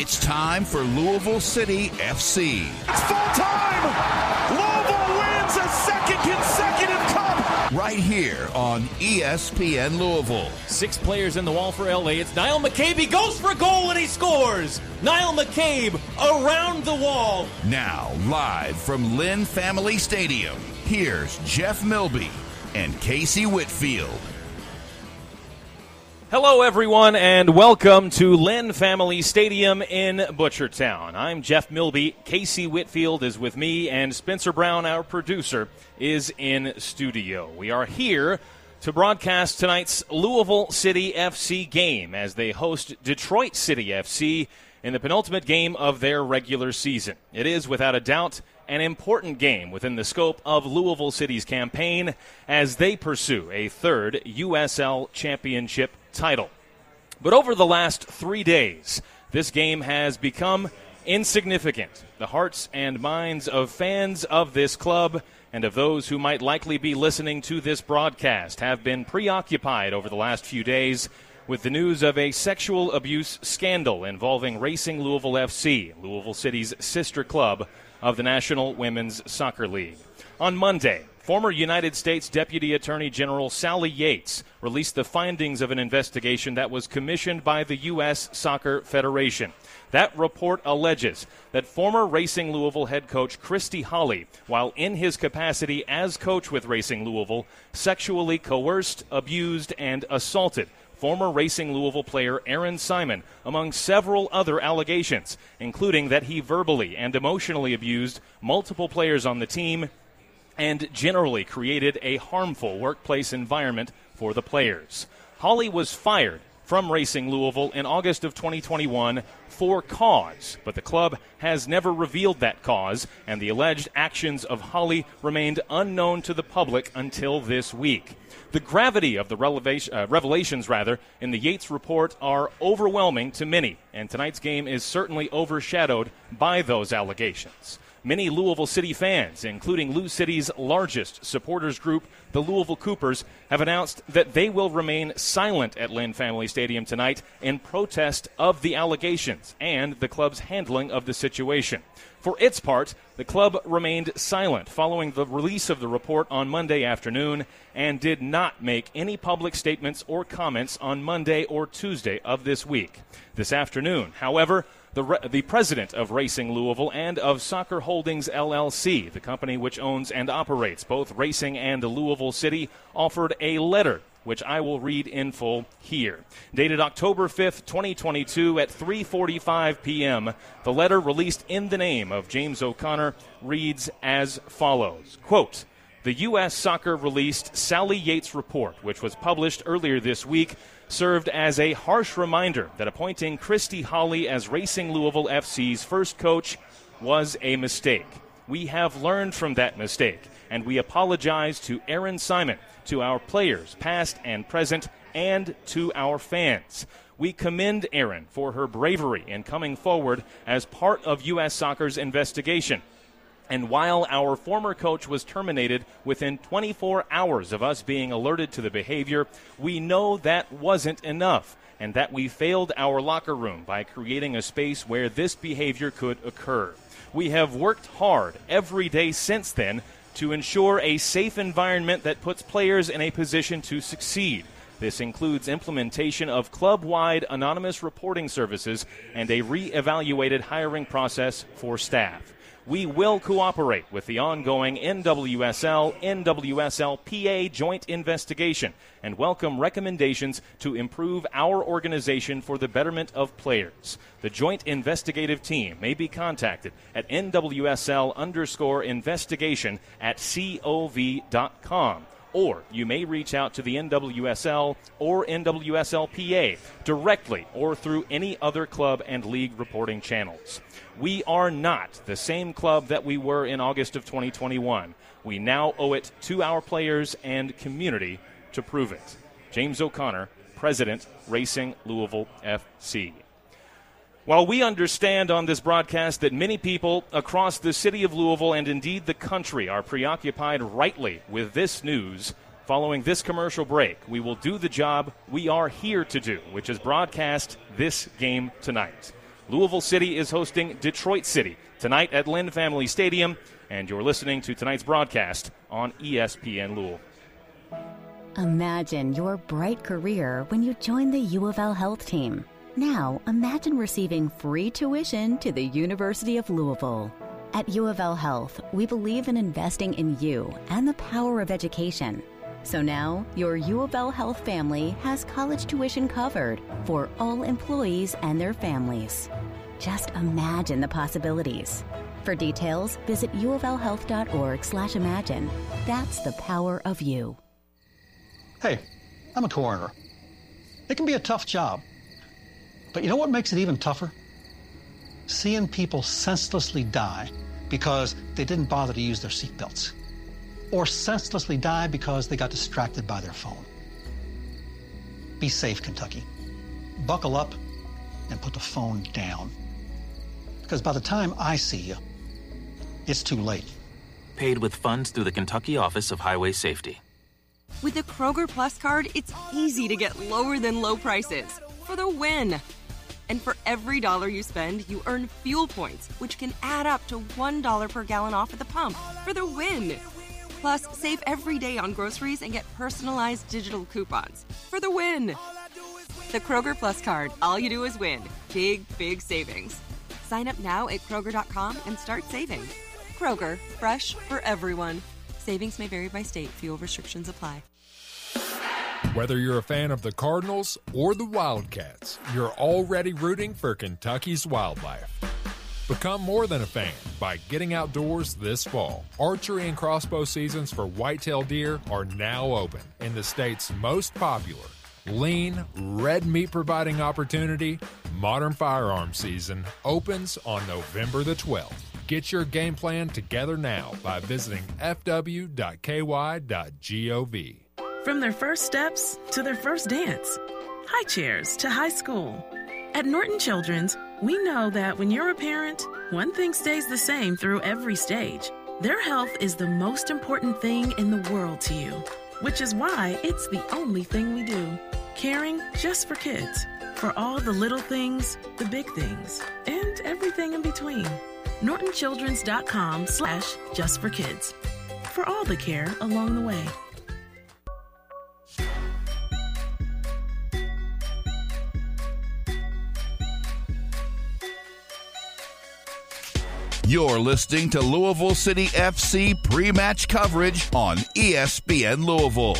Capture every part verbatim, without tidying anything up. It's time for Louisville City F C. It's full time! Louisville wins a second consecutive cup! Right here on E S P N Louisville. Six players in the wall for L A. It's Niall McCabe. He goes for a goal and he scores! Niall McCabe around the wall. Now, live from Lynn Family Stadium, here's Jeff Milby and Casey Whitfield. Hello, everyone, and welcome to Lynn Family Stadium in Butchertown. I'm Jeff Milby. Casey Whitfield is with me, and Spencer Brown, our producer, is in studio. We are here to broadcast tonight's Louisville City F C game as they host Detroit City F C in the penultimate game of their regular season. It is, without a doubt, an important game within the scope of Louisville City's campaign as they pursue a third U S L championship title. But over the last three days, this game has become insignificant. The hearts and minds of fans of this club and of those who might likely be listening to this broadcast have been preoccupied over the last few days with the news of a sexual abuse scandal involving Racing Louisville F C, Louisville City's sister club of the National Women's Soccer League. On Monday, former United States Deputy Attorney General Sally Yates released the findings of an investigation that was commissioned by the U S Soccer Federation. That report alleges that former Racing Louisville head coach Christy Holley, while in his capacity as coach with Racing Louisville, sexually coerced, abused, and assaulted former Racing Louisville player Aaron Simon, among several other allegations, including that he verbally and emotionally abused multiple players on the team and generally created a harmful workplace environment for the players. Holley was fired from Racing Louisville in August of twenty twenty-one for cause, but the club has never revealed that cause, and the alleged actions of Holley remained unknown to the public until this week. The gravity of the releva- uh, revelations rather, in the Yates report are overwhelming to many, and tonight's game is certainly overshadowed by those allegations. Many Louisville City fans, including Lou City's largest supporters group, the Louisville Coopers, have announced that they will remain silent at Lynn Family Stadium tonight in protest of the allegations and the club's handling of the situation. For its part, the club remained silent following the release of the report on Monday afternoon and did not make any public statements or comments on Monday or Tuesday of this week. This afternoon, however, The, re- the president of Racing Louisville and of Soccer Holdings L L C, the company which owns and operates both Racing and Louisville City, offered a letter, which I will read in full here. Dated October fifth, twenty twenty-two at three forty-five p.m., the letter released in the name of James O'Connor reads as follows, quote, "The U S. Soccer released Sally Yates' report, which was published earlier this week, served as a harsh reminder that appointing Christy Holley as Racing Louisville F C's first coach was a mistake. We have learned from that mistake, and we apologize to Aaron Simon, to our players, past and present, and to our fans. We commend Aaron for her bravery in coming forward as part of U S. Soccer's investigation. And while our former coach was terminated within twenty-four hours of us being alerted to the behavior, we know that wasn't enough and that we failed our locker room by creating a space where this behavior could occur. We have worked hard every day since then to ensure a safe environment that puts players in a position to succeed. This includes implementation of club-wide anonymous reporting services and a re-evaluated hiring process for staff. We will cooperate with the ongoing N W S L N W S L P A joint investigation and welcome recommendations to improve our organization for the betterment of players. The joint investigative team may be contacted at N W S L underscore investigation at C O V dot com. Or you may reach out to the N W S L or N W S L P A directly or through any other club and league reporting channels. We are not the same club that we were in August of twenty twenty-one. We now owe it to our players and community to prove it. James O'Connor, President, Racing Louisville F C." While we understand on this broadcast that many people across the city of Louisville and indeed the country are preoccupied rightly with this news, following this commercial break, we will do the job we are here to do, which is broadcast this game tonight. Louisville City is hosting Detroit City tonight at Lynn Family Stadium, and you're listening to tonight's broadcast on E S P N Louisville. Imagine your bright career when you join the U of L Health Team. Now, imagine receiving free tuition to the University of Louisville. At U of L Health, we believe in investing in you and the power of education. So now, your U of L Health family has college tuition covered for all employees and their families. Just imagine the possibilities. For details, visit u of l health dot org slash imagine. That's the power of you. Hey, I'm a coroner. It can be a tough job. But you know what makes it even tougher? Seeing people senselessly die because they didn't bother to use their seatbelts. Or senselessly die because they got distracted by their phone. Be safe, Kentucky. Buckle up and put the phone down. Because by the time I see you, it's too late. Paid with funds through the Kentucky Office of Highway Safety. With the Kroger Plus card, it's easy to get lower than low prices for the win. And for every dollar you spend, you earn fuel points, which can add up to one dollar per gallon off at the pump for the win. Plus, save every day on groceries and get personalized digital coupons for the win. The Kroger Plus card, all you do is win. Big, big savings. Sign up now at Kroger dot com and start saving. Kroger, fresh for everyone. Savings may vary by state. Fuel restrictions apply. Whether you're a fan of the Cardinals or the Wildcats, you're already rooting for Kentucky's wildlife. Become more than a fan by getting outdoors this fall. Archery and crossbow seasons for whitetail deer are now open in the state's most popular lean, red meat providing opportunity. Modern firearm season opens on November the twelfth. Get your game plan together now by visiting f w dot k y dot gov. From their first steps to their first dance, high chairs to high school. At Norton Children's, we know that when you're a parent, one thing stays the same through every stage. Their health is the most important thing in the world to you, which is why it's the only thing we do. Caring just for kids, for all the little things, the big things, and everything in between. norton children's dot com slash just for kids. For all the care along the way. You're listening to Louisville City F C pre-match coverage on E S P N Louisville.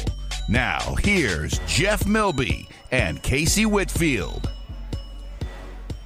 Now, here's Jeff Milby and Casey Whitfield.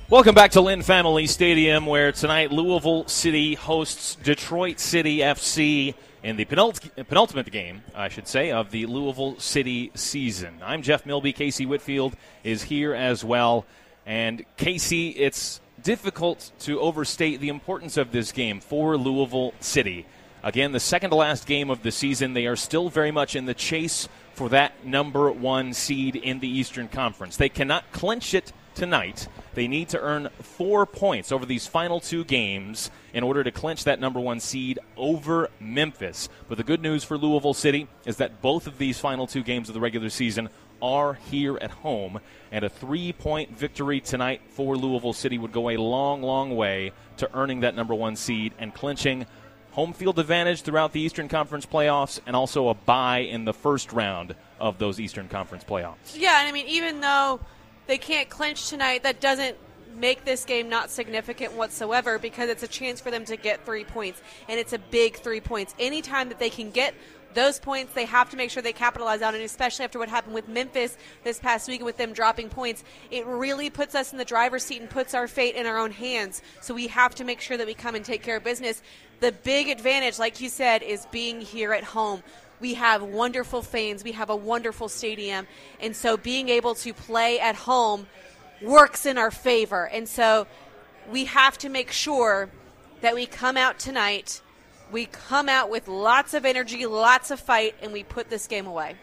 Welcome back to Lynn Family Stadium, where tonight Louisville City hosts Detroit City F C in the penult- penultimate game, I should say, of the Louisville City season. I'm Jeff Milby. Casey Whitfield is here as well. And Casey, it's difficult to overstate the importance of this game for Louisville City. Again, the second to last game of the season. They are still very much in the chase for that number one seed in the Eastern Conference. They cannot clinch it tonight. They need to earn four points over these final two games in order to clinch that number one seed over Memphis. But the good news for Louisville City is that both of these final two games of the regular season are here at home, and a three-point victory tonight for Louisville City would go a long, long way to earning that number one seed and clinching home field advantage throughout the Eastern Conference playoffs and also a bye in the first round of those Eastern Conference playoffs. Yeah, and I mean, even though they can't clinch tonight, that doesn't make this game not significant whatsoever, because it's a chance for them to get three points, and it's a big three points. Anytime that they can get those points, they have to make sure they capitalize on it, especially after what happened with Memphis this past week with them dropping points. It really puts us in the driver's seat and puts our fate in our own hands, so we have to make sure that we come and take care of business. The big advantage, like you said, is being here at home. We have wonderful fans. We have a wonderful stadium, and so being able to play at home works in our favor, and so we have to make sure that we come out tonight. We come out with lots of energy, lots of fight, and we put this game away.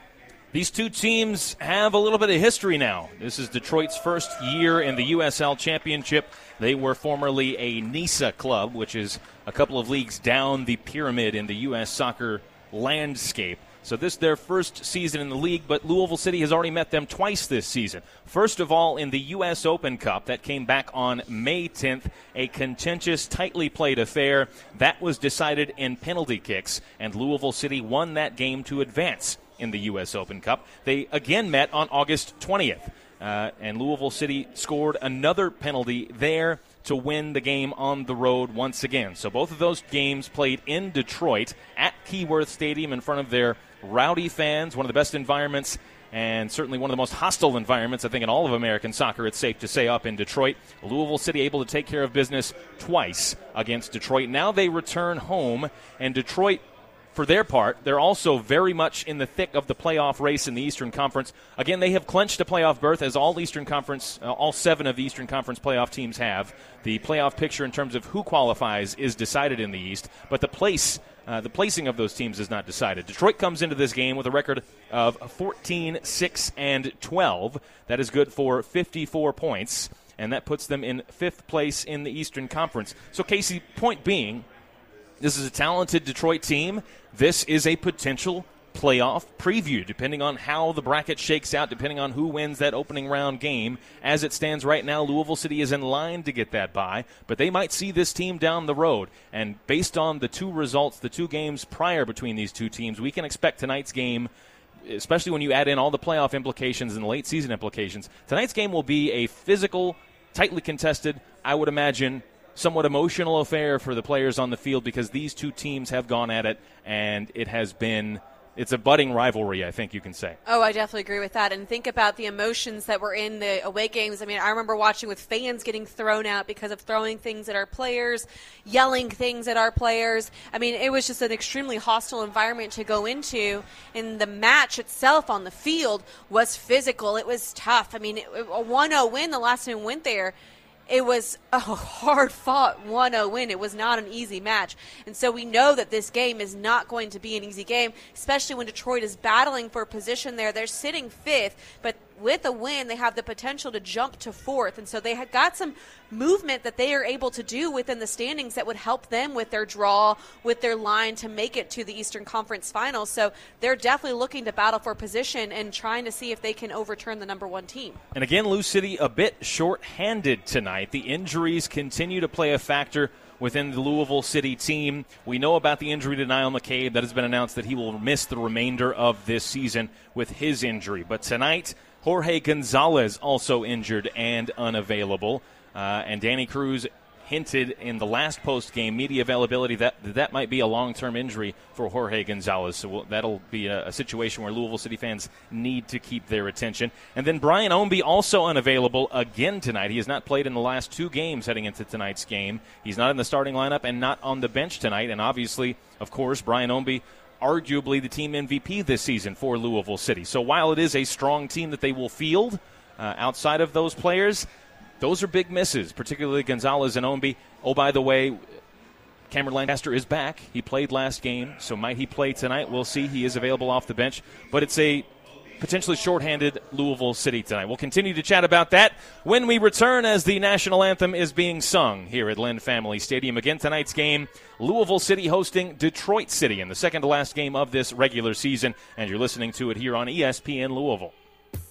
These two teams have a little bit of history now. This is Detroit's first year in the U S L Championship. They were formerly a NISA club, which is a couple of leagues down the pyramid in the U S soccer landscape. So this is their first season in the league, but Louisville City has already met them twice this season. First of all, in the U S. Open Cup that came back on May tenth, a contentious, tightly played affair. That was decided in penalty kicks, and Louisville City won that game to advance in the U S. Open Cup. They again met on August twentieth, uh, and Louisville City scored another penalty there to win the game on the road once again. So both of those games played in Detroit at Keyworth Stadium in front of their rowdy fans, one of the best environments and certainly one of the most hostile environments, I think, in all of American soccer, it's safe to say, up in Detroit. Louisville City able to take care of business twice against Detroit. Now they return home, and Detroit, for their part, they're also very much in the thick of the playoff race in the Eastern Conference. Again, they have clinched a playoff berth, as all Eastern Conference, uh, all seven of the Eastern Conference playoff teams have. The playoff picture in terms of who qualifies is decided in the East, but the place Uh, the placing of those teams is not decided. Detroit comes into this game with a record of fourteen, six, and twelve. That is good for fifty-four points, and that puts them in fifth place in the Eastern Conference. So, Casey, point being, this is a talented Detroit team. This is a potential playoff preview, depending on how the bracket shakes out, depending on who wins that opening round game. As it stands right now, Louisville City is in line to get that bye, but they might see this team down the road. And based on the two results, the two games prior between these two teams, we can expect tonight's game, especially when you add in all the playoff implications and the late season implications, tonight's game will be a physical, tightly contested, I would imagine, somewhat emotional affair for the players on the field, because these two teams have gone at it, and it has been... it's a budding rivalry, I think you can say. Oh, I definitely agree with that. And think about the emotions that were in the away games. I mean, I remember watching with fans getting thrown out because of throwing things at our players, yelling things at our players. I mean, it was just an extremely hostile environment to go into. And the match itself on the field was physical. It was tough. I mean, a one-oh win the last time we went there, it was a hard-fought one-oh win. It was not an easy match. And so we know that this game is not going to be an easy game, especially when Detroit is battling for a position there. They're sitting fifth, but with a win, they have the potential to jump to fourth. And so they have got some movement that they are able to do within the standings that would help them with their draw, with their line to make it to the Eastern Conference Finals. So they're definitely looking to battle for position and trying to see if they can overturn the number one team. And again, Lou City a bit short-handed tonight. The injuries continue to play a factor within the Louisville City team. We know about the injury to Niall McCabe. That has been announced that he will miss the remainder of this season with his injury. But tonight, Jorge Gonzalez also injured and unavailable. Uh, and Danny Cruz hinted in the last post-game media availability that that might be a long-term injury for Jorge Gonzalez. So we'll, that'll be a, a situation where Louisville City fans need to keep their attention. And then Brian Omby also unavailable again tonight. He has not played in the last two games heading into tonight's game. He's not in the starting lineup and not on the bench tonight. And obviously, of course, Brian Omby, arguably the team M V P this season for Louisville City. So while it is a strong team that they will field uh, outside of those players, those are big misses, particularly Gonzalez and Omby. Oh, by the way, Cameron Lancaster is back. He played last game, so might he play tonight? We'll see. He is available off the bench. But it's a potentially shorthanded Louisville City tonight. We'll continue to chat about that when we return as the national anthem is being sung here at Lynn Family Stadium. Again, tonight's game, Louisville City hosting Detroit City in the second to last game of this regular season, and you're listening to it here on E S P N Louisville.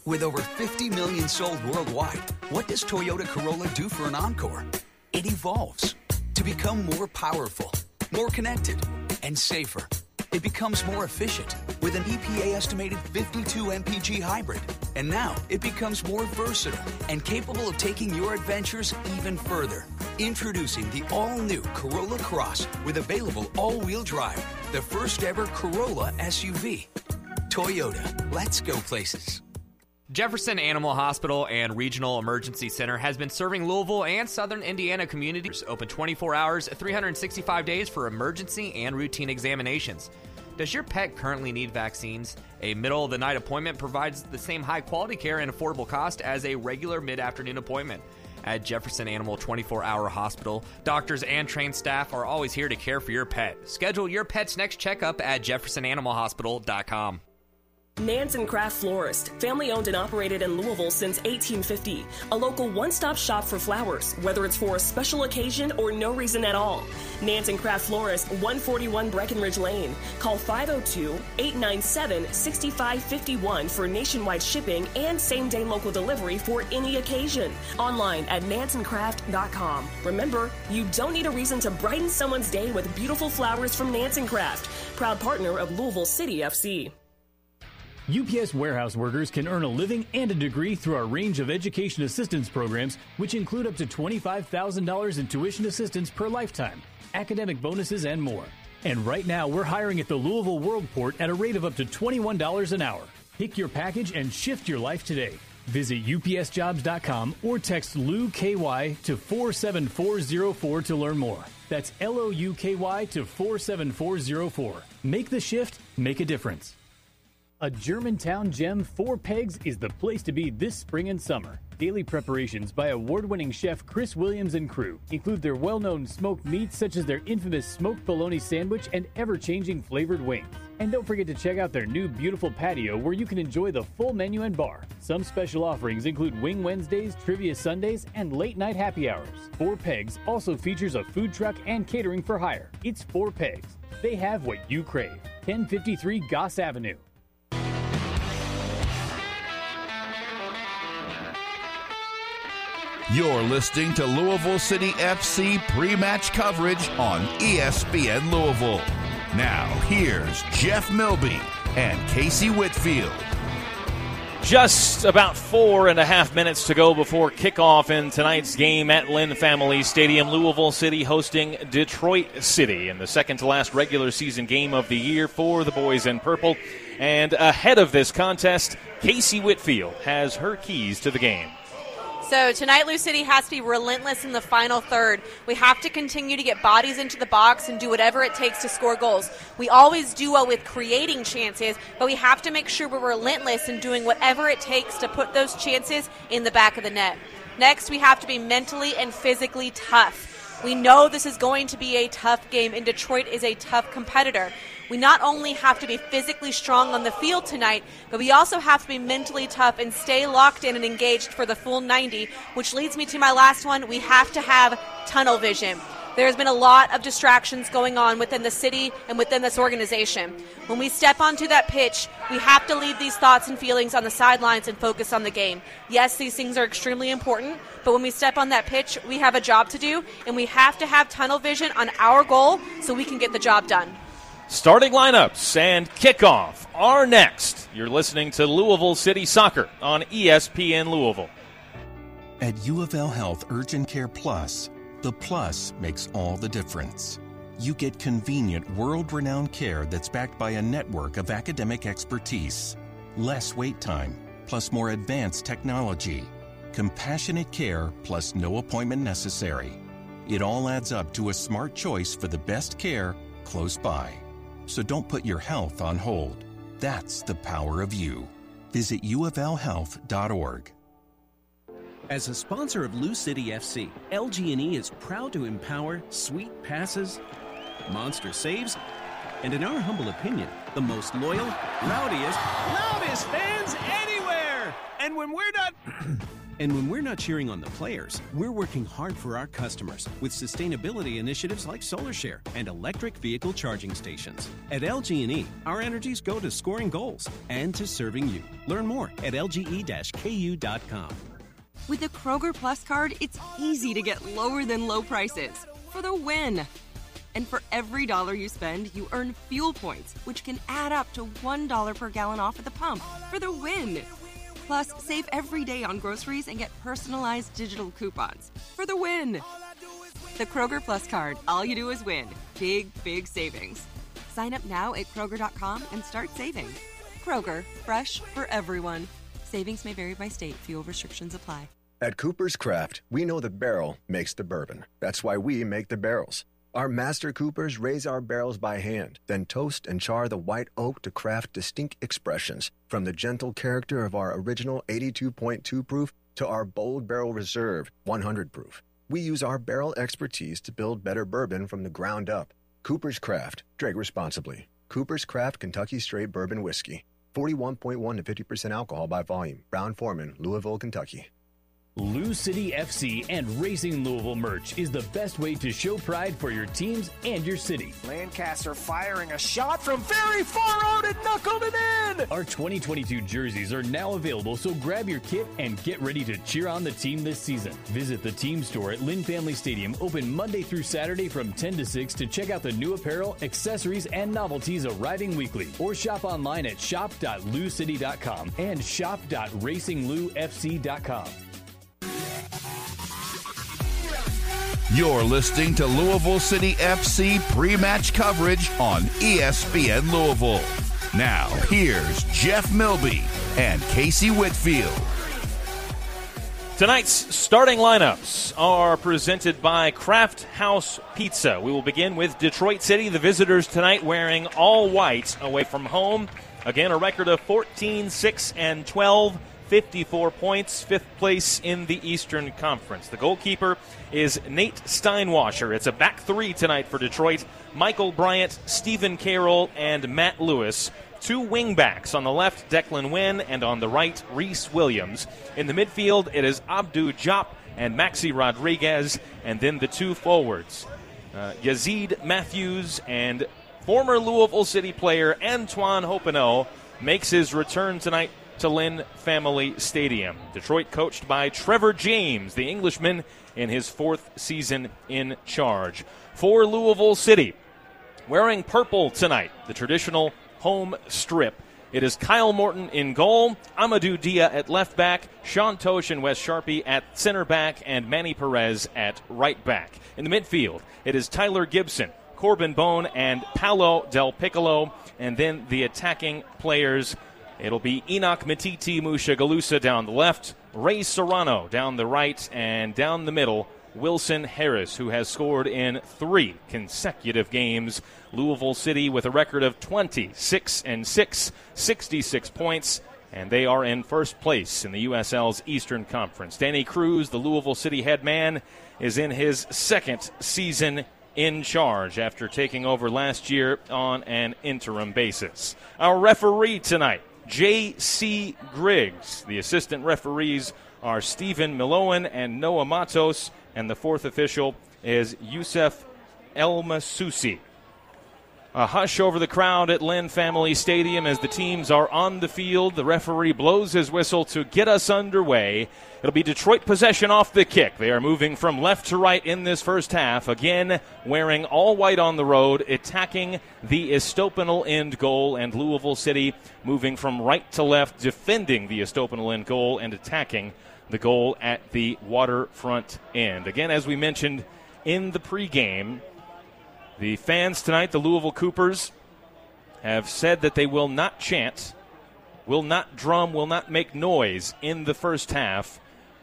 With over fifty million sold worldwide, what does Toyota Corolla do for an encore? It evolves to become more powerful, more connected, and safer. It becomes more efficient with an E P A-estimated fifty-two M P G hybrid. And now it becomes more versatile and capable of taking your adventures even further. Introducing the all-new Corolla Cross with available all-wheel drive, the first-ever Corolla S U V. Toyota, let's go places. Jefferson Animal Hospital and Regional Emergency Center has been serving Louisville and Southern Indiana communities, open twenty-four hours, three hundred sixty-five days for emergency and routine examinations. Does your pet currently need vaccines? A middle-of-the-night appointment provides the same high-quality care and affordable cost as a regular mid-afternoon appointment. At Jefferson Animal twenty-four hour Hospital, doctors and trained staff are always here to care for your pet. Schedule your pet's next checkup at jefferson animal hospital dot com. Nance and Craft Florist, family owned and operated in Louisville since eighteen fifty. A local one-stop shop for flowers, whether it's for a special occasion or no reason at all. Nance and Craft Florist, one forty-one Breckenridge Lane. Call five oh two, eight nine seven, six five five one for nationwide shipping and same-day local delivery for any occasion. Online at nance and craft dot com. Remember, you don't need a reason to brighten someone's day with beautiful flowers from Nance and Craft. Proud partner of Louisville City F C. U P S warehouse workers can earn a living and a degree through our range of education assistance programs, which include up to twenty-five thousand dollars in tuition assistance per lifetime, academic bonuses, and more. And right now, we're hiring at the Louisville Worldport at a rate of up to twenty-one dollars an hour. Pick your package and shift your life today. Visit U P S jobs dot com or text L O U K Y to four seven four zero four to learn more. That's L O U K Y to four seven four zero four. Make the shift, make a difference. A Germantown gem, Four Pegs, is the place to be this spring and summer. Daily preparations by award-winning chef Chris Williams and crew include their well-known smoked meats such as their infamous smoked bologna sandwich and ever-changing flavored wings. And don't forget to check out their new beautiful patio where you can enjoy the full menu and bar. Some special offerings include Wing Wednesdays, Trivia Sundays, and late-night happy hours. Four Pegs also features a food truck and catering for hire. It's Four Pegs. They have what you crave. ten fifty-three Goss Avenue. You're listening to Louisville City F C pre-match coverage on E S P N Louisville. Now, here's Jeff Milby and Casey Whitfield. Just about four and a half minutes to go before kickoff in tonight's game at Lynn Family Stadium. Louisville City hosting Detroit City in the second-to-last regular season game of the year for the boys in purple. And ahead of this contest, Casey Whitfield has her keys to the game. So tonight, Lou City has to be relentless in the final third. We have to continue to get bodies into the box and do whatever it takes to score goals. We always do well with creating chances, but we have to make sure we're relentless in doing whatever it takes to put those chances in the back of the net. Next, we have to be mentally and physically tough. We know this is going to be a tough game, and Detroit is a tough competitor. We not only have to be physically strong on the field tonight, but we also have to be mentally tough and stay locked in and engaged for the full ninety, which leads me to my last one. We have to have tunnel vision. There's been a lot of distractions going on within the city and within this organization. When we step onto that pitch, we have to leave these thoughts and feelings on the sidelines and focus on the game. Yes, these things are extremely important, but when we step on that pitch, we have a job to do, and we have to have tunnel vision on our goal so we can get the job done. Starting lineups and kickoff are next. You're listening to Louisville City Soccer on E S P N Louisville. At U of L Health Urgent Care Plus, the plus makes all the difference. You get convenient, world-renowned care that's backed by a network of academic expertise. Less wait time, plus more advanced technology. Compassionate care, plus no appointment necessary. It all adds up to a smart choice for the best care close by. So don't put your health on hold. That's the power of you. Visit u of l health dot org. As a sponsor of Lou City F C, L G and E is proud to empower sweet passes, monster saves, and in our humble opinion, the most loyal, rowdiest, loudest fans anywhere. And when we're not... And when we're not cheering on the players, we're working hard for our customers with sustainability initiatives like SolarShare and electric vehicle charging stations. At L G and E, our energies go to scoring goals and to serving you. Learn more at l g e dash k u dot com. With the Kroger Plus card, it's easy to get lower than low prices for the win. And for every dollar you spend, you earn fuel points, which can add up to one dollar per gallon off at the pump for the win. Plus, save every day on groceries and get personalized digital coupons for the win. The Kroger Plus card. All you do is win. Big, big savings. Sign up now at Kroger dot com and start saving. Kroger, fresh for everyone. Savings may vary by state. Fuel restrictions apply. At Cooper's Craft, we know the barrel makes the bourbon. That's why we make the barrels. Our master coopers raise our barrels by hand, then toast and char the white oak to craft distinct expressions, from the gentle character of our original eighty-two point two proof to our bold barrel reserve one hundred proof. We use our barrel expertise to build better bourbon from the ground up. Cooper's Craft. Drink responsibly. Cooper's Craft Kentucky Straight Bourbon Whiskey. forty-one point one to fifty percent alcohol by volume. Brown-Forman, Louisville, Kentucky. Lou City F C and Racing Louisville merch is the best way to show pride for your teams and your city. Lancaster firing a shot from very far out and knuckled it in! Our twenty twenty-two jerseys are now available, so grab your kit and get ready to cheer on the team this season. Visit the team store at Lynn Family Stadium, open Monday through Saturday from ten to six to check out the new apparel, accessories, and novelties arriving weekly. Or shop online at shop dot lou city dot com and shop dot racing lou f c dot com. You're listening to Louisville City F C pre-match coverage on E S P N Louisville. Now, here's Jeff Milby and Casey Whitfield. Tonight's starting lineups are presented by Craft House Pizza. We will begin with Detroit City, the visitors tonight wearing all white away from home. Again, a record of fourteen, six, and twelve. fifty-four points, fifth place in the Eastern Conference. The goalkeeper is Nate Steinwasser. It's a back three tonight for Detroit. Michael Bryant, Stephen Carroll, and Matt Lewis. Two wingbacks on the left, Declan Wynn, and on the right, Reese Williams. In the midfield, it is Abdou Jeppe and Maxi Rodriguez, and then the two forwards, uh, Yazeed Mathews and former Louisville City player Antoine Hoppenot makes his return tonight to Lynn Family Stadium. Detroit coached by Trevor James, the Englishman, in his fourth season in charge. For Louisville City, wearing purple tonight, the traditional home strip, it is Kyle Morton in goal, Amadou Dia at left back, Sean Tosh and Wes Sharpe at center back, and Manny Perez at right back. In the midfield, it is Tyler Gibson, Corbin Bone, and Paolo Del Piccolo, and then the attacking players. It'll be Enoch Matiti Mushagalusa down the left, Ray Serrano down the right, and down the middle, Wilson Harris, who has scored in three consecutive games. Louisville City with a record of twenty, six, and six, sixty-six points, and they are in first place in the U S L's Eastern Conference. Danny Cruz, the Louisville City head man, is in his second season in charge after taking over last year on an interim basis. Our referee tonight, J C. Griggs. The assistant referees are Stephen Miloen and Noah Matos, and the fourth official is Youssef Elmasusi. A hush over the crowd at Lynn Family Stadium as the teams are on the field. The referee blows his whistle to get us underway. It'll be Detroit possession off the kick. They are moving from left to right in this first half. Again, wearing all white on the road, attacking the Estopanel end goal, and Louisville City moving from right to left, defending the Estopanel end goal and attacking the goal at the waterfront end. Again, as we mentioned in the pregame, the fans tonight, the Louisville Coopers, have said that they will not chant, will not drum, will not make noise in the first half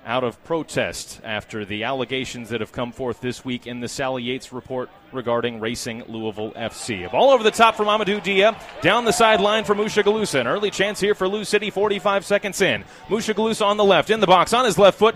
out of protest after the allegations that have come forth this week in the Sally Yates report regarding Racing Louisville F C. A ball over the top from Amadou Dia, down the sideline for Mushagalusa. An early chance here for Lou City, forty-five seconds in. Mushagalusa on the left, in the box, on his left foot.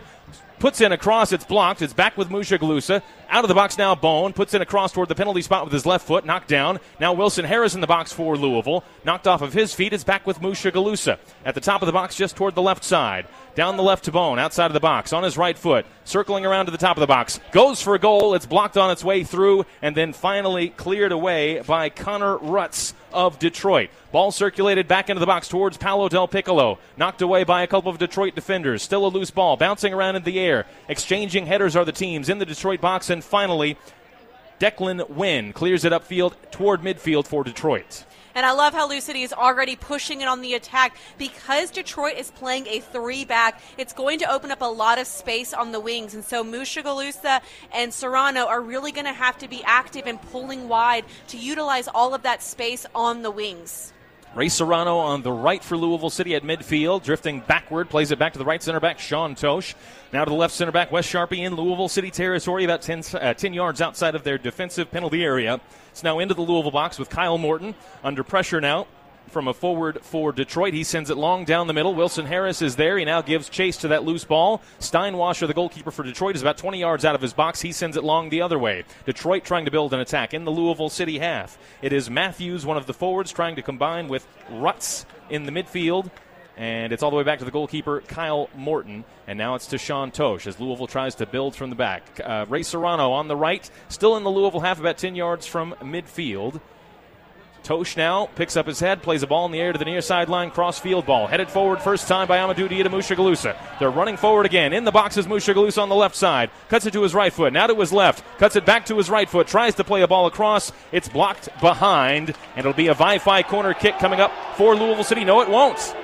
Puts in a cross, it's blocked, it's back with Mushagalusa. Out of the box now, Bone, puts in a cross toward the penalty spot with his left foot, knocked down. Now Wilson Harris in the box for Louisville. Knocked off of his feet, it's back with Mushagalusa. At the top of the box, just toward the left side. Down the left to Bone, outside of the box, on his right foot. Circling around to the top of the box. Goes for a goal, it's blocked on its way through, and then finally cleared away by Connor Rutz of Detroit. Ball circulated back into the box towards Paolo Del Piccolo. Knocked away by a couple of Detroit defenders. Still a loose ball, bouncing around in the air. Exchanging headers are the teams in the Detroit box. And finally, Declan Wynn clears it upfield toward midfield for Detroit. And I love how Lou City is already pushing it on the attack. Because Detroit is playing a three-back, it's going to open up a lot of space on the wings. And so Mushagalusa and Serrano are really going to have to be active and pulling wide to utilize all of that space on the wings. Ray Serrano on the right for Louisville City at midfield, drifting backward, plays it back to the right center back, Sean Tosh. Now to the left center back, Wes Sharpe in Louisville City territory, about ten, uh, ten yards outside of their defensive penalty area. It's now into the Louisville box with Kyle Morton under pressure now. from a forward for Detroit. He sends it long down the middle. Wilson Harris is there. He now gives chase to that loose ball. Steinwasser, the goalkeeper for Detroit, is about twenty yards out of his box. He sends it long the other way. Detroit trying to build an attack in the Louisville City half. It is Mathews, one of the forwards, trying to combine with Rutz in the midfield. And it's all the way back to the goalkeeper, Kyle Morton. And now it's to Sean Tosh as Louisville tries to build from the back. Uh, Ray Serrano on the right, still in the Louisville half, about ten yards from midfield. Tosh now picks up his head, plays a ball in the air to the near sideline, cross field ball. Headed forward first time by Amadou Dia to Mushagalusa. They're running forward again. In the box is Mushagalusa on the left side. Cuts it to his right foot. Now to his left. Cuts it back to his right foot. Tries to play a ball across. It's blocked behind. And it'll be a Wi-Fi corner kick coming up for Louisville City. No, it won't.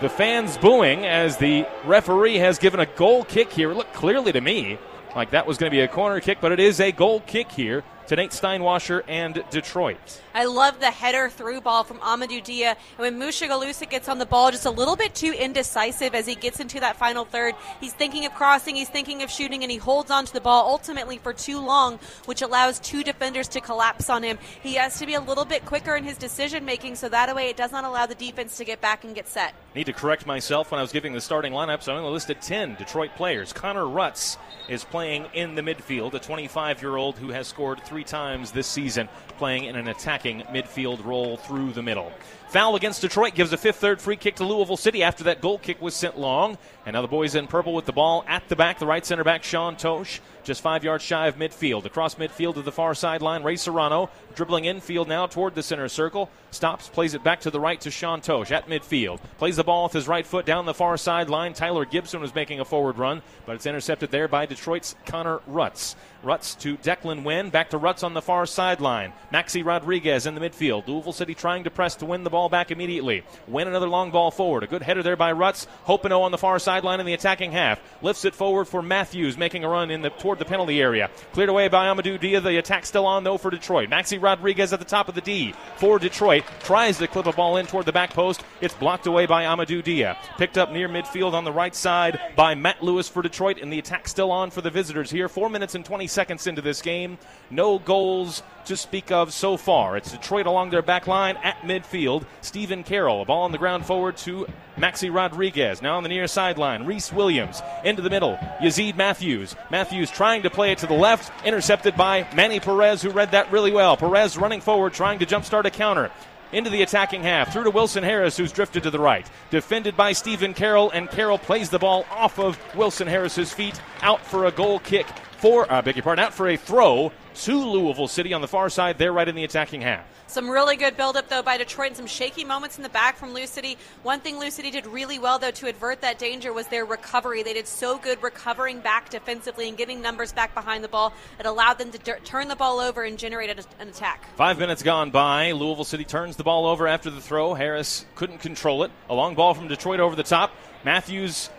The fans booing as the referee has given a goal kick here. It looked clearly to me like that was going to be a corner kick, but it is a goal kick here to Nate Steinwasser and Detroit. I love the header through ball from Amadou Dia. And when Mushagalusa gets on the ball, just a little bit too indecisive as he gets into that final third. He's thinking of crossing, he's thinking of shooting, and he holds onto the ball ultimately for too long, which allows two defenders to collapse on him. He has to be a little bit quicker in his decision-making, so that way it does not allow the defense to get back and get set. Need to correct myself when I was giving the starting lineups. I only listed ten Detroit players. Connor Rutz is playing in the midfield, a twenty-five-year-old who has scored three times this season, playing in an attacking midfield role through the middle. Foul against Detroit gives a fifth-third free kick to Louisville City after that goal kick was sent long. And now the boys in purple with the ball at the back. The right center back, Sean Tosh, just five yards shy of midfield. Across midfield to the far sideline, Ray Serrano dribbling infield now toward the center circle. Stops, plays it back to the right to Sean Tosh at midfield. Plays the ball with his right foot down the far sideline. Tyler Gibson was making a forward run, but it's intercepted there by Detroit's Connor Rutz. Rutz to Declan Wynn, back to Rutz on the far sideline. Maxi Rodriguez in the midfield. Louisville City trying to press to win the ball back immediately. Win another long ball forward. A good header there by Rutz. Hoppenot on the far sideline in the attacking half. Lifts it forward for Mathews, making a run in the toward the penalty area. Cleared away by Amadou Dia. The attack still on, though, for Detroit. Maxi Rodriguez at the top of the D for Detroit. Tries to clip a ball in toward the back post. It's blocked away by Amadou Dia. Picked up near midfield on the right side by Matt Lewis for Detroit, and the attack still on for the visitors here. Four minutes and twenty seconds into this game. No goals to speak of so far. It's Detroit along their back line at midfield. Stephen Carroll, a ball on the ground forward to Maxi Rodriguez. Now on the near sideline, Reese Williams into the middle. Yazeed Mathews. Mathews trying to play it to the left, intercepted by Manny Perez, who read that really well. Perez running forward, trying to jumpstart a counter. Into the attacking half, through to Wilson Harris, who's drifted to the right. Defended by Stephen Carroll, and Carroll plays the ball off of Wilson Harris's feet, out for a goal kick. For, I uh, beg your pardon, out for a throw to Louisville City on the far side. They're right in the attacking half. Some really good buildup, though, by Detroit, and some shaky moments in the back from Lou City. One thing Lou City did really well, though, to avert that danger was their recovery. They did so good recovering back defensively and getting numbers back behind the ball. It allowed them to d- turn the ball over and generate a, an attack. Five minutes gone by. Louisville City turns the ball over after the throw. Harris couldn't control it. A long ball from Detroit over the top. Mathews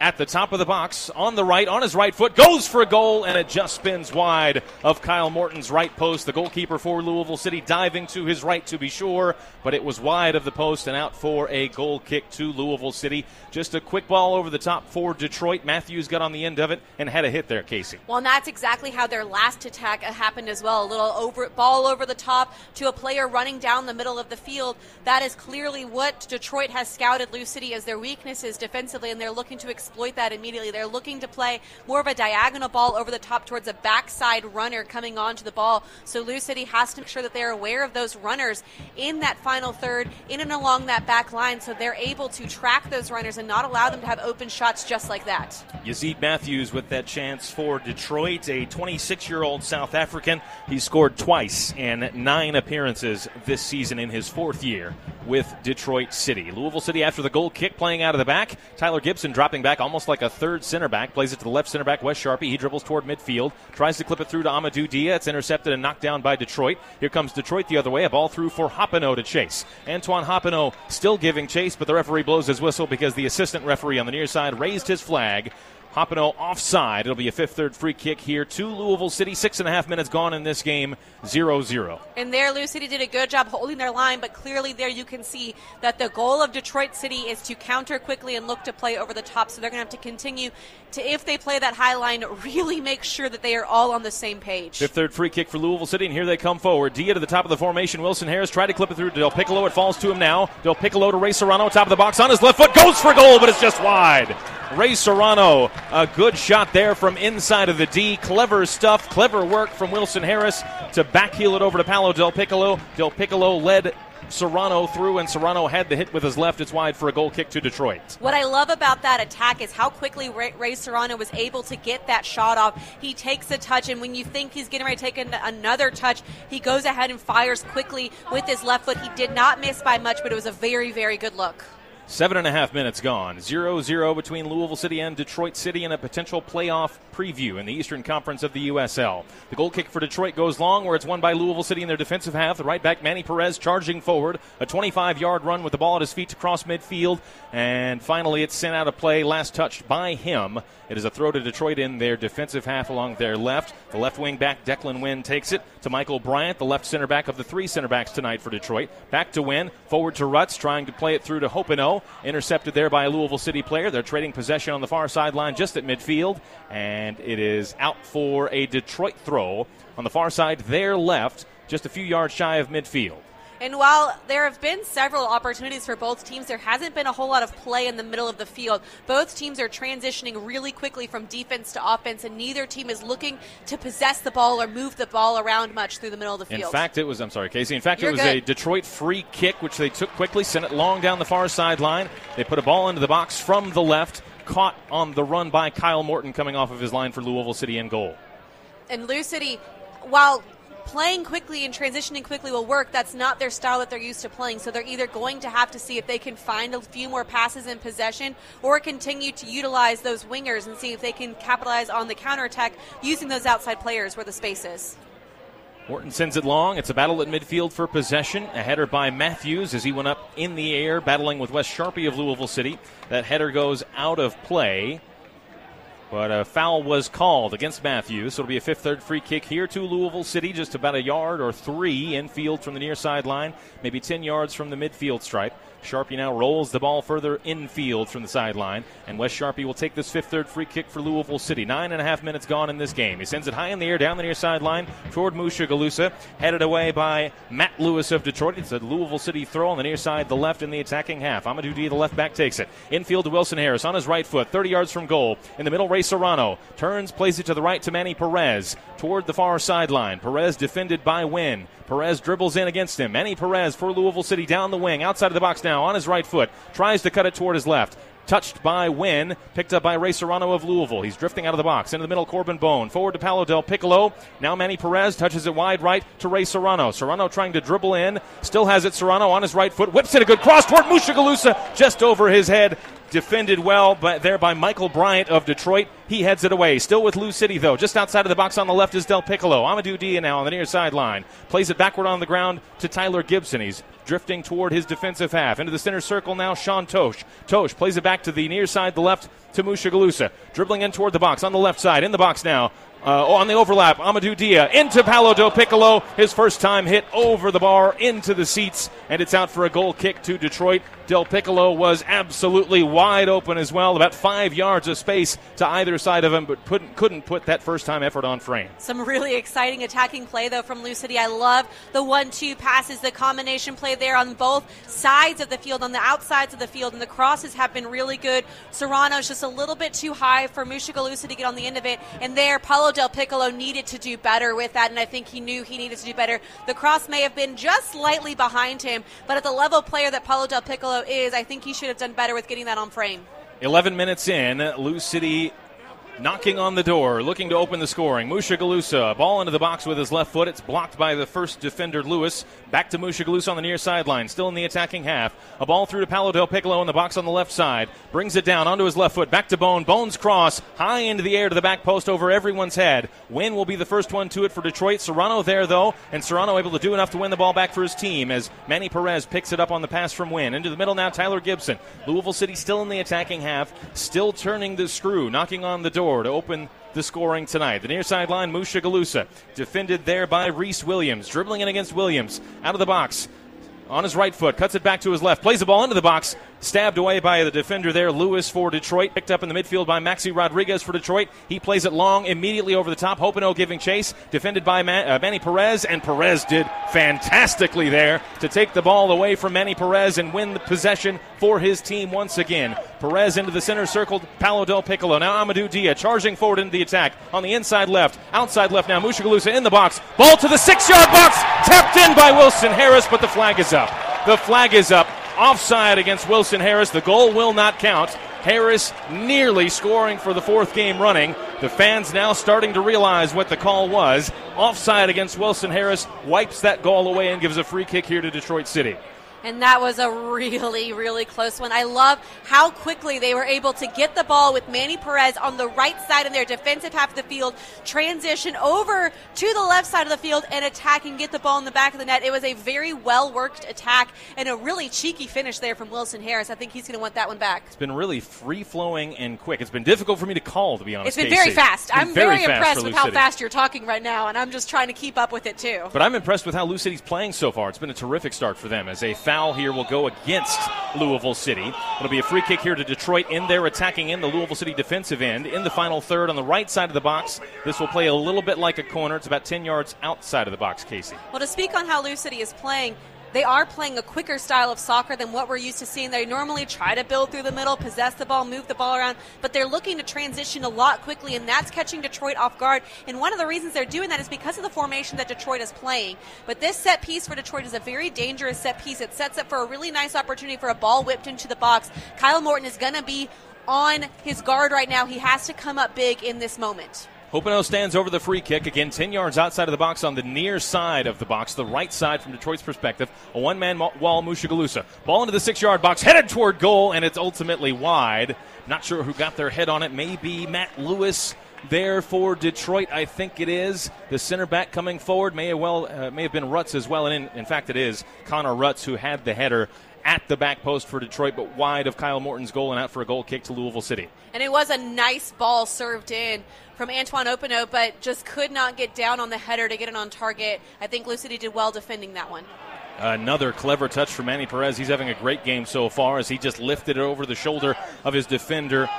at the top of the box, on the right, on his right foot, goes for a goal, and it just spins wide of Kyle Morton's right post. The goalkeeper for Louisville City diving to his right to be sure, but it was wide of the post and out for a goal kick to Louisville City. Just a quick ball over the top for Detroit. Mathews got on the end of it and had a hit there, Casey. Well, and that's exactly how their last attack happened as well. A little over, ball over the top to a player running down the middle of the field. That is clearly what Detroit has scouted Lou City as their weaknesses defensively, and they're looking to exploit that immediately. They're looking to play more of a diagonal ball over the top towards a backside runner coming onto the ball. So Lou City has to make sure that they're aware of those runners in that final third, in and along that back line, so they're able to track those runners and not allow them to have open shots just like that. Yazeed Mathews with that chance for Detroit, a twenty-six-year-old South African. He scored twice in nine appearances this season in his fourth year with Detroit City. Louisville City after the goal kick playing out of the back. Tyler Gibson dropping back almost like a third center back, plays it to the left center back, Wes Sharpe. He dribbles toward midfield, tries to clip it through to Amadou Dia. It's intercepted and knocked down by Detroit. Here comes Detroit the other way, a ball through for Hoppenot to chase. Antoine Hoppenot still giving chase, but the referee blows his whistle because the assistant referee on the near side raised his flag. Hoppenot offside. It'll be a fifth-third free kick here to Louisville City. Six and a half minutes gone in this game, zero zero. And there, Louisville City did a good job holding their line, but clearly there you can see that the goal of Detroit City is to counter quickly and look to play over the top. So they're going to have to continue to, if they play that high line, really make sure that they are all on the same page. Fifth-third free kick for Louisville City, and here they come forward. Dia to the top of the formation. Wilson Harris tried to clip it through Del Piccolo. It falls to him now. Del Piccolo to Ray Serrano, top of the box on his left foot. Goes for goal, but it's just wide. Ray Serrano, a good shot there from inside of the D. Clever stuff, clever work from Wilson Harris to backheel it over to Paolo Del Piccolo. Del Piccolo led Serrano through, and Serrano had the hit with his left. It's wide for a goal kick to Detroit. What I love about that attack is how quickly Ray, Ray Serrano was able to get that shot off. He takes a touch, and when you think he's getting ready to take an, another touch, he goes ahead and fires quickly with his left foot. He did not miss by much, but it was a very, very good look. Seven and a half minutes gone. zero zero between Louisville City and Detroit City in a potential playoff preview in the Eastern Conference of the U S L. The goal kick for Detroit goes long, where it's won by Louisville City in their defensive half. The right back, Manny Perez, charging forward. A twenty-five-yard run with the ball at his feet to cross midfield. And finally, it's sent out of play. Last touched by him. It is a throw to Detroit in their defensive half along their left. The left wing back, Declan Wynn, takes it to Michael Bryant, the left center back of the three center backs tonight for Detroit. Back to Wynn, forward to Rutz, trying to play it through to Hoppenot. Intercepted there by a Louisville City player. They're trading possession on the far sideline just at midfield, and it is out for a Detroit throw on the far side, their left, just a few yards shy of midfield. And while there have been several opportunities for both teams, there hasn't been a whole lot of play in the middle of the field. Both teams are transitioning really quickly from defense to offense, and neither team is looking to possess the ball or move the ball around much through the middle of the field. In fact, it was, I'm sorry, Casey, in fact, You're it was good. a Detroit free kick, which they took quickly, sent it long down the far sideline. They put a ball into the box from the left, caught on the run by Kyle Morton coming off of his line for Louisville City in goal. And Lou City, while playing quickly and transitioning quickly will work, that's not their style that they're used to playing. So they're either going to have to see if they can find a few more passes in possession or continue to utilize those wingers and see if they can capitalize on the counterattack using those outside players where the space is. Morton sends it long. It's a battle at midfield for possession. A header by Mathews as he went up in the air, battling with Wes Sharpe of Louisville City. That header goes out of play. But a foul was called against Matthews, so it'll be a fifth-third free kick here to Louisville City, just about a yard or three infield from the near sideline, maybe ten yards from the midfield stripe. Sharpe now rolls the ball further infield from the sideline, and Wes Sharpe will take this fifth-third free kick for Louisville City. Nine and a half minutes gone in this game. He sends it high in the air, down the near sideline, toward Mushagalusa, headed away by Matt Lewis of Detroit. It's a Louisville City throw on the near side, the left in the attacking half. Amadou Dia, the left back, takes it. Infield to Wilson Harris on his right foot, thirty yards from goal. In the middle, Ray Serrano turns, plays it to the right to Manny Perez, toward the far sideline. Perez defended by Wynn. Perez dribbles in against him. Manny Perez for Louisville City down the wing, outside of the box now. On his right foot, tries to cut it toward his left. Touched by Wynn, picked up by Ray Serrano of Louisville. He's drifting out of the box. Into the middle, Corbin Bone. Forward to Paolo Del Piccolo. Now Manny Perez touches it wide right to Ray Serrano. Serrano trying to dribble in. Still has it. Serrano on his right foot. Whips in a good cross toward Mushagalusa. Just over his head. Defended well by, there by Michael Bryant of Detroit. He heads it away. Still with Lou City, though. Just outside of the box on the left is Del Piccolo. Amadou Dia now on the near sideline. Plays it backward on the ground to Tyler Gibson. He's drifting toward his defensive half. Into the center circle now, Sean Tosh. Tosh plays it back to the near side, the left to Mushagalusa. Dribbling in toward the box on the left side. In the box now. Uh, on the overlap, Amadou Dia into Paolo Del Piccolo. His first time hit over the bar, into the seats, and it's out for a goal kick to Detroit. Del Piccolo was absolutely wide open as well, about five yards of space to either side of him, but couldn't, couldn't put that first-time effort on frame. Some really exciting attacking play, though, from Lou City. I love the one-two passes, the combination play there on both sides of the field, on the outsides of the field, and the crosses have been really good. Serrano's just a little bit too high for Mushagalusa to get on the end of it, and there, Paolo Del Piccolo needed to do better with that, and I think he knew he needed to do better. The cross may have been just slightly behind him, but at the level player that Paolo Del Piccolo is, I think he should have done better with getting that on frame. eleven minutes in, Lou City knocking on the door, looking to open the scoring. Mushagalusa, ball into the box with his left foot. It's blocked by the first defender, Lewis. Back to Mushagalusa on the near sideline, still in the attacking half. A ball through to Paolo Del Piccolo in the box on the left side. Brings it down onto his left foot, back to Bone. Bone's cross, high into the air to the back post over everyone's head. Wynn will be the first one to it for Detroit. Serrano there, though, and Serrano able to do enough to win the ball back for his team as Manny Perez picks it up on the pass from Wynn. Into the middle now, Tyler Gibson. Louisville City still in the attacking half, still turning the screw, knocking on the door to open the scoring tonight. The near sideline, Mushagalusa, defended there by Reese Williams, dribbling in against Williams, out of the box, on his right foot, cuts it back to his left, plays the ball into the box, stabbed away by the defender there, Lewis for Detroit, picked up in the midfield by Maxi Rodriguez for Detroit. He plays it long, immediately over the top, Hoppenot giving chase, defended by Man- uh, Manny Perez, and Perez did fantastically there to take the ball away from Manny Perez and win the possession for his team once again. Perez into the center circle, Paolo Del Piccolo, now Amadou Dia charging forward into the attack, on the inside left, outside left now, Mushagalusa in the box, ball to the six-yard box, tapped in by Wilson Harris, but the flag is up. The flag is up. Offside against Wilson Harris. The goal will not count. Harris nearly scoring for the fourth game running. The fans now starting to realize what the call was. Offside against Wilson Harris wipes that goal away and gives a free kick here to Detroit City. And that was a really, really close one. I love how quickly they were able to get the ball with Manny Perez on the right side of their defensive half of the field, transition over to the left side of the field and attack and get the ball in the back of the net. It was a very well-worked attack and a really cheeky finish there from Wilson Harris. I think he's going to want that one back. It's been really free-flowing and quick. It's been difficult for me to call, to be honest. It's been Casey. very fast. Been I'm very, very impressed with how City. fast you're talking right now, and I'm just trying to keep up with it too. But I'm impressed with how Lou City's playing so far. It's been a terrific start for them as a fast Foul here will go against Louisville City. It'll be a free kick here to Detroit in their attacking end, the Louisville City defensive end, in the final third on the right side of the box. This will play a little bit like a corner. It's about ten yards outside of the box, Casey. Well, to speak on how Louisville City is playing, they are playing a quicker style of soccer than what we're used to seeing. They normally try to build through the middle, possess the ball, move the ball around, but they're looking to transition a lot quickly, and that's catching Detroit off guard. And one of the reasons they're doing that is because of the formation that Detroit is playing. But this set piece for Detroit is a very dangerous set piece. It sets up for a really nice opportunity for a ball whipped into the box. Kyle Morton is going to be on his guard right now. He has to come up big in this moment. Hoppenot stands over the free kick, again ten yards outside of the box on the near side of the box, the right side from Detroit's perspective. A one-man wall, Mushagalusa. Ball into the six-yard box, headed toward goal, and it's ultimately wide. Not sure who got their head on it. Maybe Matt Lewis there for Detroit, I think it is. The center back coming forward may have, well, uh, may have been Rutz as well, and in, in fact it is Connor Rutz who had the header at the back post for Detroit, but wide of Kyle Morton's goal and out for a goal kick to Louisville City. And it was a nice ball served in from Antoine Hoppenot, but just could not get down on the header to get it on target. I think Louisville City did well defending that one. Another clever touch from Manny Perez. He's having a great game so far as he just lifted it over the shoulder of his defender,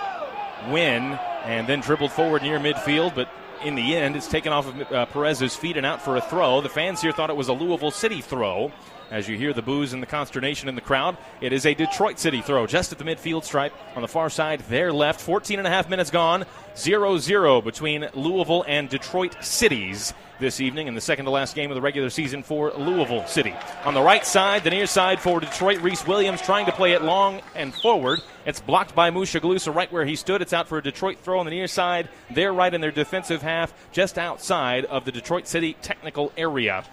Wynn, and then dribbled forward near midfield, but in the end it's taken off of uh, Perez's feet and out for a throw. The fans here thought it was a Louisville City throw. As you hear the boos and the consternation in the crowd, it is a Detroit City throw just at the midfield stripe on the far side, their left. fourteen and a half minutes gone, zero zero between Louisville and Detroit Cities this evening in the second to last game of the regular season for Louisville City. On the right side, the near side for Detroit, Reese Williams trying to play it long and forward. It's blocked by Mushagalusa right where he stood. It's out for a Detroit throw on the near side. They're right in their defensive half, just outside of the Detroit City technical area.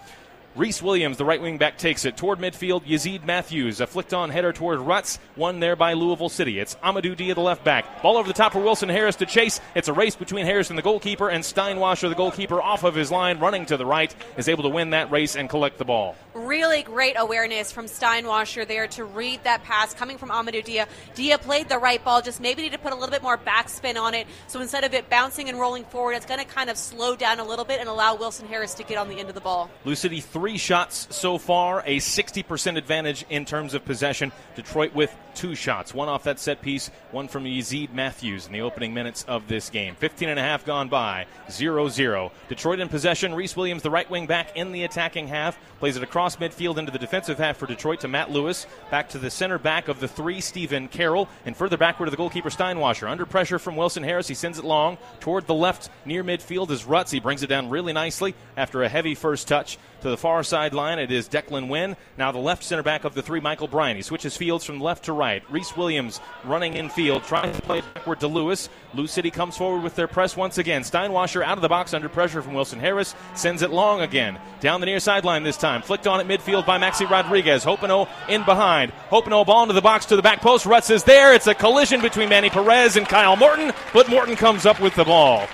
Reese Williams, the right wing back, takes it toward midfield. Yazeed Mathews, a flicked on header toward Rutz, one there by Louisville City. It's Amadou Dia, the left back. Ball over the top for Wilson Harris to chase. It's a race between Harris and the goalkeeper, and Steinwasser, the goalkeeper, off of his line, running to the right, is able to win that race and collect the ball. Really great awareness from Steinwasser there to read that pass coming from Amadou Dia. Dia played the right ball, just maybe need to put a little bit more backspin on it. So instead of it bouncing and rolling forward, it's going to kind of slow down a little bit and allow Wilson Harris to get on the end of the ball. Lou City Three shots so far, a sixty percent advantage in terms of possession. Detroit with two shots, one off that set piece, one from Yazeed Mathews in the opening minutes of this game. fifteen and a half gone by, zero zero. Detroit in possession. Reese Williams, the right wing back, in the attacking half, plays it across midfield into the defensive half for Detroit to Matt Lewis, back to the center back of the three, Stephen Carroll, and further backward to the goalkeeper Steinwasser. Under pressure from Wilson Harris, he sends it long toward the left near midfield as Rutz. He brings it down really nicely after a heavy first touch To the far sideline, it is Declan Wynn. Now the left center back of the three, Michael Bryant. He switches fields from left to right. Reese Williams running in field, trying to play backward to Lewis. Lewis City comes forward with their press once again. Steinwasser out of the box under pressure from Wilson Harris. Sends it long again. Down the near sideline this time. Flicked on at midfield by Maxi Rodriguez. Hoppenot in behind. Hoppenot ball into the box to the back post. Rutz is there. It's a collision between Manny Perez and Kyle Morton, but Morton comes up with the ball.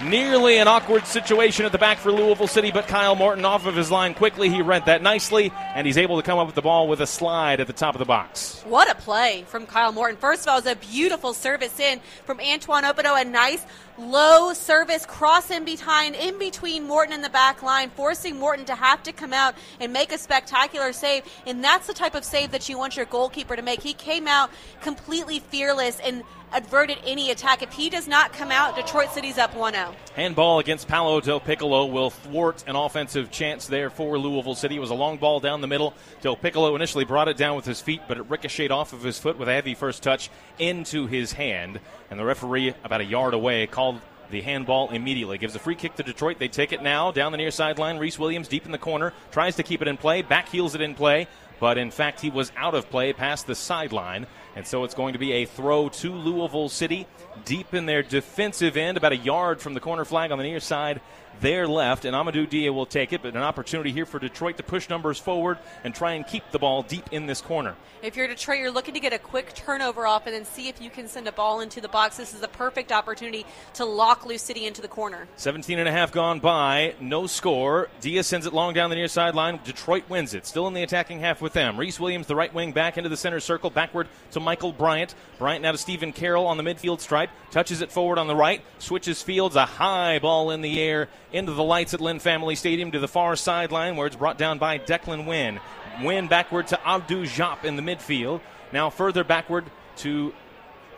Nearly an awkward situation at the back for Louisville City, but Kyle Morton off of his line quickly. He read that nicely, and he's able to come up with the ball with a slide at the top of the box. What a play from Kyle Morton. First of all, it was a beautiful service in from Antoine Hoppenot, a nice low service cross in behind, in between Morton and the back line, forcing Morton to have to come out and make a spectacular save, and that's the type of save that you want your goalkeeper to make. He came out completely fearless and averted any attack. If he does not come out, Detroit City's up one oh. Handball against Paolo Del Piccolo will thwart an offensive chance there for Louisville City. It was a long ball down the middle. Del Piccolo initially brought it down with his feet, but it ricocheted off of his foot with a heavy first touch into his hand. And the referee, about a yard away, called the handball immediately. Gives a free kick to Detroit. They take it now. Down the near sideline, Reese Williams deep in the corner. Tries to keep it in play. Back heels it in play. But, in fact, he was out of play past the sideline. And so it's going to be a throw to Louisville City deep in their defensive end, about a yard from the corner flag on the near side, their left. And Amadou Dia will take it, but an opportunity here for Detroit to push numbers forward and try and keep the ball deep in this corner. If you're Detroit, you're looking to get a quick turnover off and then see if you can send a ball into the box. This is a perfect opportunity to lock Lou City into the corner. seventeen and a half gone by, no score. Dia sends it long down the near sideline. Detroit wins it. Still in the attacking half with them. Reese Williams, the right wing, back into the center circle, backward to Michael Bryant. Bryant now to Stephen Carroll on the midfield stripe. Touches it forward on the right. Switches fields. A high ball in the air into the lights at Lynn Family Stadium to the far sideline, where it's brought down by Declan Wynn. Wynn backward to Abdou Jeppe in the midfield. Now further backward to,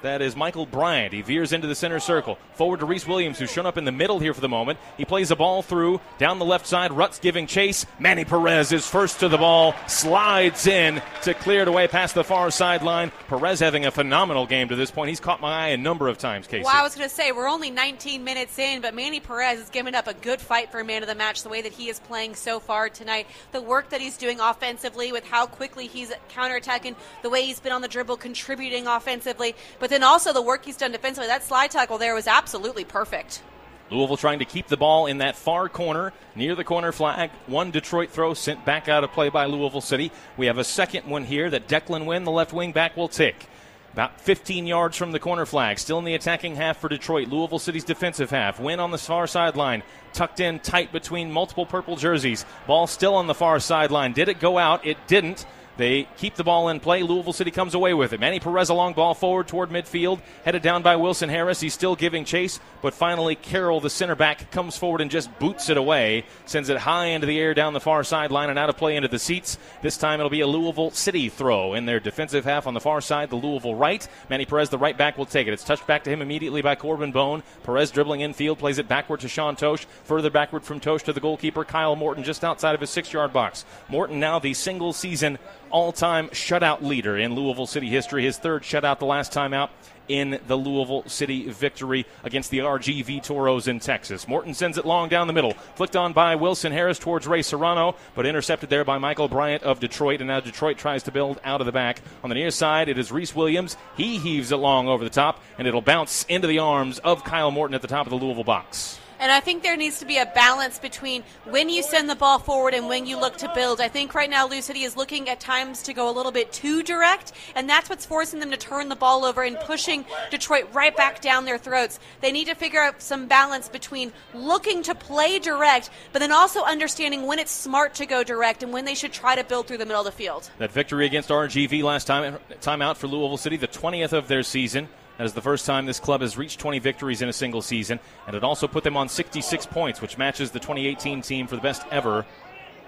that is Michael Bryant. He veers into the center circle. Forward to Reese Williams, who's shown up in the middle here for the moment. He plays a ball through. Down the left side, Rutz giving chase. Manny Perez is first to the ball. Slides in to clear it away past the far sideline. Perez having a phenomenal game to this point. He's caught my eye a number of times, Casey. Well, I was going to say, we're only nineteen minutes in, but Manny Perez has given up a good fight for a man of the match, the way that he is playing so far tonight. The work that he's doing offensively with how quickly he's counterattacking, the way he's been on the dribble, contributing offensively. But then also the work he's done defensively. That slide tackle there was absolutely perfect. Louisville trying to keep the ball in that far corner, near the corner flag. One Detroit throw sent back out of play by Louisville City. We have a second one here that Declan Wynn, the left wing back, will take. About fifteen yards from the corner flag. Still in the attacking half for Detroit. Louisville City's defensive half. Wynn on the far sideline. Tucked in tight between multiple purple jerseys. Ball still on the far sideline. Did it go out? It didn't. They keep the ball in play. Louisville City comes away with it. Manny Perez, a long ball forward toward midfield, headed down by Wilson Harris. He's still giving chase, but finally Carroll, the center back, comes forward and just boots it away, sends it high into the air down the far sideline and out of play into the seats. This time it'll be a Louisville City throw in their defensive half on the far side, the Louisville right. Manny Perez, the right back, will take it. It's touched back to him immediately by Corbin Bone. Perez dribbling infield, plays it backward to Sean Tosh, further backward from Tosh to the goalkeeper, Kyle Morton, just outside of his six-yard box. Morton now the single season all-time shutout leader in Louisville City history. His third shutout, the last time out in the Louisville City victory against the R G V Toros in Texas. Morton sends it long down the middle. Flicked on by Wilson Harris towards Ray Serrano, but intercepted there by Michael Bryant of Detroit, and now Detroit tries to build out of the back. On the near side, it is Reese Williams. He heaves it long over the top, and it'll bounce into the arms of Kyle Morton at the top of the Louisville box. And I think there needs to be a balance between when you send the ball forward and when you look to build. I think right now Lou City is looking at times to go a little bit too direct, and that's what's forcing them to turn the ball over and pushing Detroit right back down their throats. They need to figure out some balance between looking to play direct, but then also understanding when it's smart to go direct and when they should try to build through the middle of the field. That victory against R G V last time, time out for Louisville City, the twentieth of their season. That is the first time this club has reached twenty victories in a single season, and it also put them on sixty-six points, which matches the twenty eighteen team for the best ever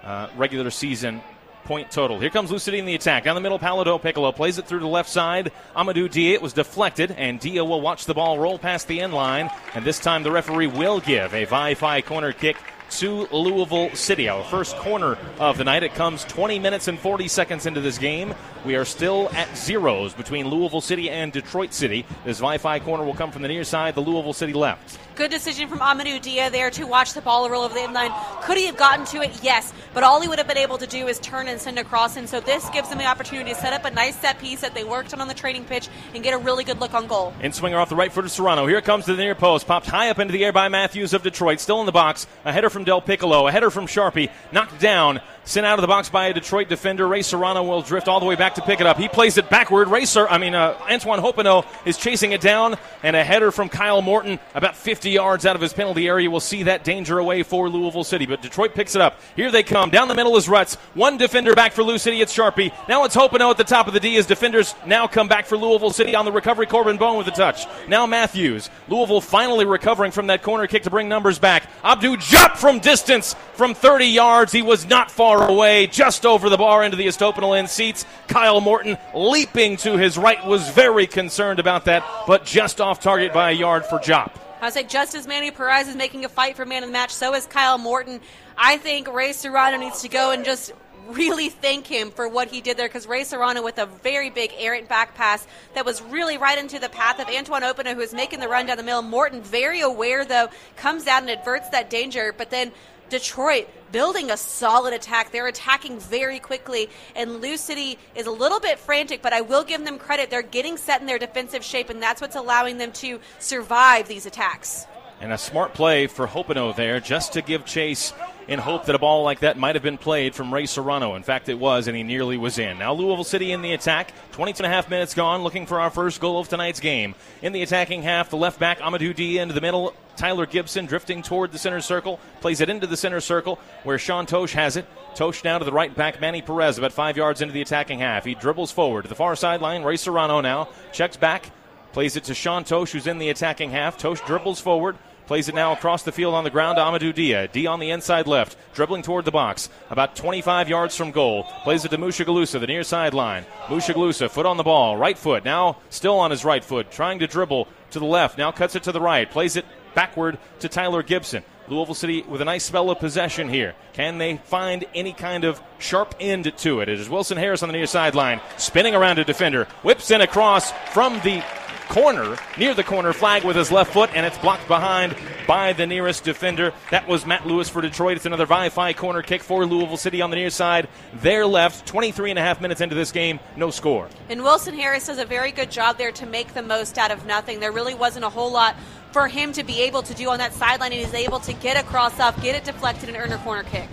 uh, regular season point total. Here comes Lou City in the attack. Down the middle, Paolo Del Piccolo plays it through to the left side. Amadou Dia, it was deflected, and Dia will watch the ball roll past the end line, and this time the referee will give a Wi-Fi corner kick to Louisville City. Our first corner of the night. It comes twenty minutes and forty seconds into this game. We are still at zeros between Louisville City and Detroit City. This Wi-Fi corner will come from the near side, the Louisville City left. Good decision from Amadou Dia there to watch the ball roll over the inline. Could he have gotten to it? Yes, but all he would have been able to do is turn and send a cross in. So this gives them the opportunity to set up a nice set piece that they worked on on the training pitch and get a really good look on goal. And swinger off the right foot of Serrano. Here it comes to the near post. Popped high up into the air by Matthews of Detroit. Still in the box. A header from Del Piccolo. A header from Sharpe. Knocked down. Sent out of the box by a Detroit defender. Ray Serrano will drift all the way back to pick it up. He plays it backward. Ray Ser- I mean, uh, Antoine Hoppenot is chasing it down. And a header from Kyle Morton about fifty yards out of his penalty area. We'll see that danger away for Louisville City. But Detroit picks it up. Here they come. Down the middle is Rutz. One defender back for Lou City. It's Sharpe. Now it's Hoppenot at the top of the D as defenders now come back for Louisville City on the recovery. Corbin Bone with a touch. Now Matthews. Louisville finally recovering from that corner kick to bring numbers back. Abdou Jeppe from distance from thirty yards. He was not far away, just over the bar into the Estopanel end seats. Kyle Morton leaping to his right was very concerned about that, but just off target by a yard for Jop. I was like, just as Manny Perez is making a fight for man of the match, so is Kyle Morton. I think Ray Serrano needs to go and just really thank him for what he did there, because Ray Serrano with a very big errant back pass that was really right into the path of Antoine Hoppenot, who is making the run down the middle. Morton, very aware though, comes out and averts that danger, but then Detroit building a solid attack. They're attacking very quickly, and Lou City is a little bit frantic, but I will give them credit. They're getting set in their defensive shape, and that's what's allowing them to survive these attacks. And a smart play for Hoppenot there just to give chase in hope that a ball like that might have been played from Ray Serrano. In fact, it was, and he nearly was in. Now Louisville City in the attack. twenty-two and a half minutes gone, looking for our first goal of tonight's game. In the attacking half, the left back, Amadou Dia into the middle. Tyler Gibson drifting toward the center circle. Plays it into the center circle where Sean Tosh has it. Tosh now to the right back, Manny Perez, about five yards into the attacking half. He dribbles forward to the far sideline. Ray Serrano now checks back. Plays it to Sean Tosh, who's in the attacking half. Tosh dribbles forward. Plays it now across the field on the ground to Amadou Dia. Dia on the inside left, dribbling toward the box. About twenty-five yards from goal. Plays it to Mushagalusa, the near sideline. Mushagalusa, foot on the ball, right foot. Now still on his right foot, trying to dribble to the left. Now cuts it to the right. Plays it backward to Tyler Gibson. Louisville City with a nice spell of possession here. Can they find any kind of sharp end to it? It is Wilson Harris on the near sideline, spinning around a defender. Whips in across from the corner, near the corner flag with his left foot, and it's blocked behind by the nearest defender. That was Matt Lewis for Detroit. It's another Wi-Fi corner kick for Louisville City on the near side. They're left twenty-three and a half minutes into this game, no score. And Wilson Harris does a very good job there to make the most out of nothing. There really wasn't a whole lot for him to be able to do on that sideline, and he's able to get a cross off, get it deflected, and earn a corner kick.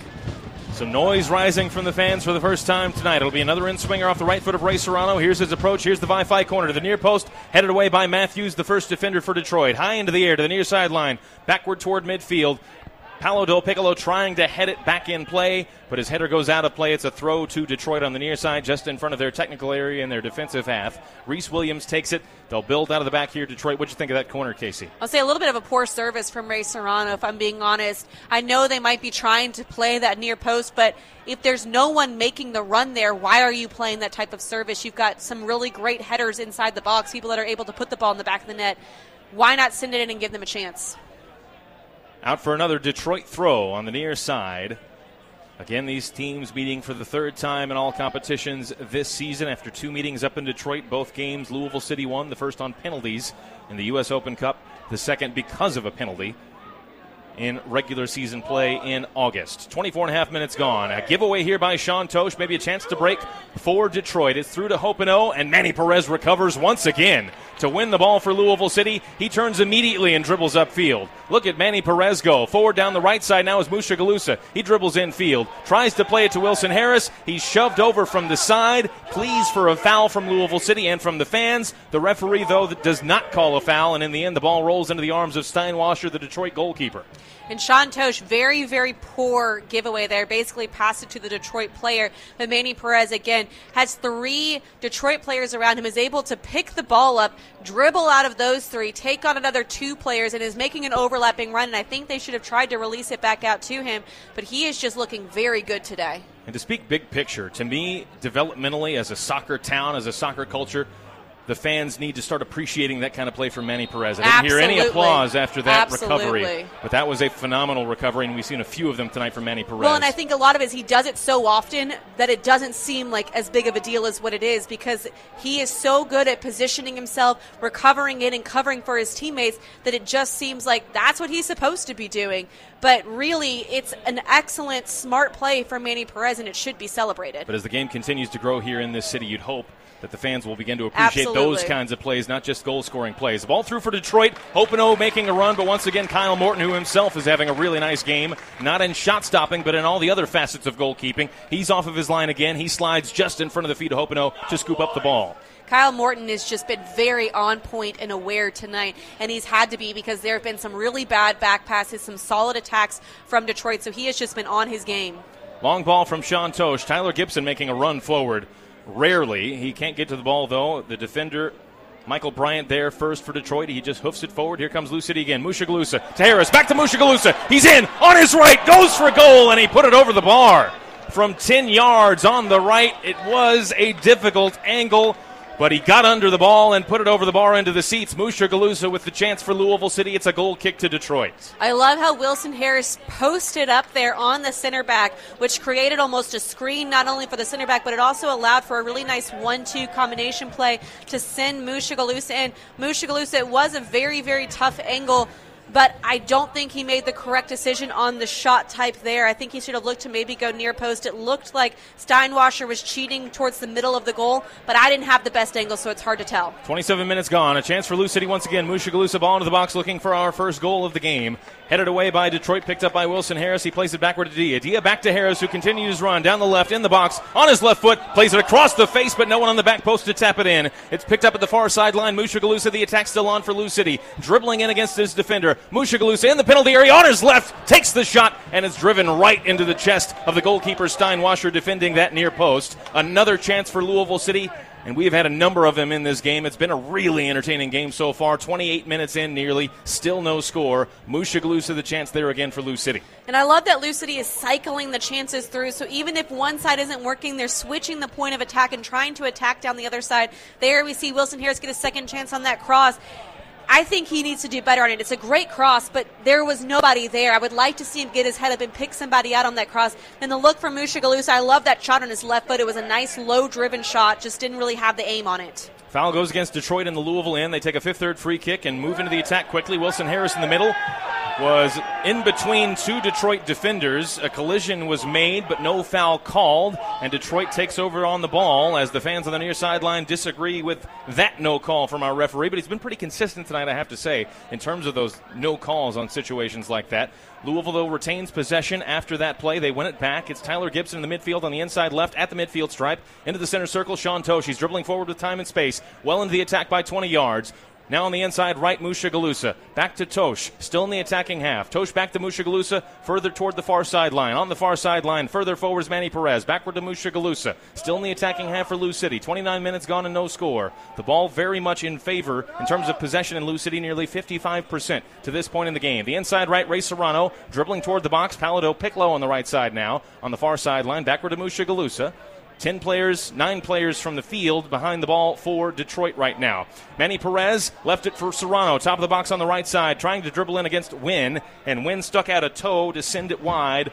Some noise rising from the fans for the first time tonight. It'll be another in-swinger off the right foot of Ray Serrano. Here's his approach. Here's the Wi-Fi corner to the near post. Headed away by Matthews, the first defender for Detroit. High into the air to the near sideline. Backward toward midfield. Paolo Del Piccolo trying to head it back in play, but his header goes out of play. It's a throw to Detroit on the near side, just in front of their technical area in their defensive half. Reese Williams takes it. They'll build out of the back here, Detroit. What'd you think of that corner, Casey? I'll say a little bit of a poor service from Ray Serrano, if I'm being honest. I know they might be trying to play that near post, but if there's no one making the run there, why are you playing that type of service? You've got some really great headers inside the box, people that are able to put the ball in the back of the net. Why not send it in and give them a chance? Out for another Detroit throw on the near side. Again, these teams meeting for the third time in all competitions this season. After two meetings up in Detroit, both games Louisville City won, the first on penalties in the U S Open Cup, the second because of a penalty in regular season play in August. twenty-four and a half minutes gone. A giveaway here by Sean Tosh, maybe a chance to break for Detroit. It's through to Hoppenot, and Manny Perez recovers once again to win the ball for Louisville City. He turns immediately and dribbles upfield. Look at Manny Perez go. Forward down the right side now is Mushagalusa. He dribbles infield. Tries to play it to Wilson Harris. He's shoved over from the side. Pleas for a foul from Louisville City and from the fans. The referee, though, that does not call a foul, and in the end the ball rolls into the arms of Steinwasser, the Detroit goalkeeper. And Sean Tosh, very, very poor giveaway there. Basically passed it to the Detroit player. But Manny Perez, again, has three Detroit players around him, is able to pick the ball up, dribble out of those three, take on another two players, and is making an overlapping run. And I think they should have tried to release it back out to him. But he is just looking very good today. And to speak big picture, to me, developmentally, as a soccer town, as a soccer culture, the fans need to start appreciating that kind of play from Manny Perez. I didn't Absolutely. hear any applause after that Absolutely. recovery, but that was a phenomenal recovery, and we've seen a few of them tonight from Manny Perez. Well, and I think a lot of it is he does it so often that it doesn't seem like as big of a deal as what it is, because he is so good at positioning himself, recovering it, and covering for his teammates that it just seems like that's what he's supposed to be doing. But really, it's an excellent, smart play from Manny Perez, and it should be celebrated. But as the game continues to grow here in this city, you'd hope that the fans will begin to appreciate Absolutely. those kinds of plays, not just goal-scoring plays. The ball through for Detroit. Hoppenot making a run, but once again, Kyle Morton, who himself is having a really nice game, not in shot-stopping, but in all the other facets of goalkeeping. He's off of his line again. He slides just in front of the feet of Hoppenot to scoop up the ball. Kyle Morton has just been very on point and aware tonight, and he's had to be because there have been some really bad back passes, some solid attacks from Detroit, so he has just been on his game. Long ball from Sean Tosh. Tyler Gibson making a run forward. Rarely. He can't get to the ball, though. The defender, Michael Bryant, there first for Detroit. He just hoofs it forward. Here comes Lou City again. Mushagalusa to Harris. Back to Mushagalusa. He's in. On his right. Goes for a goal, and he put it over the bar. From ten yards on the right, it was a difficult angle, but he got under the ball and put it over the bar into the seats. Mushagalusa with the chance for Louisville City. It's a goal kick to Detroit. I love how Wilson Harris posted up there on the center back, which created almost a screen not only for the center back, but it also allowed for a really nice one-two combination play to send Mushagalusa in. Mushagalusa, it was a very, very tough angle, but I don't think he made the correct decision on the shot type there. I think he should have looked to maybe go near post. It looked like Steinwasser was cheating towards the middle of the goal, but I didn't have the best angle, so it's hard to tell. twenty-seven minutes gone. A chance for Lou City once again. Mushagalusa ball into the box looking for our first goal of the game. Headed away by Detroit, picked up by Wilson Harris. He plays it backward to Dia. Dia back to Harris, who continues his run down the left, in the box, on his left foot, plays it across the face, but no one on the back post to tap it in. It's picked up at the far sideline. Mushagalusa, the attack still on for Lou City, dribbling in against his defender. Mushagalusa in the penalty area, on his left, takes the shot, and it's driven right into the chest of the goalkeeper, Steinwasser, defending that near post. Another chance for Louisville City, and we've had a number of them in this game. It's been a really entertaining game so far. twenty-eight minutes in nearly, still no score. Mushagalusa the chance there again for Lou City. And I love that Lou City is cycling the chances through, so even if one side isn't working, they're switching the point of attack and trying to attack down the other side. There we see Wilson Harris get a second chance on that cross. I think he needs to do better on it. It's a great cross, but there was nobody there. I would like to see him get his head up and pick somebody out on that cross. And the look from Mushagalusa, I love that shot on his left foot. It was a nice, low-driven shot, just didn't really have the aim on it. Foul goes against Detroit in the Louisville end. They take a fifth-third free kick and move into the attack quickly. Wilson Harris in the middle was in between two Detroit defenders. A collision was made, but no foul called, and Detroit takes over on the ball as the fans on the near sideline disagree with that no call from our referee, but he's been pretty consistent tonight, I have to say, in terms of those no calls on situations like that. Louisville, though, retains possession after that play. They win it back. It's Tyler Gibson in the midfield on the inside left at the midfield stripe. Into the center circle, Sean Tosh. He's dribbling forward with time and space. Well into the attack by twenty yards. Now on the inside right, Mushagalusa. Back to Tosh, still in the attacking half. Tosh back to Mushagalusa, further toward the far sideline. On the far sideline, further forward is Manny Perez. Backward to Mushagalusa, still in the attacking half for Lou City. twenty-nine minutes gone and no score. The ball very much in favor in terms of possession in Lou City, nearly fifty-five percent to this point in the game. The inside right, Ray Serrano, dribbling toward the box. Paolo Del Piccolo on the right side now. On the far sideline, backward to Mushagalusa. Ten players, nine players from the field behind the ball for Detroit right now. Manny Perez left it for Serrano, top of the box on the right side, trying to dribble in against Wynn, and Wynn stuck out a toe to send it wide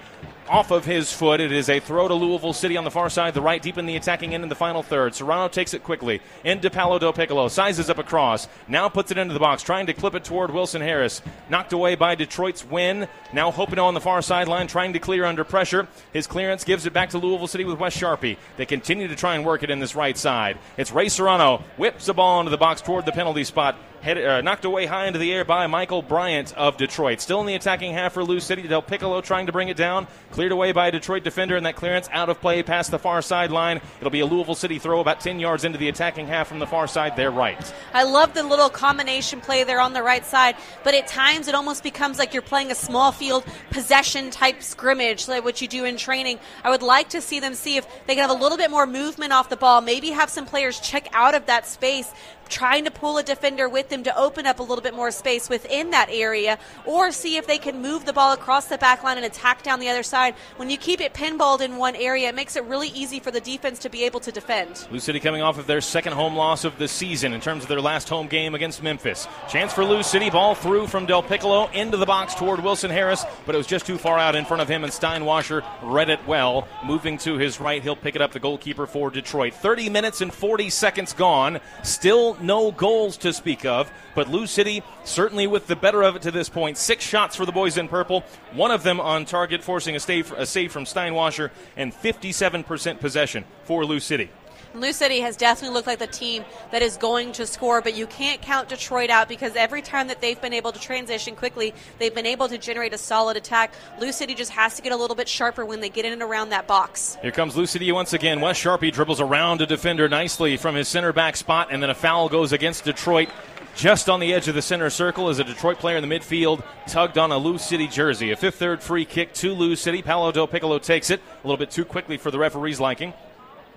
off of his foot. It is a throw to Louisville City on the far side, the right, deep in the attacking end in the final third. Serrano takes it quickly into Paolo Del Piccolo, sizes up a cross, now puts it into the box, trying to clip it toward Wilson Harris. Knocked away by Detroit's Wynn. Now Hoppenot on the far sideline, trying to clear under pressure. His clearance gives it back to Louisville City with Wes Sharpe. They continue to try and work it in this right side. It's Ray Serrano, whips the ball into the box toward the penalty spot. Head, uh, knocked away high into the air by Michael Bryant of Detroit. Still in the attacking half for Lou City. Del Piccolo trying to bring it down. Cleared away by a Detroit defender, and that clearance out of play past the far sideline. It'll be a Louisville City throw about ten yards into the attacking half from the far side, their right. I love the little combination play there on the right side, but at times it almost becomes like you're playing a small field possession type scrimmage, like what you do in training. I would like to see them see if they can have a little bit more movement off the ball, maybe have some players check out of that space. trying to pull a defender with them to open up a little bit more space within that area, or see if they can move the ball across the back line and attack down the other side. When you keep it pinballed in one area, it makes it really easy for the defense to be able to defend. Lou City coming off of their second home loss of the season in terms of their last home game against Memphis. Chance for Lou City, ball through from Del Piccolo into the box toward Wilson Harris, but it was just too far out in front of him, and Steinwasser read it well. Moving to his right, he'll pick it up, the goalkeeper for Detroit. thirty minutes and forty seconds gone. Still no goals to speak of, but Lou City certainly with the better of it to this point. Six shots for the boys in purple, one of them on target, forcing a save, a save from Steinwasser, and fifty-seven percent possession for Lou City. Lou City has definitely looked like the team that is going to score, but you can't count Detroit out, because every time that they've been able to transition quickly, they've been able to generate a solid attack. Lou City just has to get a little bit sharper when they get in and around that box. Here comes Lou City once again. Wes Sharpe dribbles around a defender nicely from his center back spot, and then a foul goes against Detroit just on the edge of the center circle as a Detroit player in the midfield tugged on a Lou City jersey. A fifth-third free kick to Lou City. Paolo Del Piccolo takes it a little bit too quickly for the referee's liking.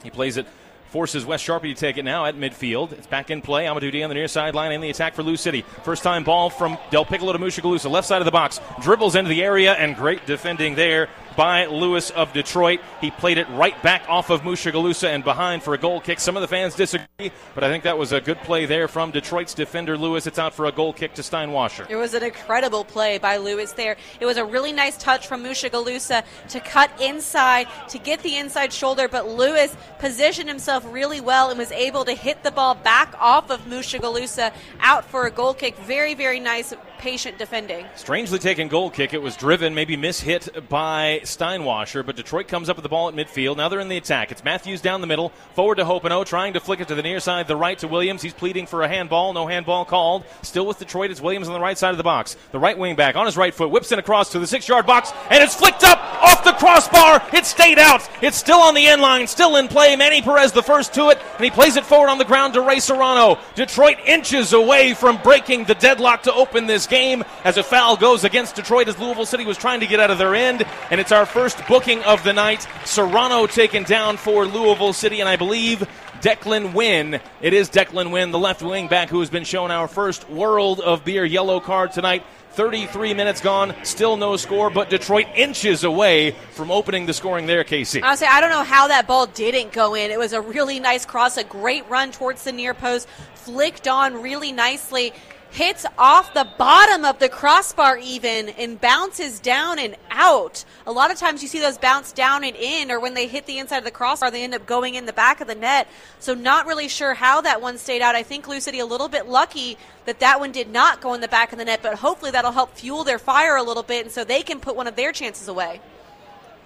He plays it, forces Wes Sharpe to take it now at midfield. It's back in play. Amadou Dia on the near sideline in the attack for Lou City. First time ball from Del Piccolo to Mushagalusa. Left side of the box. Dribbles into the area, and great defending there by Lewis of Detroit. He played it right back off of Mushagalusa and behind for a goal kick. Some of the fans disagree, but I think that was a good play there from Detroit's defender Lewis. It's out for a goal kick to Steinwasser. It was an incredible play by Lewis there. It was a really nice touch from Mushagalusa to cut inside, to get the inside shoulder, but Lewis positioned himself really well and was able to hit the ball back off of Mushagalusa out for a goal kick. Very, very nice, patient defending. Strangely taken goal kick. It was driven, maybe mishit by Steinwasser, but Detroit comes up with the ball at midfield. Now they're in the attack. It's Matthews down the middle, forward to Hoppenot, trying to flick it to the near side, the right to Williams. He's pleading for a handball. No handball called. Still with Detroit, it's Williams on the right side of the box. The right wing back on his right foot, whips it across to the six-yard box, and it's flicked up off the crossbar. It stayed out. It's still on the end line, still in play. Manny Perez the first to it, and he plays it forward on the ground to Ray Serrano. Detroit inches away from breaking the deadlock to open this game as a foul goes against Detroit as Louisville City was trying to get out of their end, and it's It's our first booking of the night. Serrano taken down for Louisville City, and I believe Declan Wynn. It is Declan Wynn, the left wing back, who has been shown our first world of beer yellow card tonight. thirty-three minutes gone, still no score, but Detroit inches away from opening the scoring there, Casey. Honestly, I don't know how that ball didn't go in. It was a really nice cross, a great run towards the near post, flicked on really nicely. Hits off the bottom of the crossbar even and bounces down and out. A lot of times you see those bounce down and in, or when they hit the inside of the crossbar, they end up going in the back of the net. So not really sure how that one stayed out. I think Lou City a little bit lucky that that one did not go in the back of the net, but hopefully that'll help fuel their fire a little bit, and so they can put one of their chances away.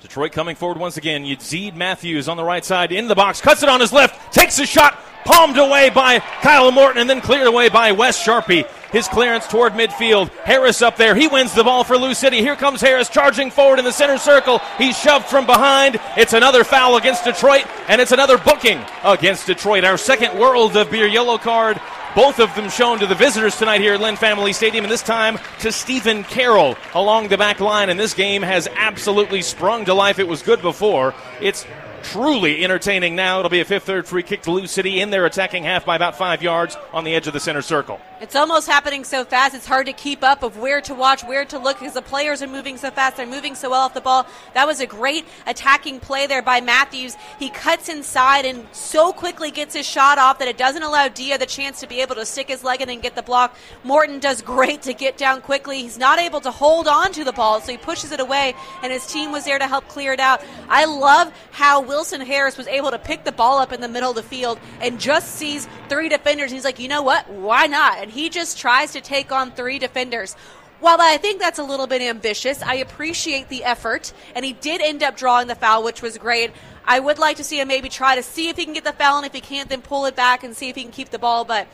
Detroit coming forward once again. Yazeed Mathews on the right side in the box, cuts it on his left, takes a shot, palmed away by Kyle Morton, and then cleared away by Wes Sharpe. His clearance toward midfield. Harris up there. He wins the ball for Lou City. Here comes Harris charging forward in the center circle. He's shoved from behind. It's another foul against Detroit, and it's another booking against Detroit. Our second world of beer yellow card. Both of them shown to the visitors tonight here at Lynn Family Stadium, and this time to Stephen Carroll along the back line. And this game has absolutely sprung to life. It was good before. It's truly entertaining now. It'll be a fifth-third free kick to Lou City in their attacking half by about five yards on the edge of the center circle. It's almost happening so fast it's hard to keep up of where to watch, where to look, because the players are moving so fast. They're moving so well off the ball. That was a great attacking play there by Matthews. He cuts inside and so quickly gets his shot off that it doesn't allow Dia the chance to be able to stick his leg in and get the block. Morton does great to get down quickly. He's not able to hold on to the ball, so he pushes it away, and his team was there to help clear it out. I love how Will Wilson Harris was able to pick the ball up in the middle of the field and just sees three defenders. He's like, you know what? Why not? And he just tries to take on three defenders. While I think that's a little bit ambitious, I appreciate the effort, and he did end up drawing the foul, which was great. I would like to see him maybe try to see if he can get the foul, and if he can't, then pull it back and see if he can keep the ball. But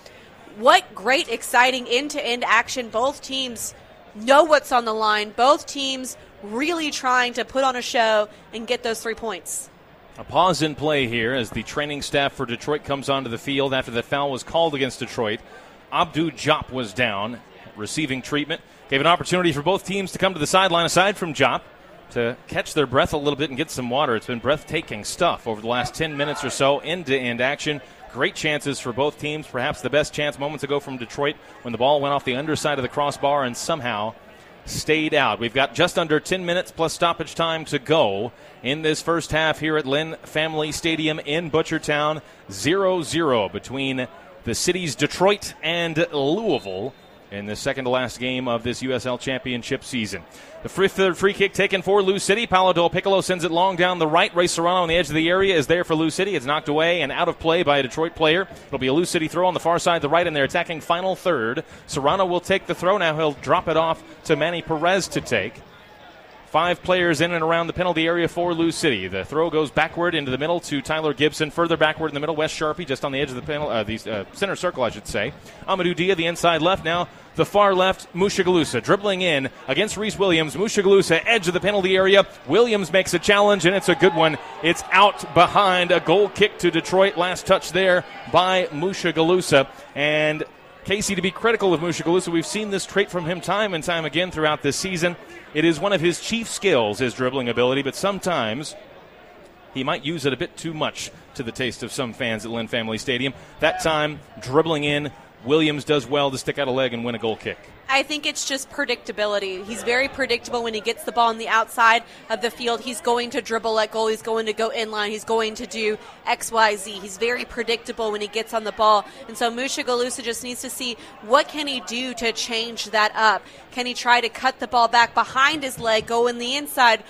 what great, exciting end-to-end action. Both teams know what's on the line. Both teams really trying to put on a show and get those three points. A pause in play here as the training staff for Detroit comes onto the field after the foul was called against Detroit. Abdou Jeppe was down, receiving treatment. Gave an opportunity for both teams to come to the sideline aside from Jeppe to catch their breath a little bit and get some water. It's been breathtaking stuff over the last ten minutes or so, end-to-end action. Great chances for both teams. Perhaps the best chance moments ago from Detroit when the ball went off the underside of the crossbar and somehow stayed out. We've got just under ten minutes plus stoppage time to go in this first half here at Lynn Family Stadium in Butchertown. zero zero between the cities Detroit and Louisville in the second-to-last game of this U S L Championship season. The free, free kick taken for Lou City. Paolo Del Piccolo sends it long down the right. Ray Serrano on the edge of the area is there for Lou City. It's knocked away and out of play by a Detroit player. It'll be a Lou City throw on the far side, the right, in their attacking final third. Serrano will take the throw. Now he'll drop it off to Manny Perez to take. Five players in and around the penalty area for Lou City. The throw goes backward into the middle to Tyler Gibson. Further backward in the middle, Wes Sharpe just on the edge of the penalty, uh, the uh, center circle, I should say. Amadou Dia, the inside left. Now the far left, Mushagalusa dribbling in against Reese Williams. Mushagalusa, edge of the penalty area. Williams makes a challenge, and it's a good one. It's out behind. A goal kick to Detroit. Last touch there by Mushagalusa. And Casey, to be critical of Mushagalusa, we've seen this trait from him time and time again throughout this season. It is one of his chief skills, his dribbling ability, but sometimes he might use it a bit too much to the taste of some fans at Lynn Family Stadium. That time, dribbling in, Williams does well to stick out a leg and win a goal kick. I think it's just predictability. He's very predictable when he gets the ball on the outside of the field. He's going to dribble at goal. He's going to go inline. He's going to do X, Y, Z. He's very predictable when he gets on the ball. And so Mushagalusa just needs to see what can he do to change that up. Can he try to cut the ball back behind his leg, go in the inside,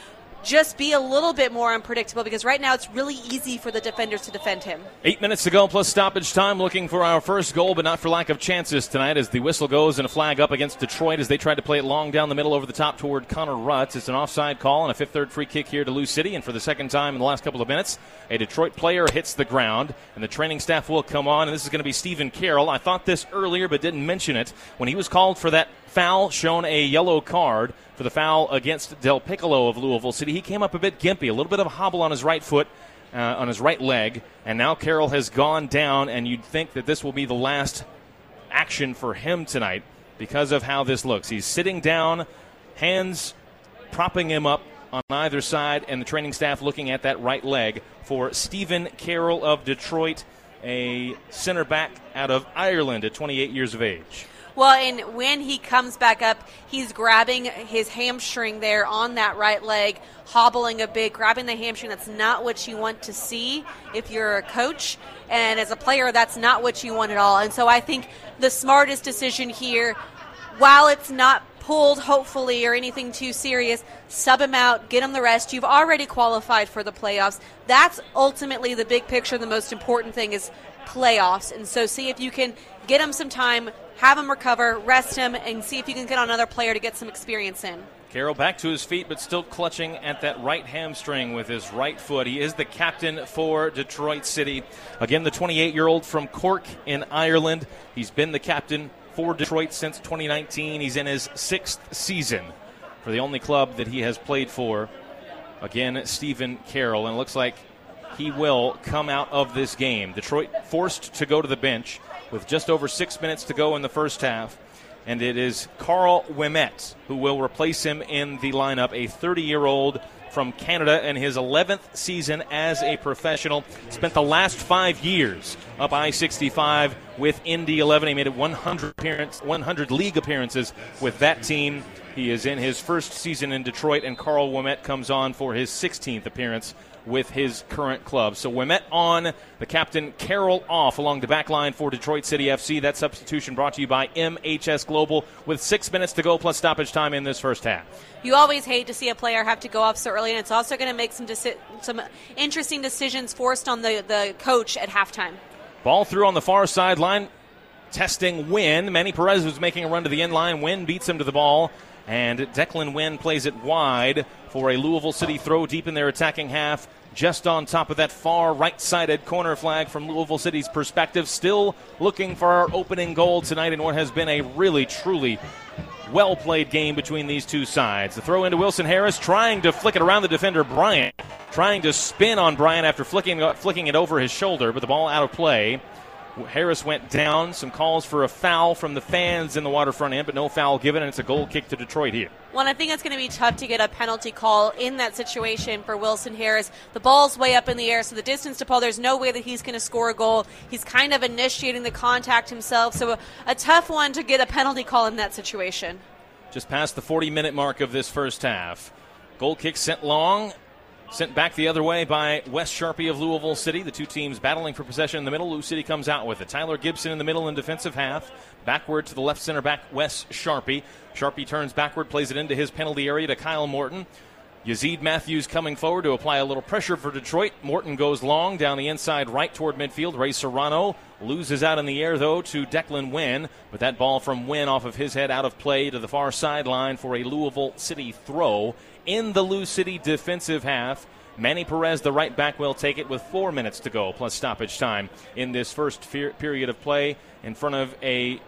just be a little bit more unpredictable, because right now it's really easy for the defenders to defend him. Eight minutes to go plus stoppage time, looking for our first goal, but not for lack of chances tonight, as the whistle goes and a flag up against Detroit as they tried to play it long down the middle over the top toward Connor Rutz. It's an offside call and a fifth-third free kick here to Lou City, and for the second time in the last couple of minutes, a Detroit player hits the ground, and the training staff will come on, and this is going to be Stephen Carroll. I thought this earlier but didn't mention it. When he was called for that foul, shown a yellow card for the foul against Del Piccolo of Louisville City, he came up a bit gimpy, a little bit of a hobble on his right foot, uh, on his right leg, and now Carroll has gone down, and you'd think that this will be the last action for him tonight because of how this looks. He's sitting down, hands propping him up on either side, and the training staff looking at that right leg for Stephen Carroll of Detroit, a center back out of Ireland at twenty-eight years of age. Well, and when he comes back up, he's grabbing his hamstring there on that right leg, hobbling a bit, grabbing the hamstring. That's not what you want to see if you're a coach. And as a player, that's not what you want at all. And so I think the smartest decision here, while it's not pulled, hopefully, or anything too serious, sub him out, get him the rest. You've already qualified for the playoffs. That's ultimately the big picture. The most important thing is playoffs. And so see if you can get him some time, have him recover, rest him, and see if you can get on another player to get some experience in. Carroll back to his feet, but still clutching at that right hamstring with his right foot. He is the captain for Detroit City. Again, the twenty-eight-year-old from Cork in Ireland. He's been the captain for Detroit since twenty nineteen. He's in his sixth season for the only club that he has played for. Again, Stephen Carroll, and it looks like he will come out of this game. Detroit forced to go to the bench with just over six minutes to go in the first half. And it is Carl Ouimette who will replace him in the lineup, a thirty-year-old from Canada in his eleventh season as a professional. Spent the last five years up I sixty-five with Indy eleven. He made it one hundred, appearance, one hundred league appearances with that team. He is in his first season in Detroit, and Carl Ouimette comes on for his sixteenth appearance with his current club. So Ouimette on, the captain Carroll off along the back line for Detroit City F C. That substitution brought to you by M H S Global with six minutes to go plus stoppage time in this first half. You always hate to see a player have to go off so early, and it's also going to make some deci- some interesting decisions forced on the, the coach at halftime. Ball through on the far sideline, testing Wynn. Manny Perez was making a run to the end line. Wynn beats him to the ball, and Declan Wynn plays it wide for a Louisville City throw deep in their attacking half, just on top of that far right-sided corner flag from Louisville City's perspective. Still looking for our opening goal tonight in what has been a really, truly well-played game between these two sides. The throw into Wilson Harris, trying to flick it around the defender, Bryant, trying to spin on Bryant after flicking, flicking it over his shoulder, but the ball out of play. Harris went down. Some calls for a foul from the fans in the Waterfront end, but no foul given, and it's a goal kick to Detroit here. Well, I think it's going to be tough to get a penalty call in that situation for Wilson Harris. The ball's way up in the air, so the distance to Paul, there's no way that he's going to score a goal. He's kind of initiating the contact himself, so a, a tough one to get a penalty call in that situation. Just past the forty-minute mark of this first half. Goal kick sent long. Sent back the other way by Wes Sharpe of Louisville City. The two teams battling for possession in the middle. Lou City comes out with it. Tyler Gibson in the middle in defensive half. Backward to the left center back, Wes Sharpe. Sharpe turns backward, plays it into his penalty area to Kyle Morton. Yazeed Mathews coming forward to apply a little pressure for Detroit. Morton goes long down the inside right toward midfield. Ray Serrano loses out in the air, though, to Declan Wynn. But that ball from Wynn off of his head out of play to the far sideline for a Louisville City throw. In the Lou City defensive half, Manny Perez, the right back, will take it with four minutes to go, plus stoppage time in this first fe- period of play in front of a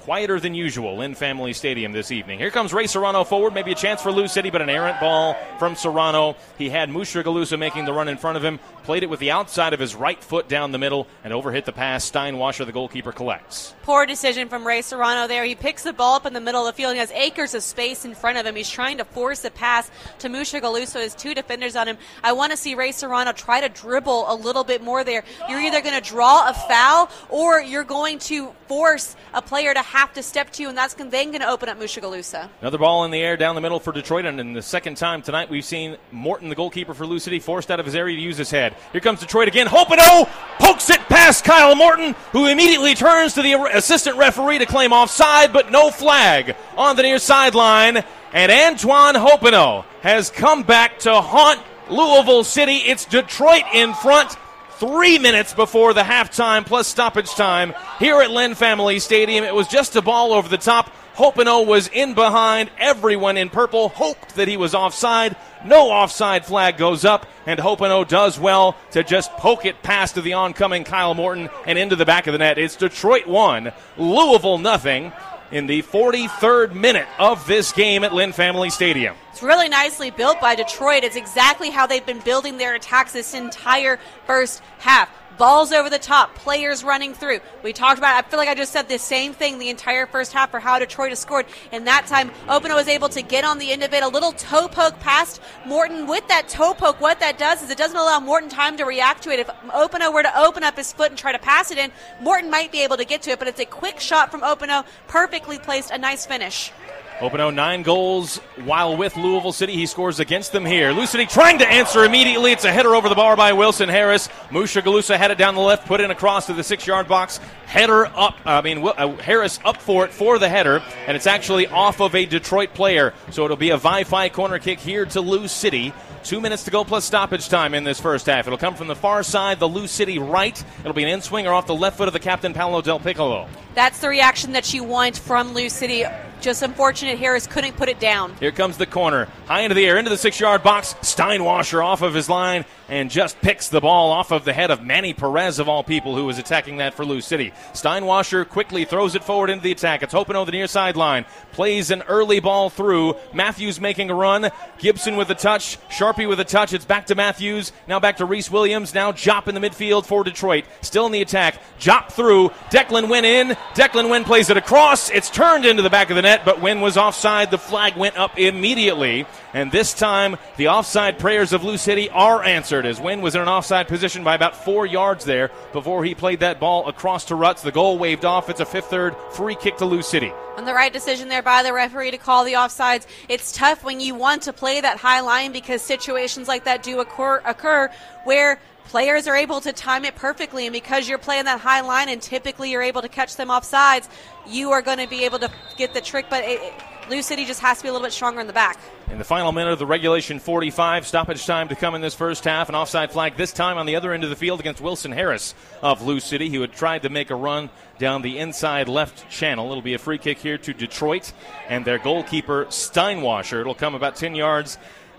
quieter than usual Lynn Family Stadium this evening. Here comes Ray Serrano forward, maybe a chance for Lou City, but an errant ball from Serrano. He had Mushagalusa making the run in front of him, played it with the outside of his right foot down the middle, and overhit the pass. Steinwasser, the goalkeeper, collects. Poor decision from Ray Serrano there. He picks the ball up in the middle of the field. He has acres of space in front of him. He's trying to force a pass to Mushagalusa. His two defenders on him. I want to see Ray Serrano try to dribble a little bit more there. You're either going to draw a foul or you're going to force a player to have to step to you, and that's then going to open up Mushagalusa. Another ball in the air down the middle for Detroit, and in the second time tonight we've seen Morton, the goalkeeper for Lou City, forced out of his area to use his head. Here comes Detroit again. Hoppenot pokes it past Kyle Morton, who immediately turns to the assistant referee to claim offside, but no flag on the near sideline, and Antoine Hoppenot has come back to haunt Louisville City. It's Detroit in front. Three minutes before the halftime plus stoppage time here at Lynn Family Stadium. It was just a ball over the top. Hoppenot was in behind. Everyone in purple hoped that he was offside. No offside flag goes up, and Hoppenot does well to just poke it past to the oncoming Kyle Morton and into the back of the net. It's Detroit one, Louisville nothing in the forty-third minute of this game at Lynn Family Stadium. It's really nicely built by Detroit. It's exactly how they've been building their attacks this entire first half. Balls over the top, players running through. We talked about it. I feel like I just said the same thing the entire first half for how Detroit has scored. And that time, Hoppenot was able to get on the end of it. A little toe poke past Morton. With that toe poke, what that does is it doesn't allow Morton time to react to it. If Hoppenot were to open up his foot and try to pass it in, Morton might be able to get to it. But it's a quick shot from Hoppenot, perfectly placed, a nice finish. Hoppenot, nine goals while with Louisville City. He scores against them here. Lou City trying to answer immediately. It's a header over the bar by Wilson Harris. Mushagalusa had it down the left, put in across to the six-yard box. Header up, I mean, Harris up for it for the header, and it's actually off of a Detroit player. So it'll be a Wi-Fi corner kick here to Lou City. Two minutes to go plus stoppage time in this first half. It'll come from the far side, the Lou City right. It'll be an in-swinger off the left foot of the captain, Paolo Del Piccolo. That's the reaction that you want from Lou City. Just unfortunate Harris couldn't put it down. Here comes the corner. High into the air, into the six-yard box. Steinwasser off of his line and just picks the ball off of the head of Manny Perez, of all people, who was attacking that for Lou City. Steinwasser quickly throws it forward into the attack. It's Hoppenot on the near sideline. Plays an early ball through. Matthews making a run. Gibson with a touch. Sharp with a touch. It's back to Matthews. Now back to Reese Williams. Now Jopp in the midfield for Detroit. Still in the attack. Jopp through. Declan Wynn in. Declan Wynn plays it across. It's turned into the back of the net, but Wynn was offside. The flag went up immediately. And this time, the offside prayers of Lou City are answered, as Wynn was in an offside position by about four yards there before he played that ball across to Rutz. The goal waved off. It's a fifth-third free kick to Lou City. And the right decision there by the referee to call the offsides. It's tough when you want to play that high line, because situations like that do occur, occur where players are able to time it perfectly, and because you're playing that high line and typically you're able to catch them offsides, you are going to be able to get the trick, but it, it, Lou City just has to be a little bit stronger in the back. In the final minute of the regulation forty-five, stoppage time to come in this first half. An offside flag this time on the other end of the field against Wilson Harris of Lou City, who had tried to make a run down the inside left channel. It'll be a free kick here to Detroit and their goalkeeper Steinwasser. It'll come about ten yards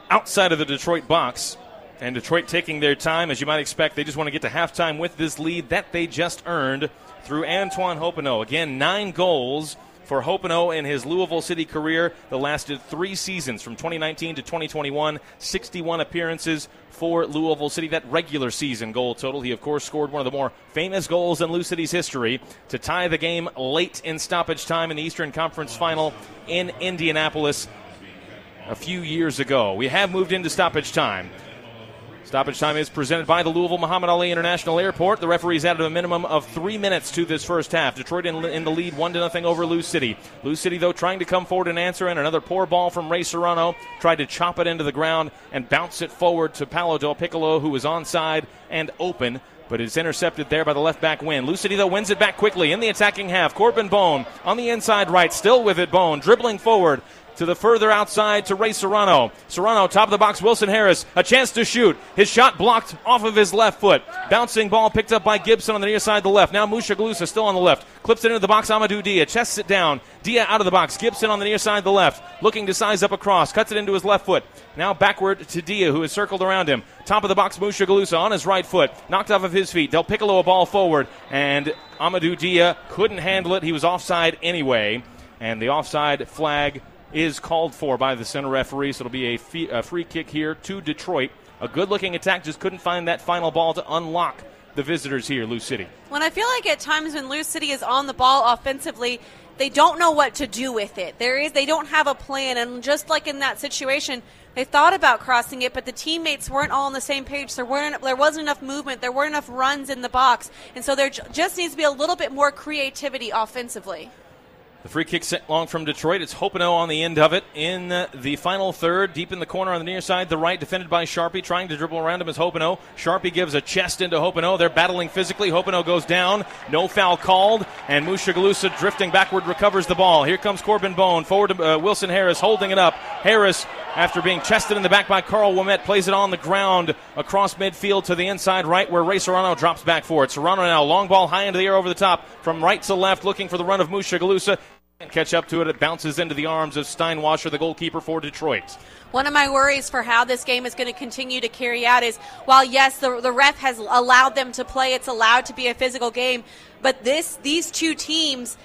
outside of the Detroit box. And Detroit taking their time, as you might expect. They just want to get to halftime with this lead that they just earned through Antoine Hoppenot. Again, nine goals For Hoppenot in his Louisville City career that lasted three seasons from twenty nineteen to twenty twenty-one, sixty-one appearances for Louisville City. That regular season goal total, he of course scored one of the more famous goals in Lou City's history to tie the game late in stoppage time in the Eastern Conference final in Indianapolis a few years ago. We have moved into stoppage time. Stoppage time is presented by the Louisville Muhammad Ali International Airport. The referees added a minimum of three minutes to this first half. Detroit in, in the lead, one to nothing over Lou City. Lou City, though, trying to come forward and answer, and another poor ball from Ray Serrano. Tried to chop it into the ground and bounce it forward to Paolo Del Piccolo, who was onside and open, but it's intercepted there by the left-back Wynn. Lou City, though, wins it back quickly in the attacking half. Corbin Bone on the inside right, still with it, Bone, dribbling forward to the further outside to Ray Serrano. Serrano, top of the box, Wilson Harris, a chance to shoot. His shot blocked off of his left foot. Bouncing ball picked up by Gibson on the near side of the left. Now Mushagalusa still on the left. Clips it into the box, Amadou Dia. Chests it down. Dia out of the box. Gibson on the near side of the left. Looking to size up a cross. Cuts it into his left foot. Now backward to Dia, who is circled around him. Top of the box, Mushagalusa on his right foot. Knocked off of his feet. Del Piccolo a ball forward. And Amadou Dia couldn't handle it. He was offside anyway. And the offside flag is called for by the center referee, so it'll be a, fee- a free kick here to Detroit. A good-looking attack, just couldn't find that final ball to unlock the visitors here, Lou City. When I feel like at times when Lou City is on the ball offensively, they don't know what to do with it. There is, they don't have a plan, and just like in that situation, they thought about crossing it, but the teammates weren't all on the same page. There weren't, there wasn't enough movement. There weren't enough runs in the box, and so there j- just needs to be a little bit more creativity offensively. The free kick sent long from Detroit. It's Hoppenot on the end of it in the final third, deep in the corner on the near side, the right, defended by Sharpe. Trying to dribble around him is Hoppenot. Sharpe gives a chest into Hoppenot. They're battling physically. Hoppenot goes down. No foul called. And Mushagalusa, drifting backward, recovers the ball. Here comes Corbin Bone. Forward to uh, Wilson Harris, holding it up. Harris, after being chested in the back by Carl Ouimette, plays it on the ground across midfield to the inside right, where Ray Serrano drops back for it. Serrano now, long ball high into the air over the top. From right to left, looking for the run of Mushagalusa. Catch up to it. It bounces into the arms of Steinwasser, the goalkeeper for Detroit. One of my worries for how this game is going to continue to carry out is, while yes, the, the ref has allowed them to play, it's allowed to be a physical game, but this these two teams,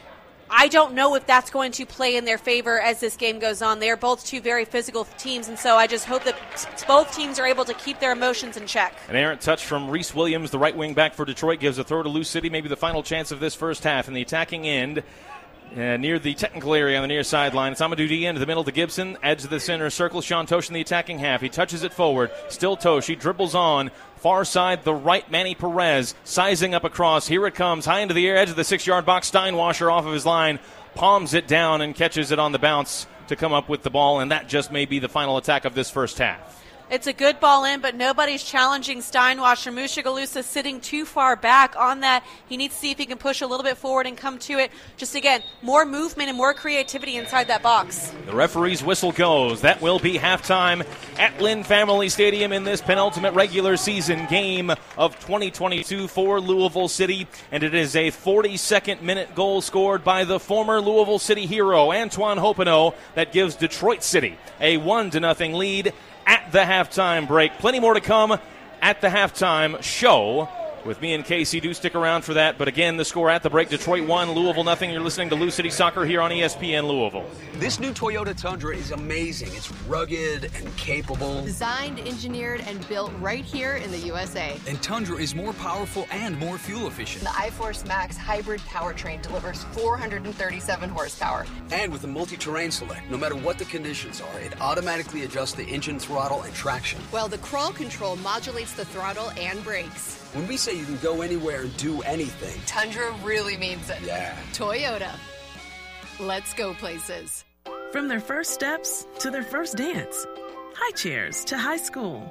I don't know if that's going to play in their favor as this game goes on. They're both two very physical teams, and so I just hope that both teams are able to keep their emotions in check. An errant touch from Reese Williams, the right wing back for Detroit, gives a throw to Lou City, maybe the final chance of this first half in the attacking end. Uh, near the technical area on the near sideline, it's Amadou Dia into the middle to Gibson, edge of the center circle, Sean Tosh in the attacking half. He touches it forward, still Tosh, he dribbles on, far side, the right, Manny Perez, sizing up across, here it comes, high into the air, edge of the six-yard box, Steinwasser off of his line, palms it down and catches it on the bounce to come up with the ball, and that just may be the final attack of this first half. It's a good ball in, but nobody's challenging Steinwasser. Mushagalusa sitting too far back on that. He needs to see if he can push a little bit forward and come to it. Just, again, more movement and more creativity inside that box. The referee's whistle goes. That will be halftime at Lynn Family Stadium in this penultimate regular season game of twenty twenty-two for Louisville City. And it is a forty-second minute goal scored by the former Louisville City hero, Antoine Hoppenot, that gives Detroit City a one to nothing lead at the halftime break. Plenty more to come at the halftime show with me and Casey. Do stick around for that. But again, the score at the break, Detroit one, Louisville nothing. You're listening to Lou City Soccer here on E S P N Louisville. This new Toyota Tundra is amazing. It's rugged and capable. Designed, engineered, and built right here in the U S A. And Tundra is more powerful and more fuel efficient. The iForce Max hybrid powertrain delivers four hundred thirty-seven horsepower. And with the multi-terrain select, no matter what the conditions are, it automatically adjusts the engine throttle and traction. While the crawl control modulates the throttle and brakes. When we say you can go anywhere and do anything, Tundra really means it. Yeah. Toyota. Let's go places. From their first steps to their first dance. High chairs to high school.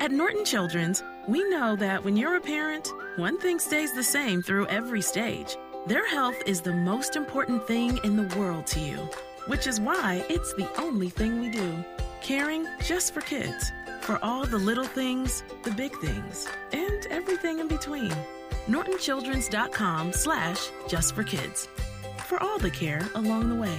At Norton Children's, we know that when you're a parent, one thing stays the same through every stage. Their health is the most important thing in the world to you, which is why it's the only thing we do. Caring just for kids. For all the little things, the big things, and everything in between. Norton Children's dot com slash just for kids. For all the care along the way.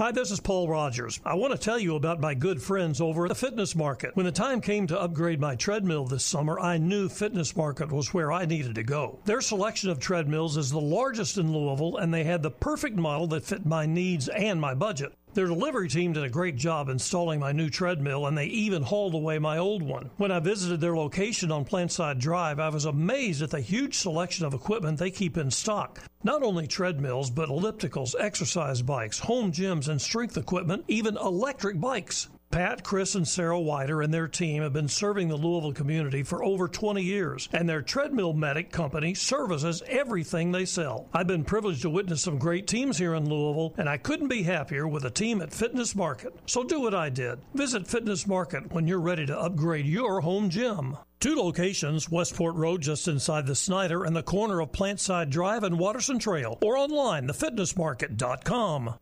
Hi, this is Paul Rogers. I want to tell you about my good friends over at the Fitness Market. When the time came to upgrade my treadmill this summer, I knew Fitness Market was where I needed to go. Their selection of treadmills is the largest in Louisville, and they had the perfect model that fit my needs and my budget. Their delivery team did a great job installing my new treadmill, and they even hauled away my old one. When I visited their location on Plantside Drive, I was amazed at the huge selection of equipment they keep in stock. Not only treadmills, but ellipticals, exercise bikes, home gyms and strength equipment, even electric bikes. Pat, Chris, and Sarah Wider and their team have been serving the Louisville community for over twenty years, and their Treadmill Medic company services everything they sell. I've been privileged to witness some great teams here in Louisville, and I couldn't be happier with a team at Fitness Market. So do what I did. Visit Fitness Market when you're ready to upgrade your home gym. Two locations, Westport Road just inside the Snyder and the corner of Plantside Drive and Watterson Trail, or online, the fitness market dot com.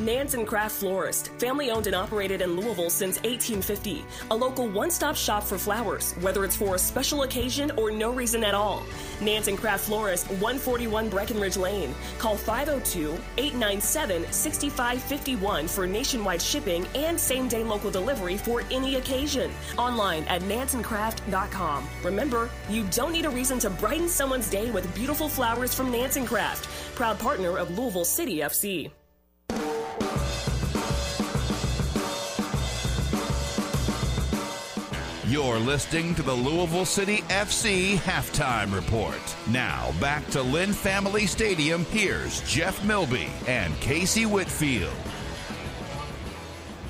Nansen Craft Florist, family owned and operated in Louisville since eighteen fifty. A local one-stop shop for flowers, whether it's for a special occasion or no reason at all. Nansen Craft Florist, one forty-one Breckenridge Lane. Call five oh two, eight nine seven, six five five one for nationwide shipping and same-day local delivery for any occasion. Online at nansen craft dot com. Remember, you don't need a reason to brighten someone's day with beautiful flowers from Nansen Craft. Proud partner of Louisville City F C. You're listening to the Louisville City F C Halftime Report. Now, back to Lynn Family Stadium. Here's Jeff Milby and Casey Whitfield.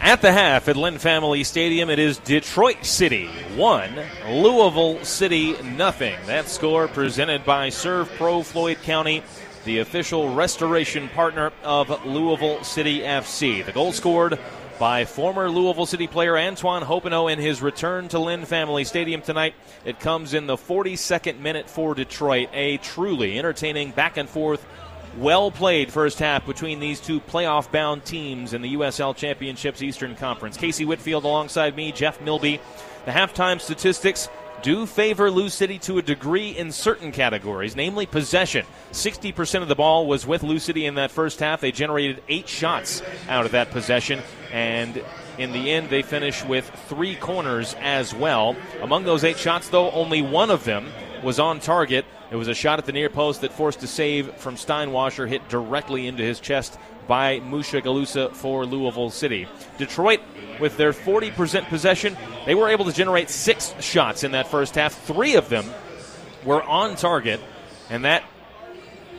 At the half at Lynn Family Stadium, it is Detroit City one, Louisville City nothing. That score presented by Serve Pro Floyd County, the official restoration partner of Louisville City F C. The goal scored by former Louisville City player Antoine Hoppenot in his return to Lynn Family Stadium tonight. It comes in the forty-second minute for Detroit. A truly entertaining back-and-forth, well-played first half between these two playoff-bound teams in the U S L Championship's Eastern Conference. Casey Whitfield alongside me, Jeff Milby. The halftime statistics do favor Lou City to a degree in certain categories, namely possession. sixty percent of the ball was with Lou City in that first half. They generated eight shots out of that possession, and in the end they finish with three corners as well. Among those eight shots, though, only one of them was on target. It was a shot at the near post that forced a save from Steinwasser, hit directly into his chest by Mushagalusa for Louisville City. Detroit, with their forty percent possession, they were able to generate six shots in that first half. Three of them were on target, and that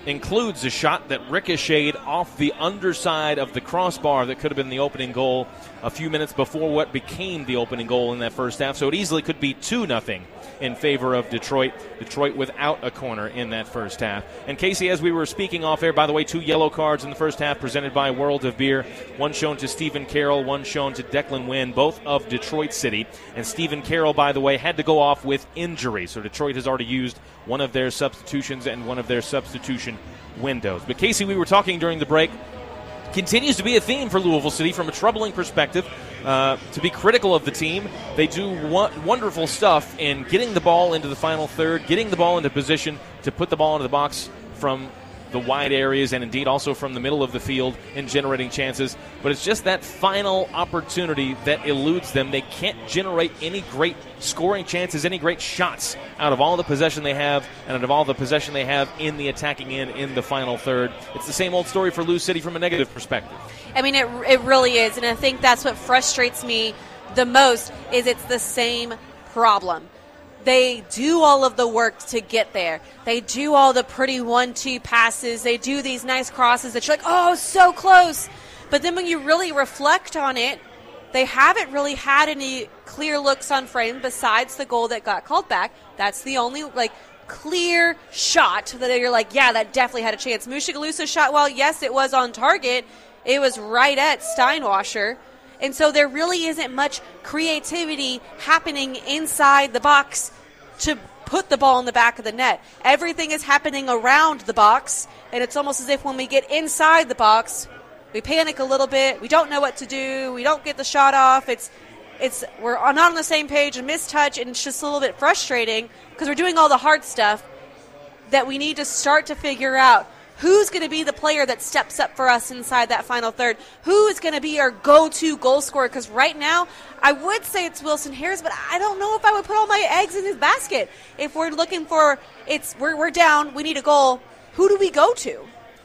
includes a shot that ricocheted off the underside of the crossbar that could have been the opening goal a few minutes before what became the opening goal in that first half. So it easily could be two nothing in favor of Detroit. Detroit without a corner in that first half. And Casey, as we were speaking off air, by the way, two yellow cards in the first half presented by World of Beer. One shown to Stephen Carroll, one shown to Declan Wynn, both of Detroit City. And Stephen Carroll, by the way, had to go off with injury. So Detroit has already used one of their substitutions and one of their substitution windows. But Casey, we were talking during the break, continues to be a theme for Louisville City from a troubling perspective. Uh, to be critical of the team, they do wo- wonderful stuff in getting the ball into the final third, getting the ball into position to put the ball into the box from the wide areas and indeed also from the middle of the field and generating chances. But it's just that final opportunity that eludes them. They can't generate any great scoring chances, any great shots out of all the possession they have and out of all the possession they have in the attacking end in the final third. It's the same old story for Lou City from a negative perspective. I mean, it it really is, and I think that's what frustrates me the most is it's the same problem. They do all of the work to get there. They do all the pretty one-two passes. They do these nice crosses that you're like, oh, so close. But then when you really reflect on it, they haven't really had any clear looks on frame besides the goal that got called back. That's the only, like, clear shot that you're like, yeah, that definitely had a chance. Mushagalusa shot, well, yes, it was on target. It was right at Steinwasser. And so there really isn't much creativity happening inside the box to put the ball in the back of the net. Everything is happening around the box, and it's almost as if when we get inside the box, we panic a little bit. We don't know what to do. We don't get the shot off. It's, it's we're not on the same page, a mistouch, and it's just a little bit frustrating because we're doing all the hard stuff that we need to start to figure out. who's going to be the player that steps up for us inside that final third? Who is going to be our go-to goal scorer? Because right now, I would say it's Wilson Harris, but I don't know if I would put all my eggs in his basket. If we're looking for, it's we're, we're down, we need a goal, who do we go to?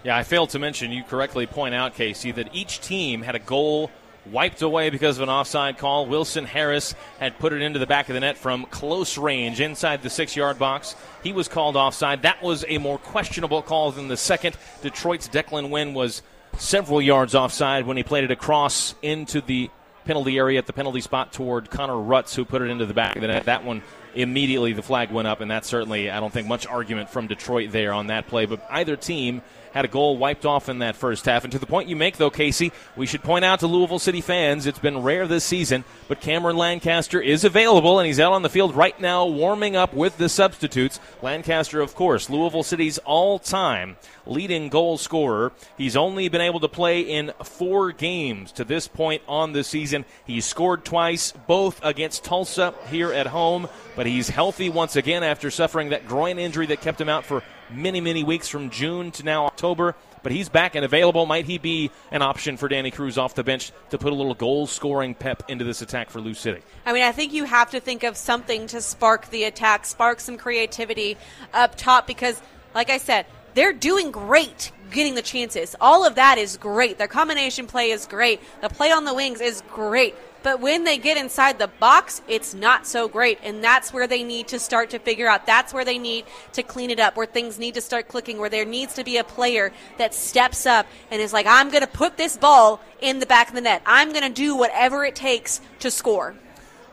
Yeah, I failed to mention, you correctly point out, Casey, that each team had a goal wiped away because of an offside call. Wilson Harris had put it into the back of the net from close range inside the six-yard box. He was called offside. That was a more questionable call than the second. Detroit's Declan Wynn was several yards offside when he played it across into the penalty area at the penalty spot toward Connor Rutz, who put it into the back of the net. That one, immediately the flag went up, and that's certainly, I don't think, much argument from Detroit there on that play. But either team had a goal wiped off in that first half. And to the point you make, though, Casey, we should point out to Louisville City fans, it's been rare this season, but Cameron Lancaster is available, and he's out on the field right now warming up with the substitutes. Lancaster, of course, Louisville City's all-time leading goal scorer. He's only been able to play in four games to this point on the season. He's scored twice, both against Tulsa here at home, but he's healthy once again after suffering that groin injury that kept him out for many, many weeks from June to now October, but he's back and available. Might he be an option for Danny Cruz off the bench to put a little goal-scoring pep into this attack for Lou City? I mean, I think you have to think of something to spark the attack, spark some creativity up top because, like I said, they're doing great getting the chances. All of that is great. Their combination play is great. The play on the wings is great. But when they get inside the box, it's not so great, and that's where they need to start to figure out. That's where they need to clean it up, where things need to start clicking, where there needs to be a player that steps up and is like, I'm going to put this ball in the back of the net. I'm going to do whatever it takes to score.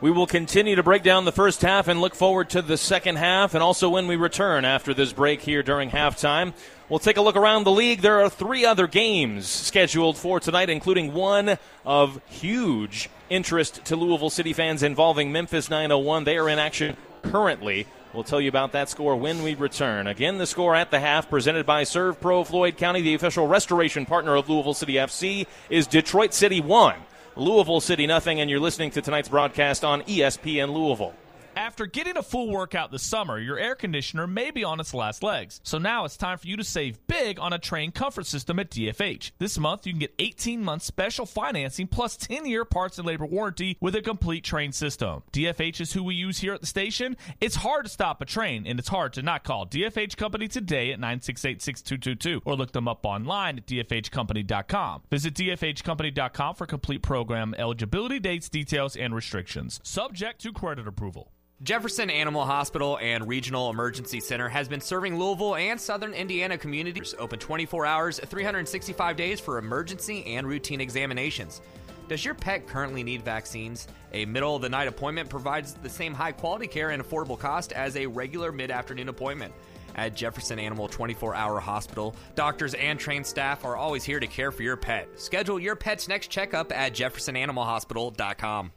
We will continue to break down the first half and look forward to the second half, and also when we return after this break here during halftime. We'll take a look around the league. There are three other games scheduled for tonight, including one of huge interest to Louisville City fans involving Memphis nine oh one. They are in action currently. We'll tell you about that score when we return. Again, the score at the half presented by Serve Pro Floyd County, the official restoration partner of Louisville City F C, is Detroit City one, Louisville City nothing, and you're listening to tonight's broadcast on E S P N Louisville. After getting a full workout this summer, your air conditioner may be on its last legs. So now it's time for you to save big on a Trane comfort system at D F H. This month, you can get eighteen month special financing plus ten year parts and labor warranty with a complete Trane system. D F H is who we use here at the station. It's hard to stop a Trane, and it's hard to not call D F H Company today at nine six eight, six two two two or look them up online at D F H company dot com. Visit D F H company dot com for complete program eligibility, dates, details, and restrictions. Subject to credit approval. Jefferson Animal Hospital and Regional Emergency Center has been serving Louisville and Southern Indiana communities, open twenty-four hours, three hundred sixty-five days for emergency and routine examinations. Does your pet currently need vaccines? A middle-of-the-night appointment provides the same high-quality care and affordable cost as a regular mid-afternoon appointment. At Jefferson Animal twenty-four hour Hospital, doctors and trained staff are always here to care for your pet. Schedule your pet's next checkup at jefferson animal hospital dot com.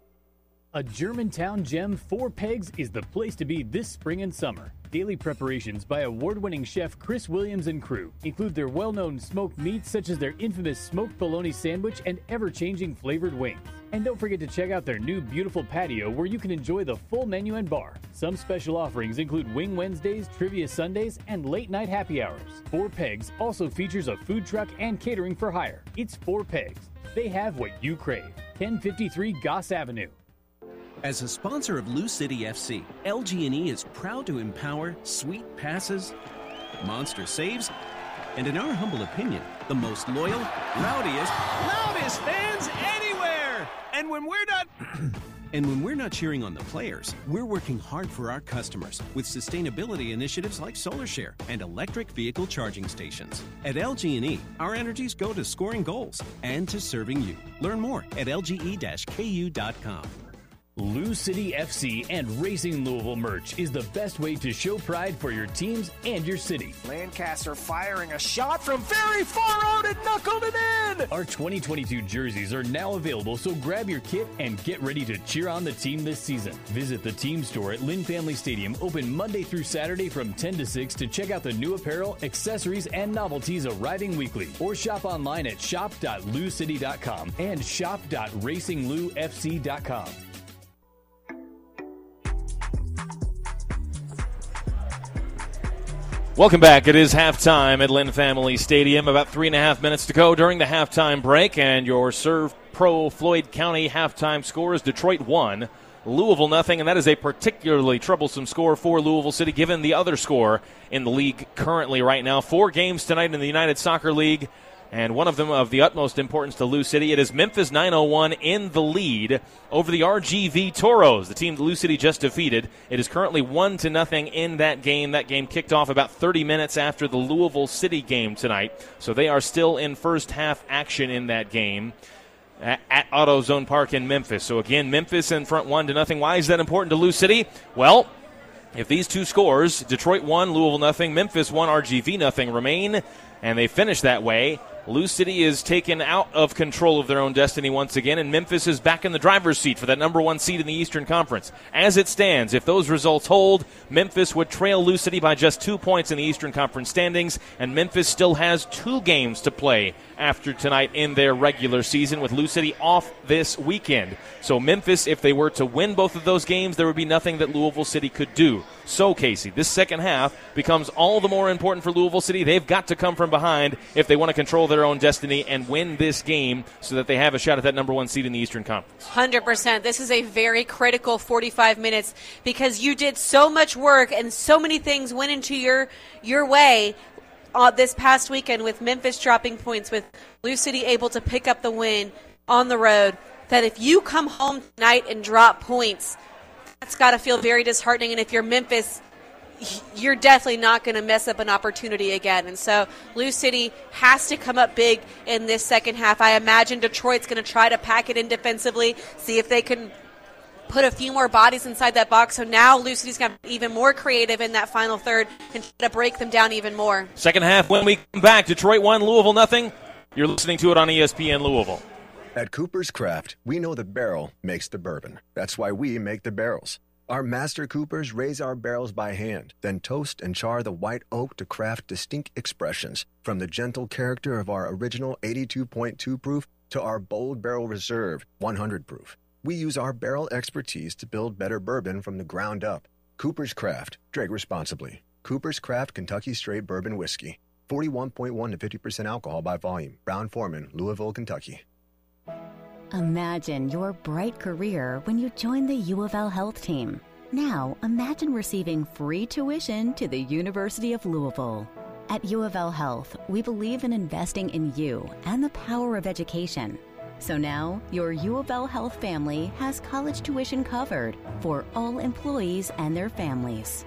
A Germantown gem, Four Pegs, is the place to be this spring and summer. Daily preparations by award-winning chef Chris Williams and crew include their well-known smoked meats such as their infamous smoked bologna sandwich and ever-changing flavored wings. And don't forget to check out their new beautiful patio where you can enjoy the full menu and bar. Some special offerings include Wing Wednesdays, Trivia Sundays, and late-night happy hours. Four Pegs also features a food truck and catering for hire. It's Four Pegs. They have what you crave. ten fifty-three Goss Avenue. As a sponsor of Lou City F C, L G and E is proud to empower sweet passes, monster saves, and in our humble opinion, the most loyal, rowdiest, loudest fans anywhere. And when we're not... And when we're not cheering on the players, we're working hard for our customers with sustainability initiatives like SolarShare and electric vehicle charging stations. At L G and E, our energies go to scoring goals and to serving you. Learn more at L G E K U dot com. Lou City F C and Racing Louisville merch is the best way to show pride for your teams and your city. Lancaster firing a shot from very far out and knuckled it in! Our twenty twenty-two jerseys are now available, so grab your kit and get ready to cheer on the team this season. Visit the team store at Lynn Family Stadium, open Monday through Saturday from ten to six to check out the new apparel, accessories, and novelties arriving weekly. Or shop online at shop dot lou city dot com and shop dot racing lou f c dot com. Welcome back. It is halftime at Lynn Family Stadium. About three and a half minutes to go during the halftime break, and your Serve Pro Floyd County halftime score is Detroit one, Louisville nothing, and that is a particularly troublesome score for Louisville City, given the other score in the league currently right now. Four games tonight in the United Soccer League, and one of them of the utmost importance to Lou City. It is Memphis nine oh one in the lead over the R G V Toros, the team that Lou City just defeated. It is currently one to nothing in that game. That game kicked off about thirty minutes after the Louisville City game tonight, so they are still in first half action in that game at AutoZone Park in Memphis. So again, Memphis in front one to nothing. Why is that important to Lou City? Well, if these two scores, Detroit one, Louisville nothing, Memphis one, R G V nothing, remain, and they finish that way, Lou City is taken out of control of their own destiny once again, and Memphis is back in the driver's seat for that number one seed in the Eastern Conference. As it stands, if those results hold, Memphis would trail Lou City by just two points in the Eastern Conference standings, and Memphis still has two games to play after tonight in their regular season, with Lou City off this weekend. So Memphis, if they were to win both of those games, there would be nothing that Louisville City could do. So, Casey, this second half becomes all the more important for Louisville City. They've got to come from behind if they want to control their own destiny and win this game so that they have a shot at that number one seed in the Eastern Conference. one hundred percent. This is a very critical forty-five minutes because you did so much work and so many things went into your your way uh, this past weekend, with Memphis dropping points, with Lou City able to pick up the win on the road, that if you come home tonight and drop points, that's got to feel very disheartening. And if you're Memphis, you're definitely not going to mess up an opportunity again. And so Lou City has to come up big in this second half. I imagine Detroit's going to try to pack it in defensively, see if they can put a few more bodies inside that box. So now Lou City's going to be even more creative in that final third and try to break them down even more. Second half when we come back, Detroit one, Louisville nothing. You're listening to it on E S P N Louisville. At Cooper's Craft, we know the barrel makes the bourbon. That's why we make the barrels. Our master coopers raise our barrels by hand, then toast and char the white oak to craft distinct expressions, from the gentle character of our original eighty-two point two proof to our bold barrel reserve, one hundred proof. We use our barrel expertise to build better bourbon from the ground up. Cooper's Craft. Drink responsibly. Cooper's Craft Kentucky Straight Bourbon Whiskey. forty-one point one to fifty percent alcohol by volume. Brown-Forman, Louisville, Kentucky. Imagine your bright career when you join the U of L Health Team. Now, imagine receiving free tuition to the University of Louisville. At U of L Health, we believe in investing in you and the power of education. So now, your U of L Health family has college tuition covered for all employees and their families.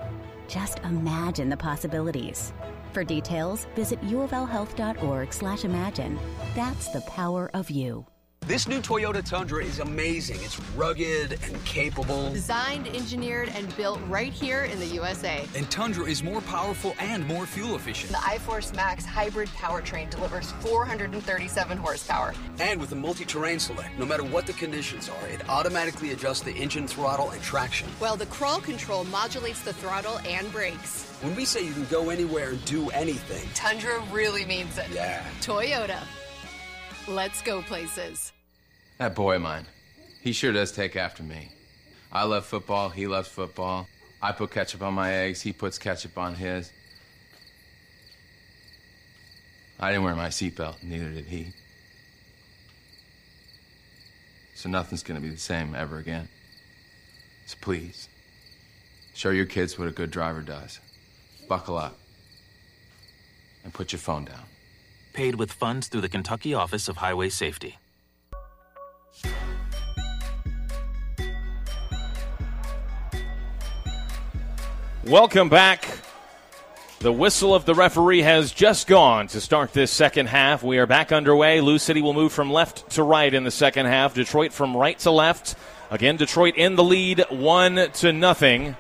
Just imagine the possibilities. For details, visit u of l health dot org slash imagine. That's the power of you. This new Toyota Tundra is amazing. It's rugged and capable. Designed, engineered, and built right here in the U S A. And Tundra is more powerful and more fuel efficient. The iForce Max hybrid powertrain delivers four hundred thirty-seven horsepower. And with the multi-terrain select, no matter what the conditions are, it automatically adjusts the engine throttle and traction. Well, the crawl control modulates the throttle and brakes. When we say you can go anywhere and do anything, Tundra really means it. Yeah. Toyota. Let's go places. That boy of mine, he sure does take after me. I love football, he loves football. I put ketchup on my eggs, he puts ketchup on his. I didn't wear my seatbelt, neither did he. So nothing's gonna be the same ever again. So please, show your kids what a good driver does. Buckle up and put your phone down. Paid with funds through the Kentucky Office of Highway Safety. Welcome back. The whistle of the referee has just gone to start this second half. We are back underway. Lou City will move from left to right in the second half. Detroit from right to left. Again, Detroit in the lead, one to nothing.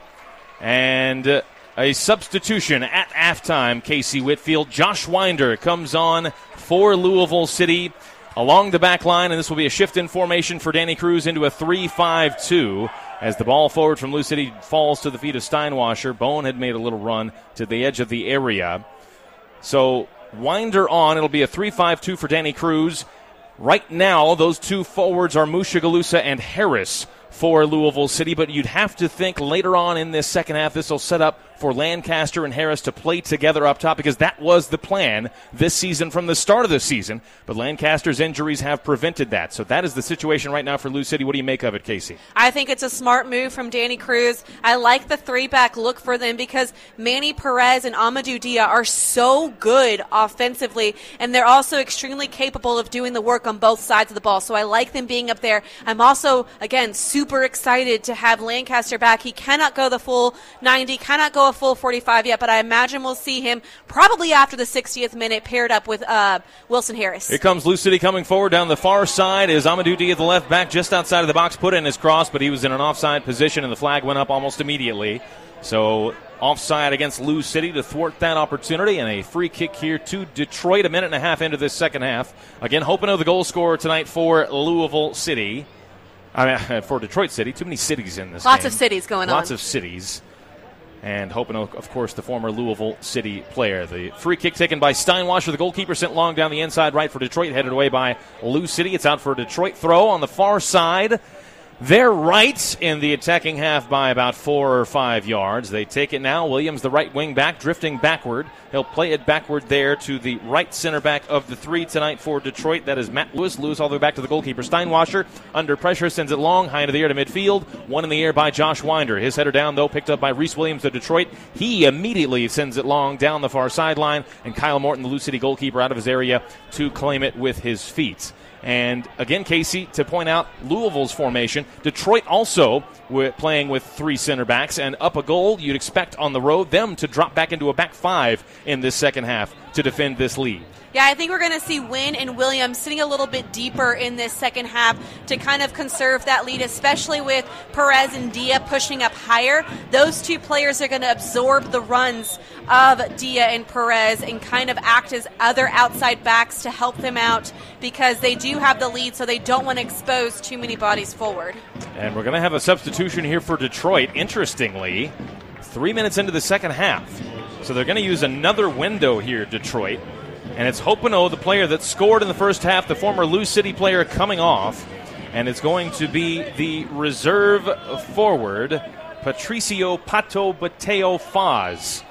And uh, a substitution at halftime. Casey Whitfield. Josh Winder comes on for Louisville City along the back line, and this will be a shift in formation for Danny Cruz into a three five two. As the ball forward from Lou City falls to the feet of Steinwasser, Bone had made a little run to the edge of the area. So Winder on, it'll be a three five two for Danny Cruz. Right now, those two forwards are Mushagalusa and Harris for Louisville City, but you'd have to think later on in this second half this will set up for Lancaster and Harris to play together up top, because that was the plan this season from the start of the season. But Lancaster's injuries have prevented that. So that is the situation right now for Lou City. What do you make of it, Casey? I think it's a smart move from Danny Cruz. I like the three-back look for them because Manny Perez and Amadou Dia are so good offensively, and they're also extremely capable of doing the work on both sides of the ball. So I like them being up there. I'm also, again, super excited to have Lancaster back. He cannot go the full ninety, cannot go a full forty-five yet, but I imagine we'll see him probably after the sixtieth minute paired up with uh, Wilson Harris. Here comes Lou City coming forward down the far side is Amadou Dia, the left back, just outside of the box, put in his cross, but he was in an offside position, and the flag went up almost immediately. So offside against Lou City to thwart that opportunity, and a free kick here to Detroit a minute and a half into this second half. Again, Hoppenot, the goal scorer tonight for Louisville City. I mean, for Detroit City. Too many cities in this Lots game. Lots of cities going Lots on. Lots of cities. And Hoppenot, of course, the former Louisville City player. The free kick taken by Steinwasser. The goalkeeper sent long down the inside right for Detroit, headed away by Lou City. It's out for a Detroit throw on the far side. They're right in the attacking half by about four or five yards. They take it now. Williams, the right wing back, drifting backward. He'll play it backward there to the right center back of the three tonight for Detroit. That is Matt Lewis. Lewis all the way back to the goalkeeper. Steinwasser, under pressure, sends it long, high into the air to midfield. One in the air by Josh Winder. His header down, though, picked up by Reese Williams of Detroit. He immediately sends it long down the far sideline, and Kyle Morton, the Lou City goalkeeper, out of his area to claim it with his feet. And again, Casey, to point out Louisville's formation, Detroit also with playing with three center backs, and up a goal, you'd expect on the road them to drop back into a back five in this second half to defend this lead. Yeah, I think we're going to see Wynn and Williams sitting a little bit deeper in this second half to kind of conserve that lead, especially with Perez and Dia pushing up higher. Those two players are going to absorb the runs of Dia and Perez and kind of act as other outside backs to help them out, because they do have the lead, so they don't want to expose too many bodies forward. And we're going to have a substitution here for Detroit, interestingly, three minutes into the second half. So they're going to use another window here, Detroit. And it's Hoppenot, the player that scored in the first half, the former Lou City player, coming off. And it's going to be the reserve forward, Patricio Pato Bateo Faz,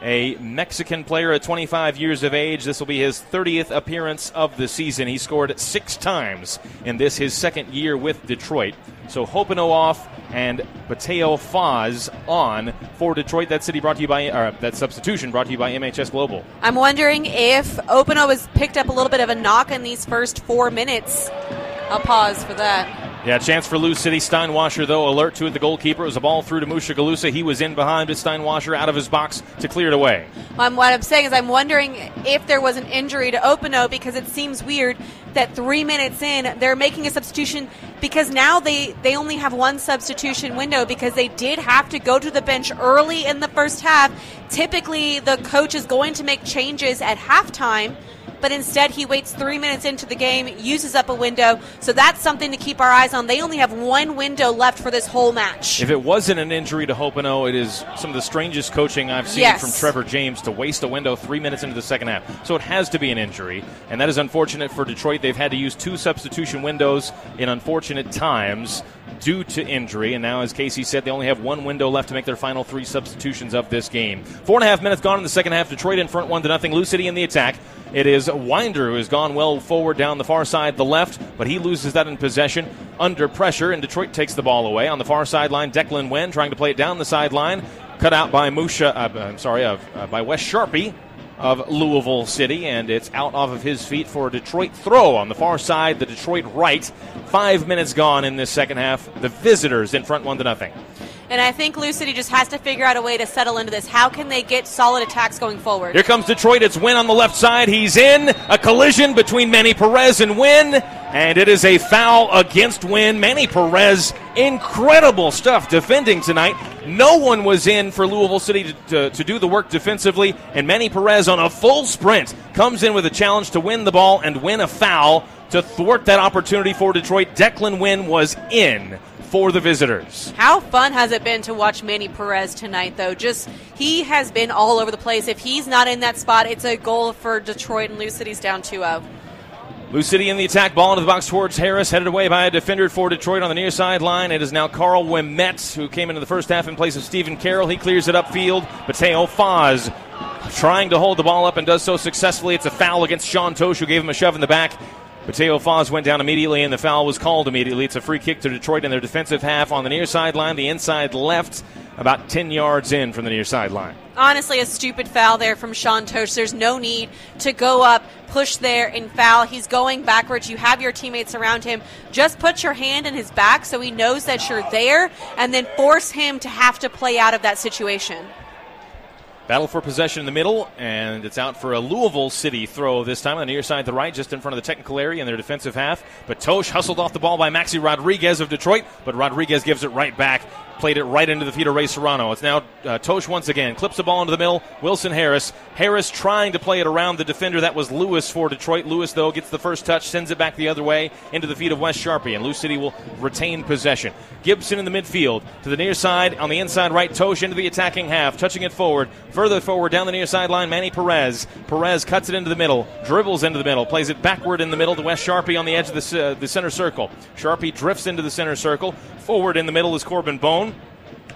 a Mexican player at twenty-five years of age. This will be his thirtieth appearance of the season. He scored six times in this, his second year with Detroit. So Hoppenot off and Bateo Faz on for Detroit. That city brought to you by uh, that substitution brought to you by M H S Global. I'm wondering if Hoppenot has picked up a little bit of a knock in these first four minutes. I'll pause for that. Yeah, chance for Lou City. Steinwasser, though, alert to it. The goalkeeper, it was a ball through to Mushagalusa. He was in behind, but Steinwasser out of his box to clear it away. Um, what I'm saying is I'm wondering if there was an injury to Hoppenot, because it seems weird that three minutes in, they're making a substitution, because now they, they only have one substitution window, because they did have to go to the bench early in the first half. Typically, the coach is going to make changes at halftime, but instead he waits three minutes into the game, uses up a window. So that's something to keep our eyes on. They only have one window left for this whole match. If it wasn't an injury to Hoppenot, it is some of the strangest coaching I've seen yes. from Trevor James to waste a window three minutes into the second half. So it has to be an injury, and that is unfortunate for Detroit. They've had to use two substitution windows in unfortunate times due to injury, and now, as Casey said, they only have one window left to make their final three substitutions of this game. Four and a half minutes gone in the second half. Detroit in front, one to nothing. Lou City in the attack. It is Winder who has gone well forward down the far side, the left, but he loses that in possession under pressure, and Detroit takes the ball away. On the far sideline, Declan Wynn trying to play it down the sideline. Cut out by Musha, uh, I'm sorry, uh, uh, by Wes Sharpe of Louisville City, and it's out off of his feet for a Detroit throw on the far side, the Detroit right. Five minutes gone in this second half. The visitors in front, one to nothing. And I think Lou City just has to figure out a way to settle into this. How can they get solid attacks going forward? Here comes Detroit. It's Wynn on the left side. He's in. A collision between Manny Perez and Wynn, and it is a foul against Wynn. Manny Perez, incredible stuff defending tonight. No one was in for Louisville City to, to, to do the work defensively, and Manny Perez on a full sprint comes in with a challenge to win the ball and win a foul to thwart that opportunity for Detroit. Declan Wynn was in for the visitors. How fun has it been to watch Manny Perez tonight, though? Just, he has been all over the place. If he's not in that spot, it's a goal for Detroit, and Lou City's down two oh. Lou City in the attack, ball into the box towards Harris, headed away by a defender for Detroit on the near sideline. It is now Carl Ouimette, who came into the first half in place of Stephen Carroll. He clears it upfield. Mateo Foz trying to hold the ball up and does so successfully. It's a foul against Sean Tosh, who gave him a shove in the back. Mateo Foz went down immediately, and the foul was called immediately. It's a free kick to Detroit in their defensive half on the near sideline, the inside left, about ten yards in from the near sideline. Honestly, a stupid foul there from Sean Tosh. There's no need to go up, push there, and foul. He's going backwards. You have your teammates around him. Just put your hand in his back so he knows that you're there, and then force him to have to play out of that situation. Battle for possession in the middle, and it's out for a Louisville City throw this time on the near side to the right, just in front of the technical area in their defensive half. But Tosh hustled off the ball by Maxi Rodriguez of Detroit, but Rodriguez gives it right back. Played it right into the feet of Ray Serrano. It's now uh, Tosh once again. Clips the ball into the middle. Wilson Harris. Harris trying to play it around the defender. That was Lewis for Detroit. Lewis, though, gets the first touch, sends it back the other way into the feet of Wes Sharpe, and Lou City will retain possession. Gibson in the midfield to the near side. On the inside right, Tosh into the attacking half, touching it forward. Further forward down the near sideline, Manny Perez. Perez cuts it into the middle, dribbles into the middle, plays it backward in the middle to Wes Sharpe on the edge of the, uh, the center circle. Sharpe drifts into the center circle. Forward in the middle is Corbin Bone.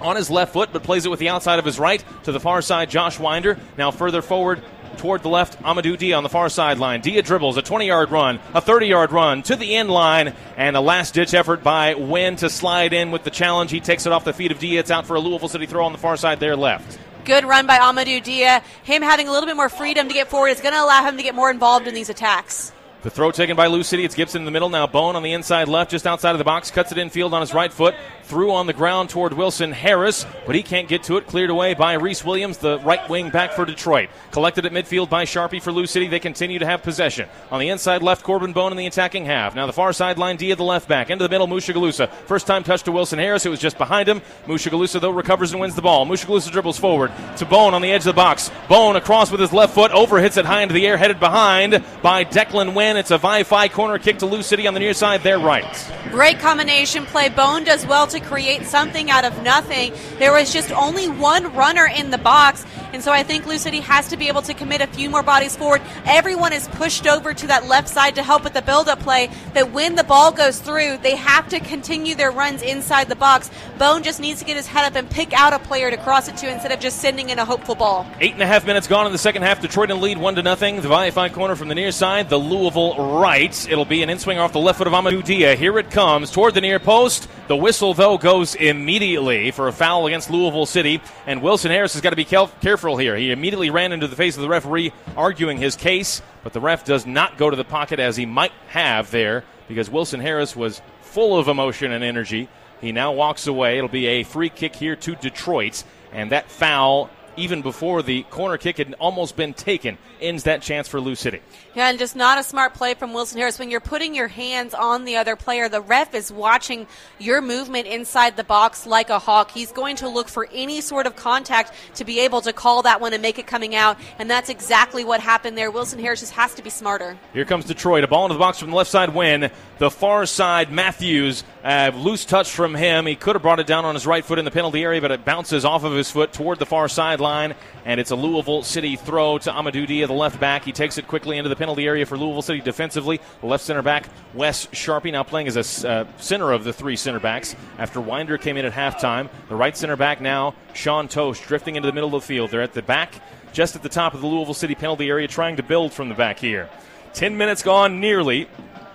On his left foot, but plays it with the outside of his right to the far side, Josh Winder. Now further forward toward the left, Amadou Dia on the far sideline. Dia dribbles a twenty-yard run, a thirty-yard run to the end line, and a last-ditch effort by Wynn to slide in with the challenge. He takes it off the feet of Dia. It's out for a Louisville City throw on the far side there left. Good run by Amadou Dia. Him having a little bit more freedom to get forward is going to allow him to get more involved in these attacks. The throw taken by Lou City. It's Gibson in the middle. Now Bone on the inside left, just outside of the box. Cuts it infield on his right foot. Threw on the ground toward Wilson Harris, but he can't get to it. Cleared away by Reese Williams, the right wing back for Detroit. Collected at midfield by Sharpe for Lou City. They continue to have possession. On the inside left, Corbin Bone in the attacking half. Now the far sideline, Dia the left back. Into the middle, Mushagalusa. First time touch to Wilson Harris. It was just behind him. Mushagalusa, though, recovers and wins the ball. Mushagalusa dribbles forward to Bone on the edge of the box. Bone across with his left foot. Over hits it high into the air. Headed behind by Declan Wynn. It's a Wi-Fi corner kick to Lou City on the near side. They're right. Great combination play. Bone does well to create something out of nothing. There was just only one runner in the box, and so I think Lou City has to be able to commit a few more bodies forward. Everyone is pushed over to that left side to help with the build-up play, that when the ball goes through, they have to continue their runs inside the box. Bone just needs to get his head up and pick out a player to cross it to instead of just sending in a hopeful ball. Eight and a half minutes gone in the second half. Detroit in lead, one to nothing. The Wi-Fi corner from the near side. The Louisville right. It'll be an in-swing off the left foot of Amadou Dia. Here it comes toward the near post. The whistle, though, goes immediately for a foul against Louisville City, and Wilson Harris has got to be careful here. He immediately ran into the face of the referee, arguing his case, but the ref does not go to the pocket as he might have there because Wilson Harris was full of emotion and energy. He now walks away. It'll be a free kick here to Detroit, and that foul, even before the corner kick had almost been taken, ends that chance for Lou City. Yeah, and just not a smart play from Wilson Harris. When you're putting your hands on the other player, the ref is watching your movement inside the box like a hawk. He's going to look for any sort of contact to be able to call that one and make it coming out, and that's exactly what happened there. Wilson Harris just has to be smarter. Here comes Detroit. A ball into the box from the left side, Wynn. The far side, Matthews. Uh, loose touch from him. He could have brought it down on his right foot in the penalty area, but it bounces off of his foot toward the far sideline. And it's a Louisville City throw to Amadou Dia, the left back. He takes it quickly into the penalty area for Louisville City defensively. The left center back, Wes Sharpe, now playing as a uh, center of the three center backs after Winder came in at halftime. The right center back now, Sean Tosh, drifting into the middle of the field. They're at the back, just at the top of the Louisville City penalty area, trying to build from the back here. Ten minutes gone, nearly.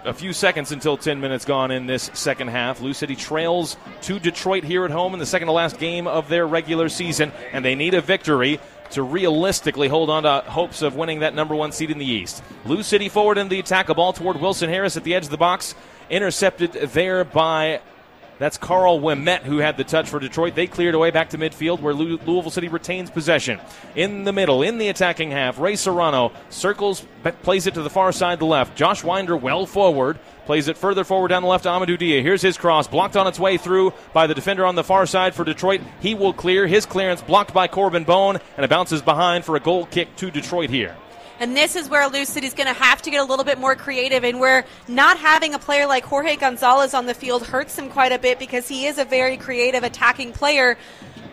A few seconds until ten minutes gone in this second half. Lou City trails to Detroit here at home in the second-to-last game of their regular season, and they need a victory to realistically hold on to hopes of winning that number one seed in the East. Lou City forward in the attack, a ball toward Wilson Harris at the edge of the box, intercepted there by... That's Carl Ouimette who had the touch for Detroit. They cleared away back to midfield where Lou- Louisville City retains possession. In the middle, in the attacking half, Ray Serrano circles, plays it to the far side, the left. Josh Winder well forward, plays it further forward down the left to Amadou Dia. Here's his cross, blocked on its way through by the defender on the far side for Detroit. He will clear. His clearance blocked by Corbin Bone, and it bounces behind for a goal kick to Detroit here. And this is where Lou City's going to have to get a little bit more creative, and where not having a player like Jorge Gonzalez on the field hurts him quite a bit because he is a very creative attacking player.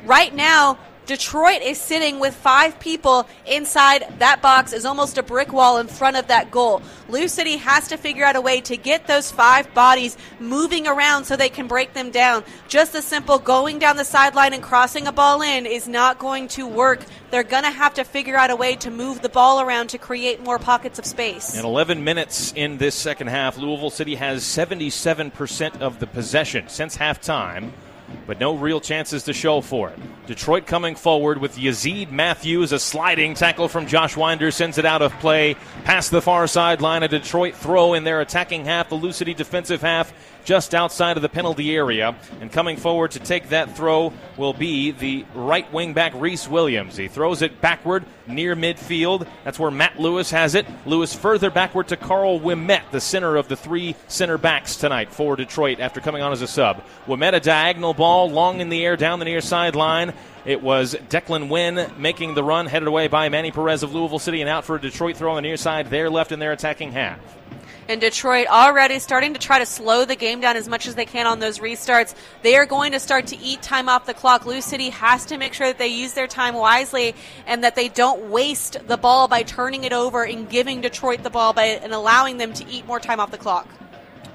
Right now, Detroit is sitting with five people inside that box, is almost a brick wall in front of that goal. Lou City has to figure out a way to get those five bodies moving around so they can break them down. Just as simple going down the sideline and crossing a ball in is not going to work. They're going to have to figure out a way to move the ball around to create more pockets of space. And eleven minutes in this second half, Louisville City has seventy-seven percent of the possession since halftime, but no real chances to show for it. Detroit coming forward with Yazeed Mathews, a sliding tackle from Josh Winder, sends it out of play, past the far sideline, a Detroit throw in their attacking half, the Lou City defensive half, just outside of the penalty area. And coming forward to take that throw will be the right wing back, Reese Williams. He throws it backward near midfield. That's where Matt Lewis has it. Lewis further backward to Carl Ouimette, the center of the three center backs tonight for Detroit after coming on as a sub. Ouimette, a diagonal ball, long in the air, down the near sideline. It was Declan Wynn making the run, headed away by Manny Perez of Louisville City and out for a Detroit throw on the near side. They're left in their attacking half. And Detroit already starting to try to slow the game down as much as they can on those restarts. They are going to start to eat time off the clock. Lou City has to make sure that they use their time wisely and that they don't waste the ball by turning it over and giving Detroit the ball by and allowing them to eat more time off the clock.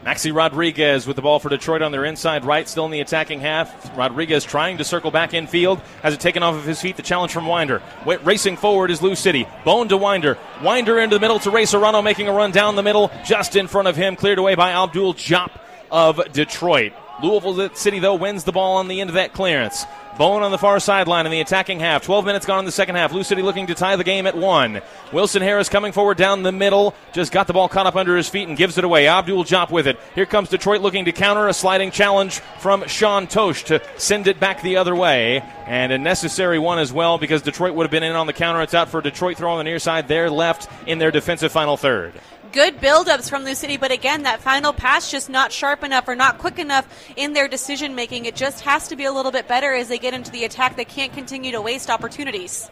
Maxi Rodriguez with the ball for Detroit on their inside right, still in the attacking half. Rodriguez trying to circle back infield. Has it taken off of his feet? The challenge from Winder. W- racing forward is Lou City. Bone to Winder. Winder into the middle to Ray Serrano, making a run down the middle. Just in front of him, cleared away by Abdou Jeppe of Detroit. Louisville City, though, wins the ball on the end of that clearance. Bone on the far sideline in the attacking half. twelve minutes gone in the second half. Lou City looking to tie the game at one. Wilson Harris coming forward down the middle. Just got the ball caught up under his feet and gives it away. Abdul Jop with it. Here comes Detroit looking to counter. A sliding challenge from Sean Tosh to send it back the other way. And a necessary one as well because Detroit would have been in on the counter. It's out for a Detroit throw on the near side. They're left in their defensive final third. Good buildups from Lou City, but again, that final pass just not sharp enough or not quick enough in their decision-making. It just has to be a little bit better as they get into the attack. They can't continue to waste opportunities.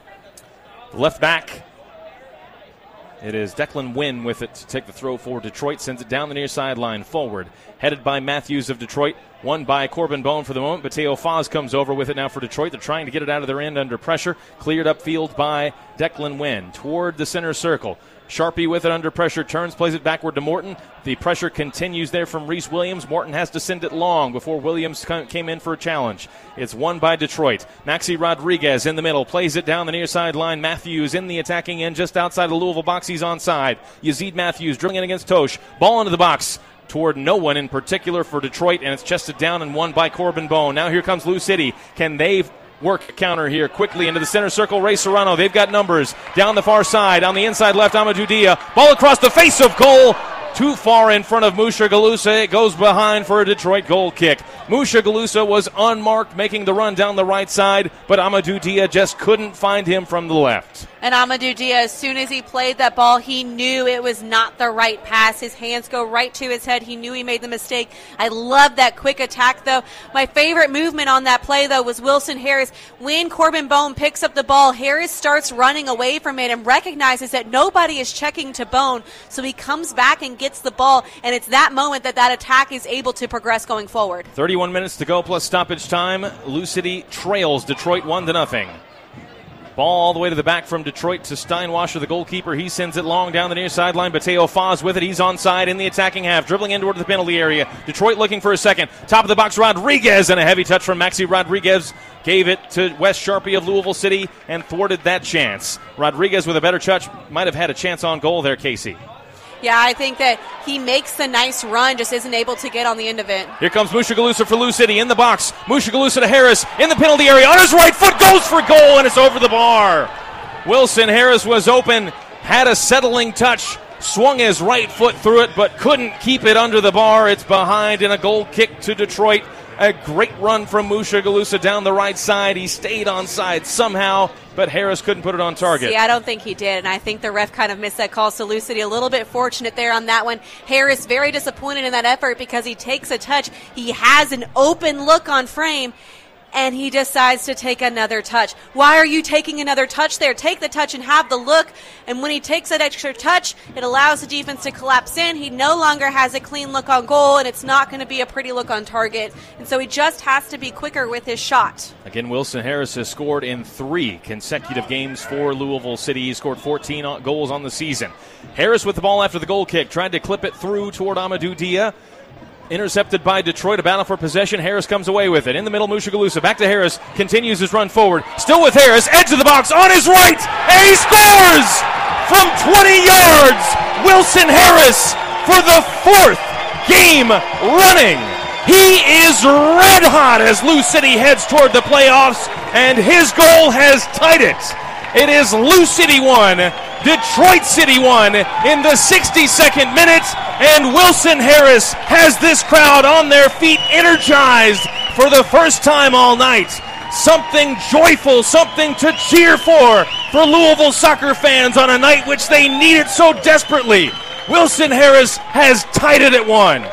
Left back. It is Declan Wynn with it to take the throw for Detroit. Sends it down the near sideline forward. Headed by Matthews of Detroit. Won by Corbin Bone for the moment, but Teo Foz comes over with it now for Detroit. They're trying to get it out of their end under pressure. Cleared upfield by Declan Wynn toward the center circle. Sharpie with it under pressure, turns, plays it backward to Morton. The pressure continues there from Reese Williams. Morton has to send it long before Williams came in for a challenge. It's won by Detroit. Maxi Rodriguez in the middle, plays it down the near sideline. Matthews in the attacking end, just outside of Louisville box. He's onside. Yazeed Matthews drilling in against Tosh. Ball into the box. Toward no one in particular for Detroit, and it's chested down and won by Corbin Bone. Now here comes Lou City. Can they work a counter here quickly into the center circle? Ray Serrano, they've got numbers. Down the far side, on the inside left, Amadou Dia. Ball across the face of goal. Too far in front of Mushagalusa. It goes behind for a Detroit goal kick. Mushagalusa was unmarked, making the run down the right side, but Amadou Dia just couldn't find him from the left. And Amadou Dia, as soon as he played that ball, he knew it was not the right pass. His hands go right to his head. He knew he made the mistake. I love that quick attack, though. My favorite movement on that play, though, was Wilson Harris. When Corbin Bone picks up the ball, Harris starts running away from it and recognizes that nobody is checking to Bone, so he comes back and gets the ball, and it's that moment that that attack is able to progress going forward. thirty-one minutes to go plus stoppage time. Lou City trails Detroit one to nothing. Ball all the way to the back from Detroit to Steinwasser, the goalkeeper. He sends it long down the near sideline. Teo Foz with it. He's onside in the attacking half, dribbling in toward the penalty area. Detroit looking for a second. Top of the box, Rodriguez, and a heavy touch from Maxi Rodriguez. Gave it to Wes Sharpe of Louisville City and thwarted that chance. Rodriguez with a better touch. Might have had a chance on goal there, Casey. Yeah, I think that he makes the nice run, just isn't able to get on the end of it. Here comes Mushagalusa for Lou City in the box. Mushagalusa to Harris in the penalty area. On his right foot, goes for goal, and it's over the bar. Wilson Harris was open, had a settling touch, swung his right foot through it, but couldn't keep it under the bar. It's behind and a goal kick to Detroit. A great run from Mushagalusa down the right side. He stayed onside somehow, but Harris couldn't put it on target. See, I don't think he did, and I think the ref kind of missed that call. So Lou City a little bit fortunate there on that one. Harris very disappointed in that effort because he takes a touch. He has an open look on frame. and he decides to take another touch. Why are you taking another touch there? Take the touch and have the look. And when he takes that extra touch, it allows the defense to collapse in. He no longer has a clean look on goal, and it's not going to be a pretty look on target. And so he just has to be quicker with his shot. Again, Wilson Harris has scored in three consecutive games for Louisville City. He scored fourteen goals on the season. Harris with the ball after the goal kick, tried to clip it through toward Amadou Dia. Intercepted by Detroit, a battle for possession. Harris comes away with it. In the middle, Mushagalusa. Back to Harris. Continues his run forward. Still with Harris. Edge of the box. On his right. And he scores! From twenty yards, Wilson Harris for the fourth game running. He is red hot as Lou City heads toward the playoffs, and his goal has tied it. It is Lou City one, Detroit City won in the sixty-second minute, and Wilson Harris has this crowd on their feet, energized for the first time all night. Something joyful, something to cheer for for Louisville soccer fans on a night which they needed so desperately. Wilson Harris has tied it at one.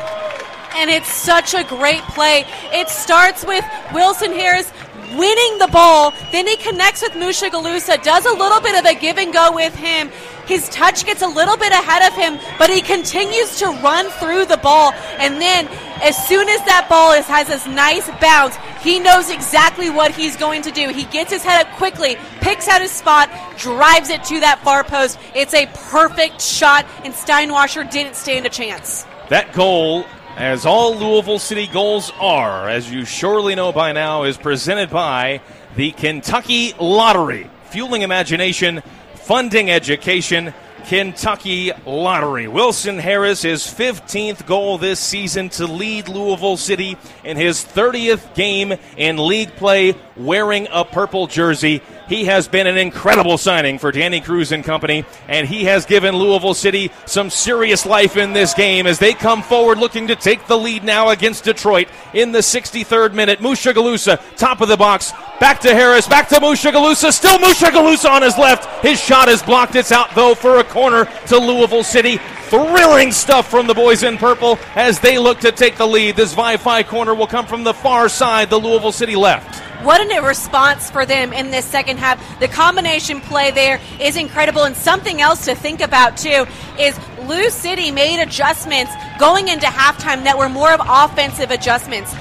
And it's such a great play. It starts with Wilson Harris winning the ball, then he connects with Mushagalusa, does a little bit of a give and go with him. His touch gets a little bit ahead of him, but he continues to run through the ball. And then as soon as that ball is, has this nice bounce, he knows exactly what he's going to do. He gets his head up quickly, picks out his spot, drives it to that far post. It's a perfect shot, and Steinwasser didn't stand a chance. That goal, as all Louisville City goals are, as you surely know by now, is presented by the Kentucky Lottery. Fueling imagination, funding education, Kentucky Lottery. Wilson Harris, his fifteenth goal this season to lead Louisville City in his thirtieth game in league play wearing a purple jersey. He has been an incredible signing for Danny Cruz and company, and he has given Louisville City some serious life in this game as they come forward looking to take the lead now against Detroit in the sixty-third minute. Mushagalusa, top of the box, back to Harris, back to Mushagalusa, still Mushagalusa on his left. His shot is blocked. It's out, though, for a corner to Louisville City. Thrilling stuff from the boys in purple as they look to take the lead. This Wi-Fi corner will come from the far side, the Louisville City left. What a response for them in this second half. The combination play there is incredible, and something else to think about too is Lou City made adjustments going into halftime that were more of offensive adjustments.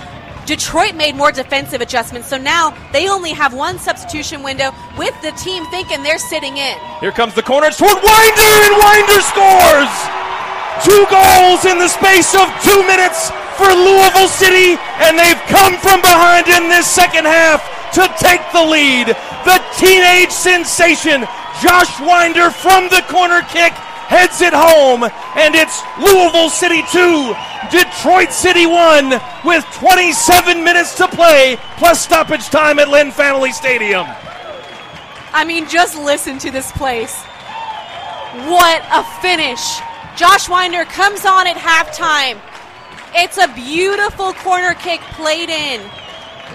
Detroit made more defensive adjustments, so now they only have one substitution window with the team thinking they're sitting in. Here comes the corner. It's toward Winder, and Winder scores! Two goals in the space of two minutes for Louisville City, and they've come from behind in this second half to take the lead. The teenage sensation, Josh Winder, from the corner kick, heads it home, and it's Louisville City two, Detroit City one, with twenty-seven minutes to play, plus stoppage time at Lynn Family Stadium. I mean, just listen to this place. What a finish. Josh Winder comes on at halftime. It's a beautiful corner kick played in.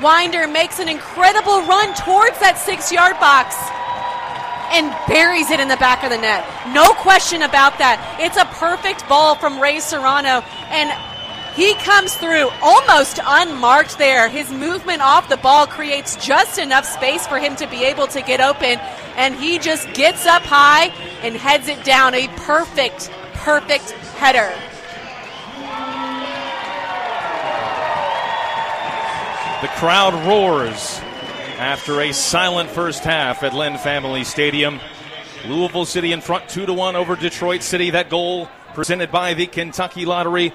Winder makes an incredible run towards that six-yard box and buries it in the back of the net. No question about that. It's a perfect ball from Ray Serrano, and he comes through almost unmarked there. His movement off the ball creates just enough space for him to be able to get open, and he just gets up high and heads it down. A perfect, perfect header. The crowd roars after a silent first half at Lynn Family Stadium. Louisville City in front two to one over Detroit City. That goal presented by the Kentucky Lottery.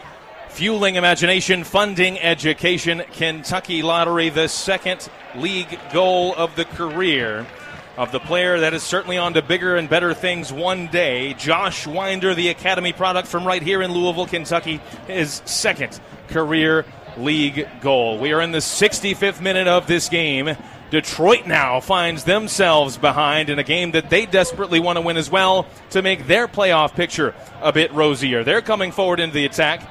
Fueling imagination, funding education. Kentucky Lottery, the second league goal of the career of the player that is certainly on to bigger and better things one day. Josh Winder, the academy product from right here in Louisville, Kentucky, his second career league goal. We are in the sixty-fifth minute of this game. Detroit now finds themselves behind in a game that they desperately want to win as well to make their playoff picture a bit rosier. They're coming forward into the attack.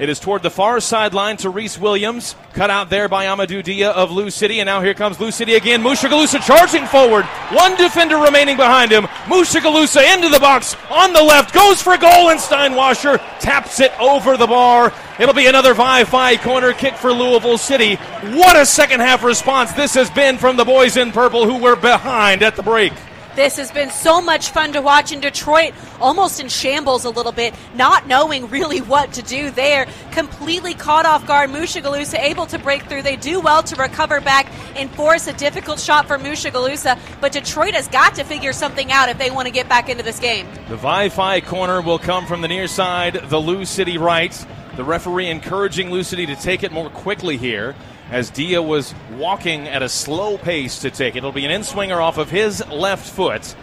It is toward the far sideline to Reese Williams. Cut out there by Amadou Dia of Lou City. And now here comes Lou City again. Mushagalusa charging forward. One defender remaining behind him. Mushagalusa into the box on the left. Goes for goal, and Steinwasser taps it over the bar. It'll be another five five corner kick for Louisville City. What a second half response this has been from the boys in purple, who were behind at the break. This has been so much fun to watch in Detroit, almost in shambles a little bit, not knowing really what to do there. Completely caught off guard. Mushagalusa able to break through. They do well to recover back and force a difficult shot for Mushagalusa, but Detroit has got to figure something out if they want to get back into this game. The Wi-Fi corner will come from the near side, the Lou City right. The referee encouraging Lou City to take it more quickly here, as Dia was walking at a slow pace to take it. It'll be an in-swinger off of his left foot.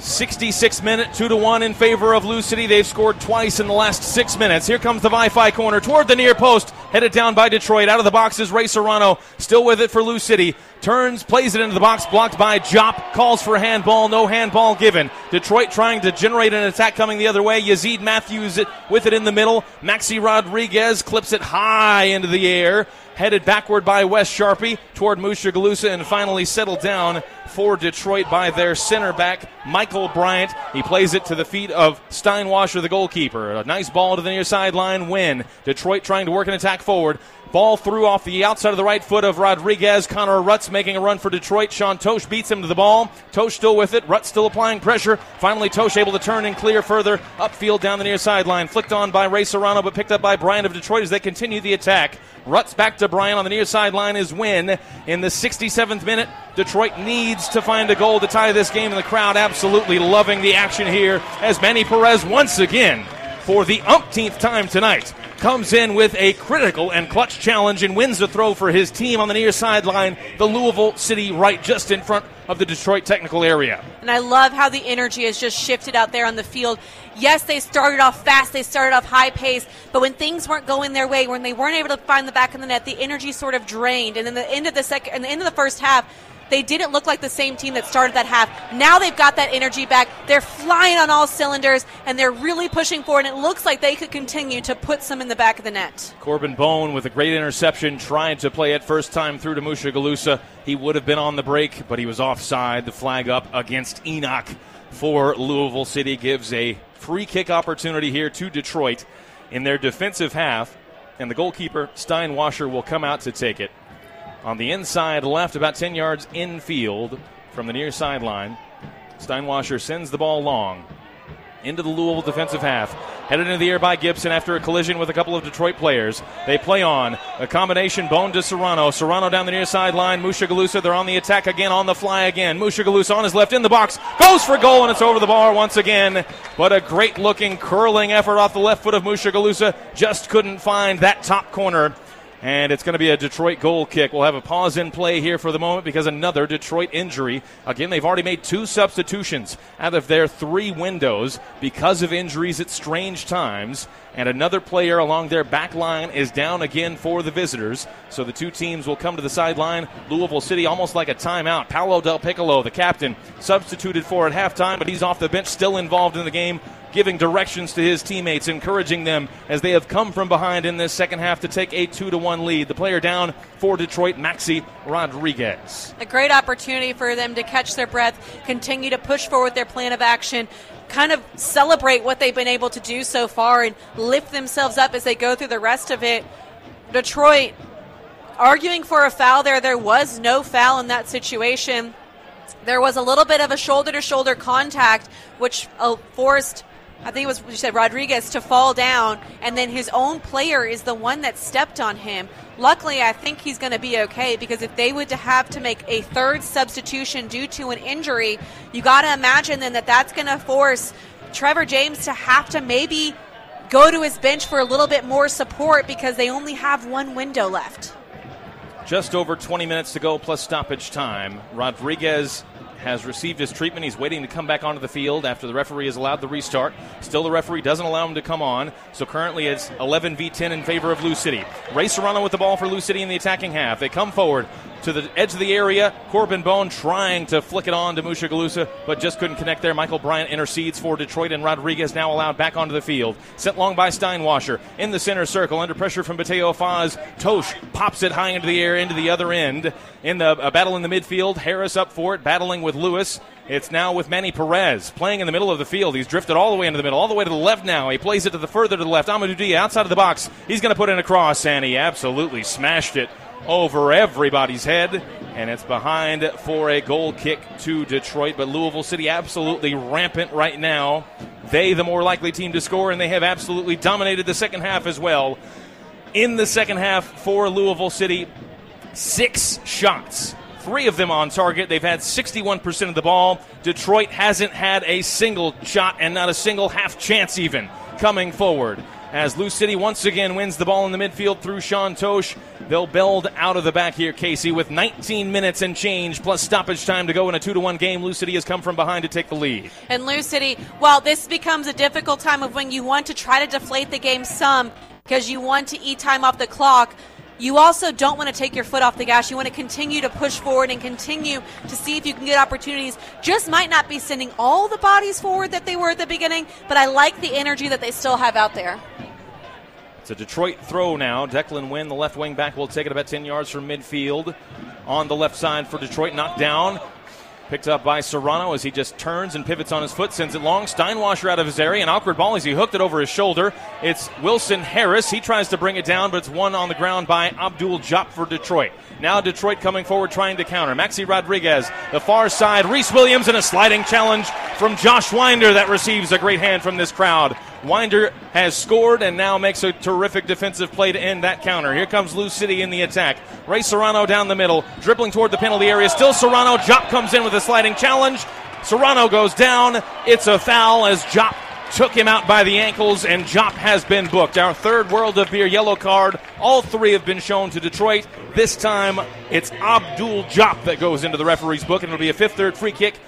sixty-sixth minute, two to one in favor of Lou City. They've scored twice in the last six minutes. Here comes the Wi-Fi corner toward the near post, headed down by Detroit. Out of the box is Ray Serrano, still with it for Lou City. Turns, plays it into the box, blocked by Jop. Calls for handball, no handball given. Detroit trying to generate an attack coming the other way. Yazeed Mathews with it in the middle. Maxi Rodriguez clips it high into the air. Headed backward by Wes Sharpe toward Mushagalusa, and finally settled down for Detroit by their center back, Michael Bryant. He plays it to the feet of Steinwasser, the goalkeeper. A nice ball to the near sideline. Wynn. Detroit trying to work an attack forward. Ball through off the outside of the right foot of Rodriguez. Connor Rutz making a run for Detroit. Sean Tosh beats him to the ball. Tosh still with it. Rutz still applying pressure. Finally, Tosh able to turn and clear further upfield down the near sideline. Flicked on by Ray Serrano, but picked up by Bryant of Detroit as they continue the attack. Rutz back to Bryant on the near sideline is Wynn. In the sixty-seventh minute, Detroit needs to find a goal to tie this game, and the crowd absolutely loving the action here as Manny Perez once again, for the umpteenth time tonight, comes in with a critical and clutch challenge and wins the throw for his team on the near sideline, the Louisville City right, just in front of the Detroit technical area. And I love how the energy has just shifted out there on the field. Yes, they started off fast, they started off high pace, but when things weren't going their way, when they weren't able to find the back of the net, the energy sort of drained. And then the end of the second and the end of the first half, they didn't look like the same team that started that half. Now they've got that energy back. They're flying on all cylinders, and they're really pushing forward, and it looks like they could continue to put some in the back of the net. Corbin Bone with a great interception, trying to play it first time through to Mushagalusa. He would have been on the break, but he was offside. The flag up against Enoch for Louisville City gives a free kick opportunity here to Detroit in their defensive half, and the goalkeeper, Steinwasser, will come out to take it. On the inside left, about ten yards infield from the near sideline, Steinwasser sends the ball long into the Louisville defensive half. Headed into the air by Gibson after a collision with a couple of Detroit players. They play on. A combination, Bone to Serrano. Serrano down the near sideline. Mushagalusa, they're on the attack again, on the fly again. Mushagalusa on his left, in the box. Goes for goal, and it's over the bar once again. But a great-looking curling effort off the left foot of Mushagalusa. Just couldn't find that top corner. And it's going to be a Detroit goal kick. We'll have a pause in play here for the moment because another Detroit injury. Again, they've already made two substitutions out of their three windows because of injuries at strange times. And another player along their back line is down again for the visitors. So the two teams will come to the sideline. Louisville City almost like a timeout. Paolo Del Piccolo, the captain, substituted for at halftime, but he's off the bench, still involved in the game, giving directions to his teammates, encouraging them as they have come from behind in this second half to take a two to one lead. The player down for Detroit, Maxi Rodriguez. A great opportunity for them to catch their breath, continue to push forward their plan of action, kind of celebrate what they've been able to do so far and lift themselves up as they go through the rest of it. Detroit arguing for a foul there. There was no foul in that situation. There was a little bit of a shoulder-to-shoulder contact, which forced, I think it was, you said, Rodriguez to fall down, and then his own player is the one that stepped on him. Luckily, I think he's going to be okay, because if they would have to make a third substitution due to an injury, you got to imagine then that that's going to force Trevor James to have to maybe go to his bench for a little bit more support, because they only have one window left. Just over twenty minutes to go plus stoppage time. Rodriguez has received his treatment. He's waiting to come back onto the field after the referee has allowed the restart. Still, the referee doesn't allow him to come on, so currently it's eleven v ten in favor of Lou City. Ray Serrano with the ball for Lou City in the attacking half. They come forward. to the edge of the area. Corbin Bone trying to flick it on to Mushagalusa, but just couldn't connect there. Michael Bryant intercedes for Detroit, and Rodriguez now allowed back onto the field. Sent long by Steinwasser in the center circle. Under pressure from Mateo Faz, Tosh pops it high into the air, into the other end. In the a battle in the midfield, Harris up for it, battling with Lewis. It's now with Manny Perez playing in the middle of the field. He's drifted all the way into the middle, all the way to the left now. He plays it to the further to the left. Amadou Dia outside of the box. He's going to put in a cross, and he absolutely smashed it over everybody's head, and it's behind for a goal kick to Detroit. But Louisville City absolutely rampant right now. They the more likely team to score, and they have absolutely dominated the second half as well. In the second half for Louisville City, six shots, three of them on target. They've had sixty-one percent of the ball. Detroit hasn't had a single shot and not a single half chance even coming forward. As Lou City once again wins the ball in the midfield through Sean Tosh. They'll build out of the back here, Casey, with nineteen minutes and change plus stoppage time to go in a two to one game. Lou City has come from behind to take the lead. And Lou City, while this becomes a difficult time of when you want to try to deflate the game some because you want to eat time off the clock, you also don't want to take your foot off the gas. You want to continue to push forward and continue to see if you can get opportunities. Just might not be sending all the bodies forward that they were at the beginning, but I like the energy that they still have out there. It's a Detroit throw now. Declan Wynn, the left wing back, will take it about ten yards from midfield. On the left side for Detroit, knocked down. Picked up by Serrano as he just turns and pivots on his foot, sends it long. Steinwasser out of his area, an awkward ball as he hooked it over his shoulder. It's Wilson Harris. He tries to bring it down, but it's one on the ground by Abdul Jop for Detroit. Now Detroit coming forward, trying to counter. Maxi Rodriguez, the far side. Reese Williams and a sliding challenge from Josh Winder that receives a great hand from this crowd. Winder has scored and now makes a terrific defensive play to end that counter. Here comes Lou City in the attack. Ray Serrano down the middle, dribbling toward the penalty area. Still Serrano. Jop comes in with a sliding challenge. Serrano goes down. It's a foul as Jop took him out by the ankles, and Jop has been booked. Our third World of Beer yellow card. All three have been shown to Detroit. This time it's Abdul Jop that goes into the referee's book, and it'll be a fifth-third free kick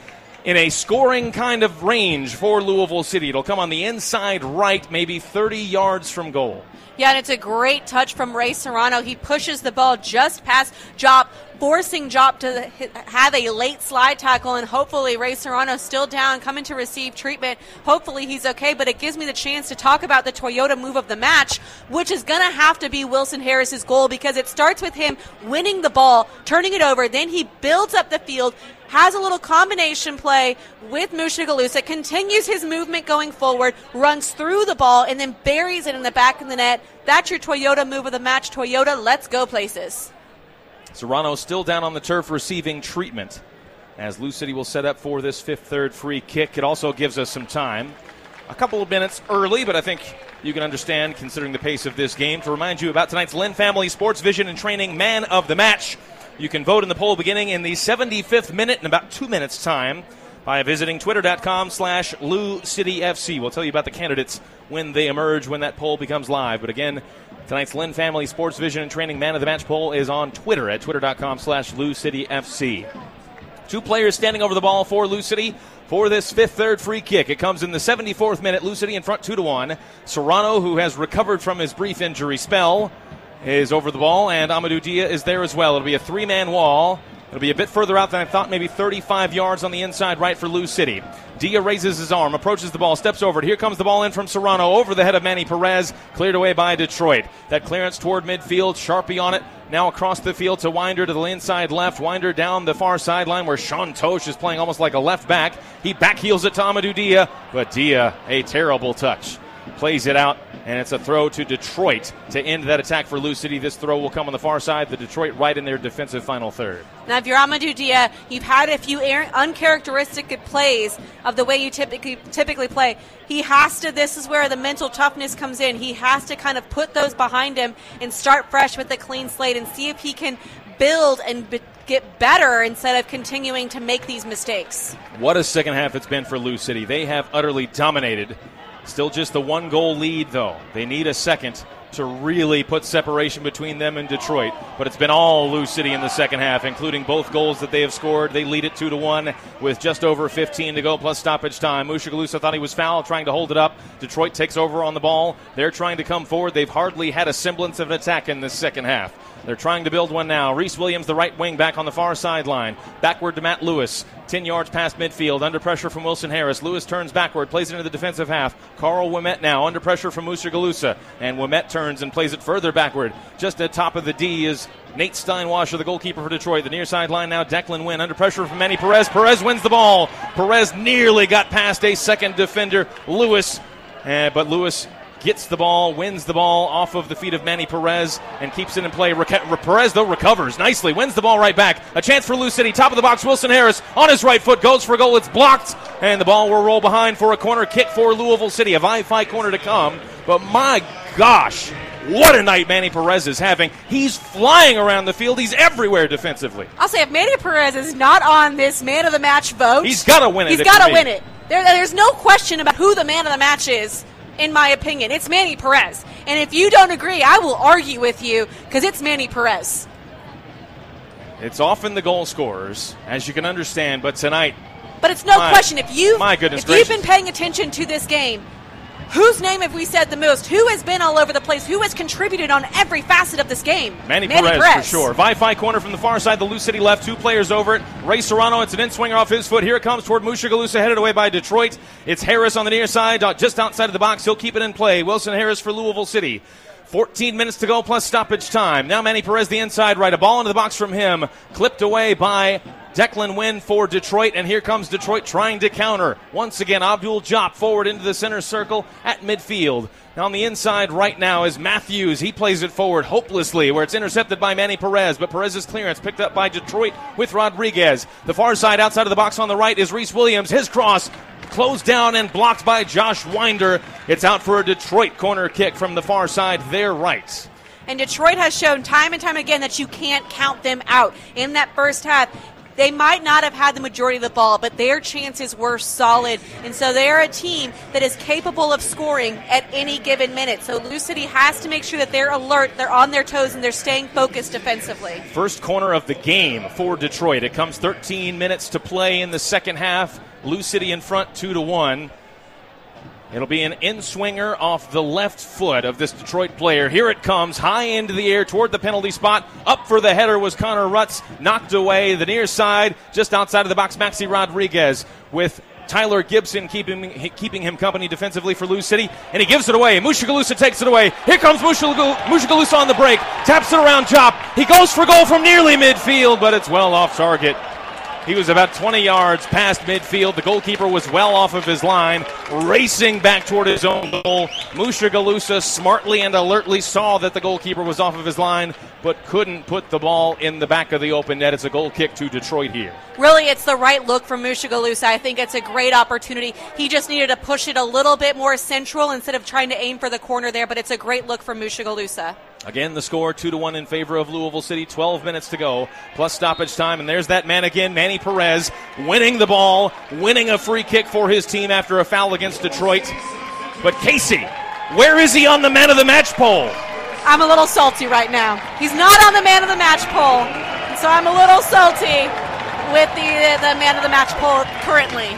in a scoring kind of range for Louisville City. It'll come on the inside right, maybe thirty yards from goal. Yeah, and it's a great touch from Ray Serrano. He pushes the ball just past Jop, forcing Jop to have a late slide tackle, and hopefully Ray Serrano still down, coming to receive treatment. Hopefully he's okay, but it gives me the chance to talk about the Toyota move of the match, which is going to have to be Wilson Harris's goal, because it starts with him winning the ball, turning it over, then he builds up the field, has a little combination play with Mushagalusa, continues his movement going forward, runs through the ball, and then buries it in the back of the net. That's your Toyota move of the match. Toyota, let's go places. Serrano still down on the turf receiving treatment as Lou City will set up for this fifth-third free kick. It also gives us some time. A couple of minutes early, but I think you can understand considering the pace of this game. To remind you about tonight's Lynn Family Sports Vision and Training Man of the Match, you can vote in the poll beginning in the seventy-fifth minute in about two minutes' time by visiting twitter.com slash Lou City FC. We'll tell you about the candidates when they emerge, when that poll becomes live. But again, tonight's Lynn Family Sports Vision and Training Man of the Match poll is on Twitter at twitter.com slash Lou City FC. Two players standing over the ball for Lou City for this fifth-third free kick. It comes in the seventy-fourth minute. Lou City in front two to one. Serrano, who has recovered from his brief injury spell, is over the ball, and Amadou Dia is there as well. It'll be a three-man wall. It'll be a bit further out than I thought, maybe thirty-five yards on the inside right for Lou City. Dia raises his arm, approaches the ball, steps over it. Here comes the ball in from Serrano over the head of Manny Perez, cleared away by Detroit. That clearance toward midfield, Sharpie on it. Now across the field to Winder to the inside left. Winder down the far sideline where Sean Tosh is playing almost like a left back. He backheels it to Amadou Dia, but Dia, a terrible touch, plays it out, and it's a throw to Detroit to end that attack for Lou City. This throw will come on the far side, the Detroit right in their defensive final third. Now, if you're Amadou Dia, you've had a few uncharacteristic plays of the way you typically typically play. He has to, this is where the mental toughness comes in. He has to kind of put those behind him and start fresh with a clean slate and see if he can build and be- get better instead of continuing to make these mistakes. What a second half it's been for Lou City. They have utterly dominated. Still just the one goal lead, though. They need a second to really put separation between them and Detroit. But it's been all Lou City in the second half, including both goals that they have scored. They lead it two to one with just over fifteen to go, plus stoppage time. Mushagalusa thought he was fouled, trying to hold it up. Detroit takes over on the ball. They're trying to come forward. They've hardly had a semblance of an attack in this second half. They're trying to build one now. Reese Williams, the right wing, back on the far sideline. Backward to Matt Lewis. ten yards past midfield. Under pressure from Wilson Harris. Lewis turns backward, plays it into the defensive half. Carl Ouimette now under pressure from Mushagalusa. And Ouimette turns and plays it further backward. Just at top of the D is Nate Steinwasser, the goalkeeper for Detroit. The near sideline now, Declan Wynn under pressure from Manny Perez. Perez wins the ball. Perez nearly got past a second defender, Lewis. Uh, but Lewis gets the ball, wins the ball off of the feet of Manny Perez, and keeps it in play. Re- Perez, though, recovers nicely, wins the ball right back. A chance for Lou City. Top of the box, Wilson Harris on his right foot, goes for a goal. It's blocked, and the ball will roll behind for a corner kick for Louisville City. A five-five corner to come, but my gosh, what a night Manny Perez is having. He's flying around the field. He's everywhere defensively. I'll say, if Manny Perez is not on this man of the match vote, he's got to win it. He's got to win it. There, there's no question about who the man of the match is. In my opinion, it's Manny Perez. And if you don't agree, I will argue with you, because it's Manny Perez. It's often the goal scorers, as you can understand, but tonight... But it's no my, question, if, you, my goodness if gracious. You've been paying attention to this game, whose name have we said the most? Who has been all over the place? Who has contributed on every facet of this game? Manny, Manny Perez, Perez, for sure. Wi-Fi corner from the far side. The Lou City left. Two players over it. Ray Serrano, it's an in-swinger off his foot. Here it comes toward Mushagalusa, headed away by Detroit. It's Harris on the near side, just outside of the box. He'll keep it in play. Wilson Harris for Louisville City. fourteen minutes to go, plus stoppage time. Now Manny Perez, the inside right. A ball into the box from him. Clipped away by Declan Wynn for Detroit, and here comes Detroit trying to counter. Once again, Abdou Jeppe forward into the center circle at midfield. Now on the inside right now is Mathews. He plays it forward hopelessly, where it's intercepted by Manny Perez, but Perez's clearance picked up by Detroit with Rodriguez. The far side outside of the box on the right is Reese Williams. His cross closed down and blocked by Josh Winder. It's out for a Detroit corner kick from the far side, their right. And Detroit has shown time and time again that you can't count them out. In that first half, they might not have had the majority of the ball, but their chances were solid. And so they are a team that is capable of scoring at any given minute. So Lou City has to make sure that they're alert, they're on their toes, and they're staying focused defensively. First corner of the game for Detroit. It comes thirteen minutes to play in the second half. Lou City in front two to one. It'll be an in-swinger off the left foot of this Detroit player. Here it comes, high into the air toward the penalty spot. Up for the header was Connor Rutz, knocked away the near side, just outside of the box, Maxi Rodriguez with Tyler Gibson keeping keeping him company defensively for Lou City, and he gives it away. Mushagalusa takes it away. Here comes Mushagalusa on the break, taps it around Chop. He goes for goal from nearly midfield, but it's well off target. He was about twenty yards past midfield. The goalkeeper was well off of his line, racing back toward his own goal. Mushagalusa smartly and alertly saw that the goalkeeper was off of his line, but couldn't put the ball in the back of the open net. It's a goal kick to Detroit here. Really, it's the right look from Mushagalusa. I think it's a great opportunity. He just needed to push it a little bit more central instead of trying to aim for the corner there, but it's a great look from Mushagalusa. Again, the score two to one in favor of Louisville City. twelve minutes to go, plus stoppage time. And there's that man again, Manny Perez, winning the ball, winning a free kick for his team after a foul against Detroit. But Casey, where is he on the man of the match poll? I'm a little salty right now. He's not on the man of the match poll, so I'm a little salty with the, the man of the match poll currently.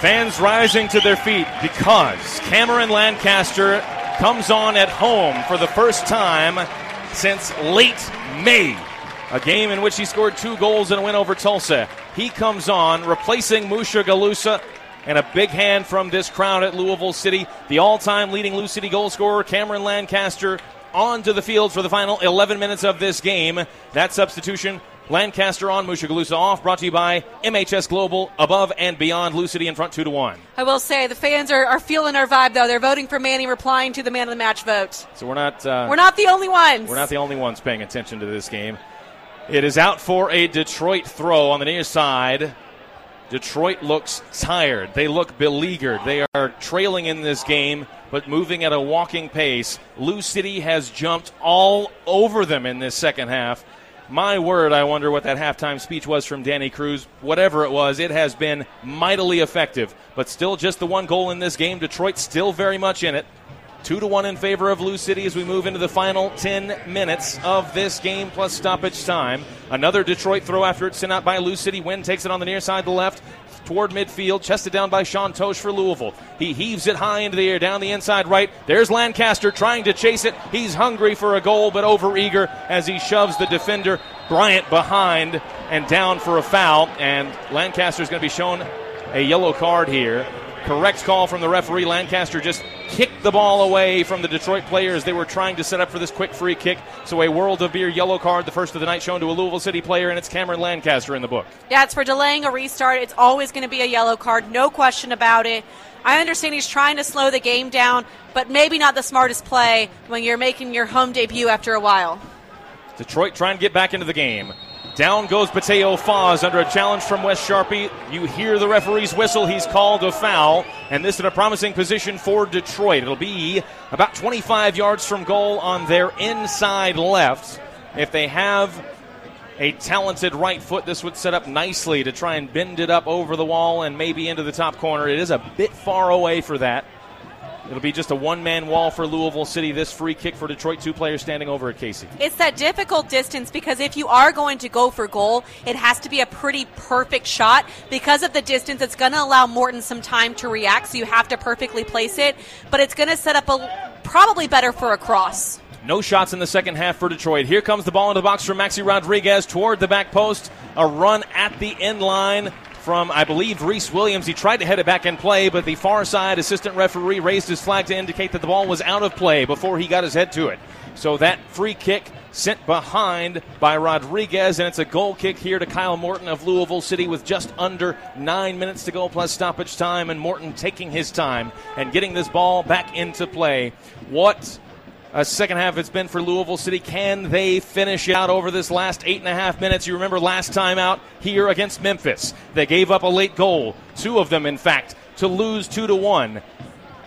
Fans rising to their feet because Cameron Lancaster comes on at home for the first time since late May, a game in which he scored two goals and a win over Tulsa. He comes on, replacing Mushagalusa, and a big hand from this crowd at Louisville City. The all-time leading Lou City goal scorer, Cameron Lancaster, onto the field for the final eleven minutes of this game. That substitution, Lancaster on, Mushagalusa off, brought to you by M H S Global, above and beyond. Lou City in front two to one. I will say, the fans are, are feeling our vibe, though. They're voting for Manny, replying to the man of the match vote. So we're not... Uh, we're not the only ones. We're not the only ones paying attention to this game. It is out for a Detroit throw on the near side. Detroit looks tired. They look beleaguered. They are trailing in this game, but moving at a walking pace. Lou City has jumped all over them in this second half. My word, I wonder what that halftime speech was from Danny Cruz. Whatever it was, it has been mightily effective. But still just the one goal in this game. Detroit still very much in it. Two to one in favor of Lou City as we move into the final ten minutes of this game plus stoppage time. Another Detroit throw after it's sent out by Lou City. Wynn takes it on the near side to the left toward midfield. Chested down by Sean Tosh for Louisville. He heaves it high into the air down the inside right. There's Lancaster trying to chase it. He's hungry for a goal but overeager as he shoves the defender Bryant behind and down for a foul. And Lancaster's going to be shown a yellow card here. Correct call from the referee. Lancaster just kicked the ball away from the Detroit players. They were trying to set up for this quick free kick. So a world of beer yellow card, the first of the night, shown to a Louisville City player, and it's Cameron Lancaster in the book. Yeah, it's for delaying a restart. It's always going to be a yellow card, no question about it. I understand he's trying to slow the game down, but maybe not the smartest play when you're making your home debut after a while. Detroit trying to get back into the game. Down goes Pateo Foz under a challenge from Wes Sharpe. You hear the referee's whistle. He's called a foul, and this in a promising position for Detroit. It'll be about twenty-five yards from goal on their inside left. If they have a talented right foot, this would set up nicely to try and bend it up over the wall and maybe into the top corner. It is a bit far away for that. It'll be just a one-man wall for Louisville City. This free kick for Detroit, two players standing over at Casey. It's that difficult distance because if you are going to go for goal, it has to be a pretty perfect shot. Because of the distance, it's going to allow Morton some time to react, so you have to perfectly place it. But it's going to set up a probably better for a cross. No shots in the second half for Detroit. Here comes the ball into the box from Maxi Rodriguez toward the back post. A run at the end line from, I believe, Reese Williams. He tried to head it back in play, but the far side assistant referee raised his flag to indicate that the ball was out of play before he got his head to it. So that free kick sent behind by Rodriguez, and it's a goal kick here to Kyle Morton of Louisville City with just under nine minutes to go plus stoppage time, and Morton taking his time and getting this ball back into play. What a second half it's been for Louisville City. Can they finish it out over this last eight and a half minutes? You remember last time out here against Memphis, they gave up a late goal, two of them in fact, to lose two to one.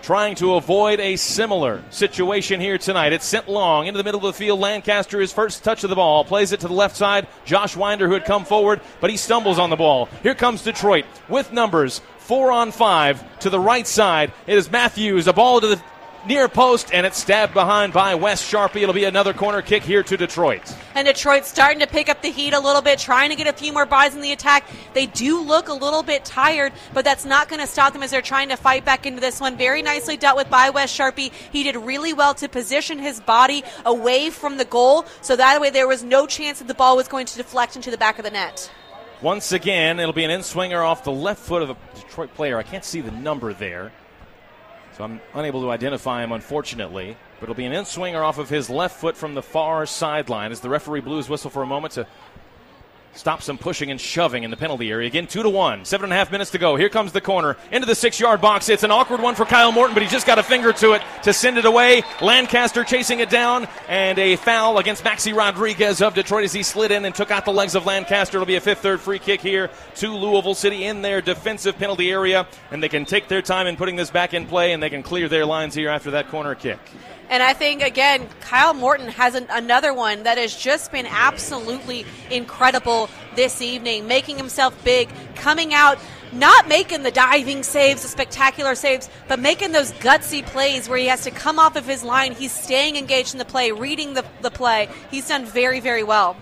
Trying to avoid a similar situation here tonight. It's sent long into the middle of the field. Lancaster, his first touch of the ball, plays it to the left side. Josh Winder, who had come forward, but he stumbles on the ball. Here comes Detroit with numbers four on five to the right side. It is Matthews, a ball to the near post, and it's stabbed behind by Wes Sharpe. It'll be another corner kick here to Detroit. And Detroit's starting to pick up the heat a little bit, trying to get a few more buys in the attack. They do look a little bit tired, but that's not going to stop them as they're trying to fight back into this one. Very nicely dealt with by Wes Sharpe. He did really well to position his body away from the goal, so that way there was no chance that the ball was going to deflect into the back of the net. Once again, it'll be an in-swinger off the left foot of a Detroit player. I can't see the number there, so I'm unable to identify him, unfortunately. But it'll be an in-swinger off of his left foot from the far sideline as the referee blew his whistle for a moment to stop some pushing and shoving in the penalty area. Again, two to one. Seven and a half minutes to go. Here comes the corner into the six-yard box. It's an awkward one for Kyle Morton, but he just got a finger to it to send it away. Lancaster chasing it down, and a foul against Maxi Rodriguez of Detroit as he slid in and took out the legs of Lancaster. It'll be a fifth-third free kick here to Louisville City in their defensive penalty area, and they can take their time in putting this back in play, and they can clear their lines here after that corner kick. And I think, again, Kyle Morton has an, another one that has just been absolutely incredible this evening, making himself big, coming out, not making the diving saves, the spectacular saves, but making those gutsy plays where he has to come off of his line. He's staying engaged in the play, reading the, the play. He's done very, very well.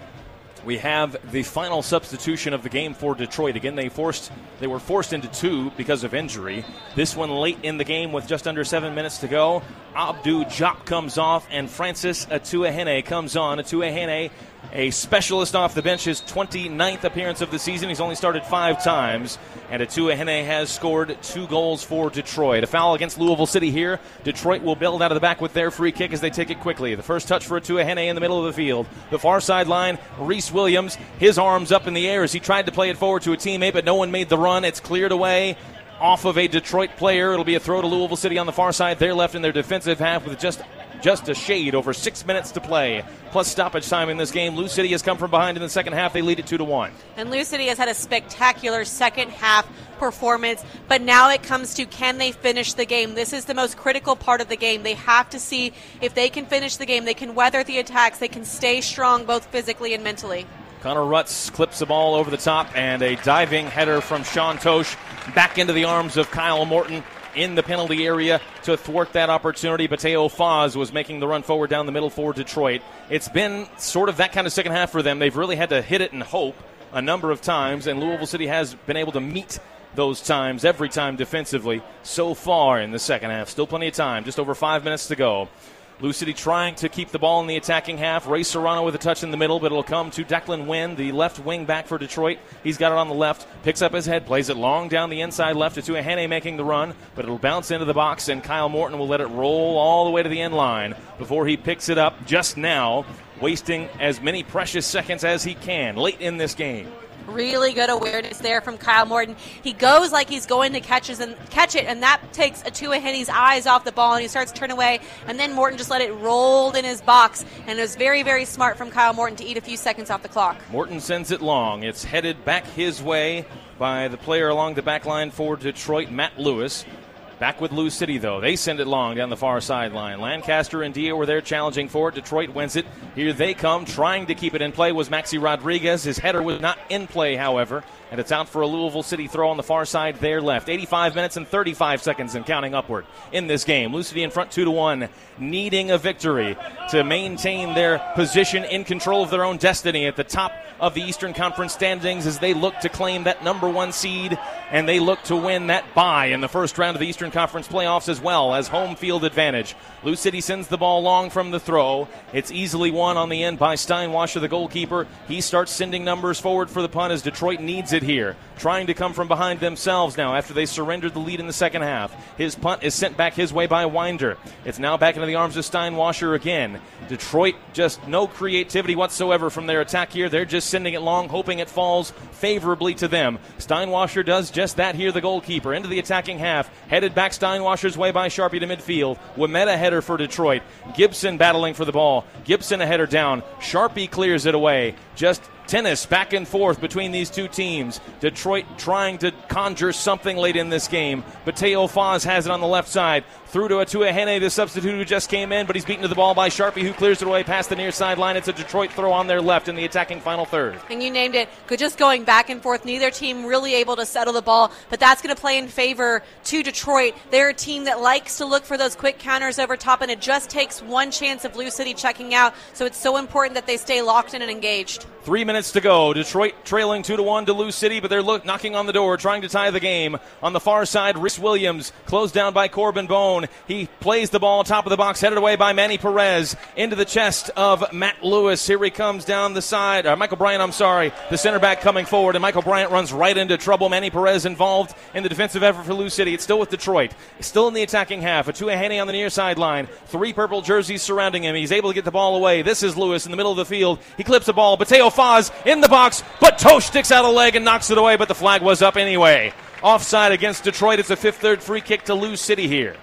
We have the final substitution of the game for Detroit. Again, they forced they were forced into two because of injury. This one late in the game with just under seven minutes to go. Abdou Jeppe comes off, and Francis Atuahene comes on. Atuahene, a specialist off the bench, his twenty-ninth appearance of the season. He's only started five times, and Atuahene has scored two goals for Detroit. A foul against Louisville City here. Detroit will build out of the back with their free kick as they take it quickly. The first touch for Atuahene in the middle of the field. The far sideline, Reese Williams, his arms up in the air as he tried to play it forward to a teammate, but no one made the run. It's cleared away off of a Detroit player. It'll be a throw to Louisville City on the far side. They're left in their defensive half with just Just a shade over six minutes to play, plus stoppage time in this game. Lou City has come from behind in the second half. They lead it two to one. And Lou City has had a spectacular second half performance, but now it comes to, can they finish the game? This is the most critical part of the game. They have to see if they can finish the game. They can weather the attacks. They can stay strong both physically and mentally. Connor Rutz clips the ball over the top, and a diving header from Sean Tosh back into the arms of Kyle Morton. in the penalty area to thwart that opportunity. Mateo Foz was making the run forward down the middle for Detroit. It's been sort of that kind of second half for them. They've really had to hit it and hope a number of times, and Louisville City has been able to meet those times every time defensively so far in the second half. Still plenty of time, just over five minutes to go. Lou City trying to keep the ball in the attacking half. Ray Serrano with a touch in the middle, but it'll come to Declan Wynn, the left wing back for Detroit. He's got it on the left, picks up his head, plays it long down the inside left to Tuahane making the run, but it'll bounce into the box, and Kyle Morton will let it roll all the way to the end line before he picks it up just now, wasting as many precious seconds as he can late in this game. Really good awareness there from Kyle Morton. He goes like he's going to catches and catch it, and that takes Atua Henny's eyes off the ball, and he starts to turn away, and then Morton just let it roll in his box, and it was very, very smart from Kyle Morton to eat a few seconds off the clock. Morton sends it long. It's headed back his way by the player along the back line for Detroit, Matt Lewis. Back with Lou City, though. They send it long down the far sideline. Lancaster and Dia were there challenging for it. Detroit wins it. Here they come. Trying to keep it in play was Maxi Rodriguez. His header was not in play, however. And it's out for a Louisville City throw on the far side there left. eighty-five minutes and thirty-five seconds and counting upward in this game. Lou City in front two to one, needing a victory to maintain their position in control of their own destiny at the top of the Eastern Conference standings as they look to claim that number one seed, and they look to win that bye in the first round of the Eastern Conference playoffs as well as home field advantage. Lou City sends the ball long from the throw. It's easily won on the end by Steinwasser, the goalkeeper. He starts sending numbers forward for the punt as Detroit needs it here, trying to come from behind themselves now after they surrendered the lead in the second half. His punt is sent back his way by Winder. It's now back into the arms of Steinwasser again. Detroit, just no creativity whatsoever from their attack here. They're just sending it long, hoping it falls favorably to them. Steinwasser does just that here, the goalkeeper, into the attacking half, headed back Steinwasser's way by Sharpe to midfield. Ouimette a header for Detroit. Gibson battling for the ball. Gibson a header down. Sharpe clears it away. Just tennis back and forth between these two teams. Detroit trying to conjure something late in this game. Mateo Foz has it on the left side. Through to Atuahene, the substitute who just came in, but he's beaten to the ball by Sharpe, who clears it away past the near sideline. It's a Detroit throw on their left in the attacking final third. And you named it. Just going back and forth. Neither team really able to settle the ball, but that's going to play in favor to Detroit. They're a team that likes to look for those quick counters over top, and it just takes one chance of Lou City checking out, so it's so important that they stay locked in and engaged. Three minutes to go. Detroit trailing two to one to Lou City, but they're look, knocking on the door, trying to tie the game. On the far side, Reese Williams, closed down by Corbin Bone. He plays the ball, top of the box, headed away by Manny Perez, into the chest of Matt Lewis. Here he comes down the side. Uh, Michael Bryant, I'm sorry, the center back coming forward, and Michael Bryant runs right into trouble. Manny Perez involved in the defensive effort for Lou City. It's still with Detroit. It's still in the attacking half. Atuahene on the near sideline. Three purple jerseys surrounding him. He's able to get the ball away. This is Lewis in the middle of the field. He clips the ball. Mateo Foz in the box, but Tosh sticks out a leg and knocks it away, but the flag was up anyway. Offside against Detroit. It's a fifth-third free kick to Lou City here.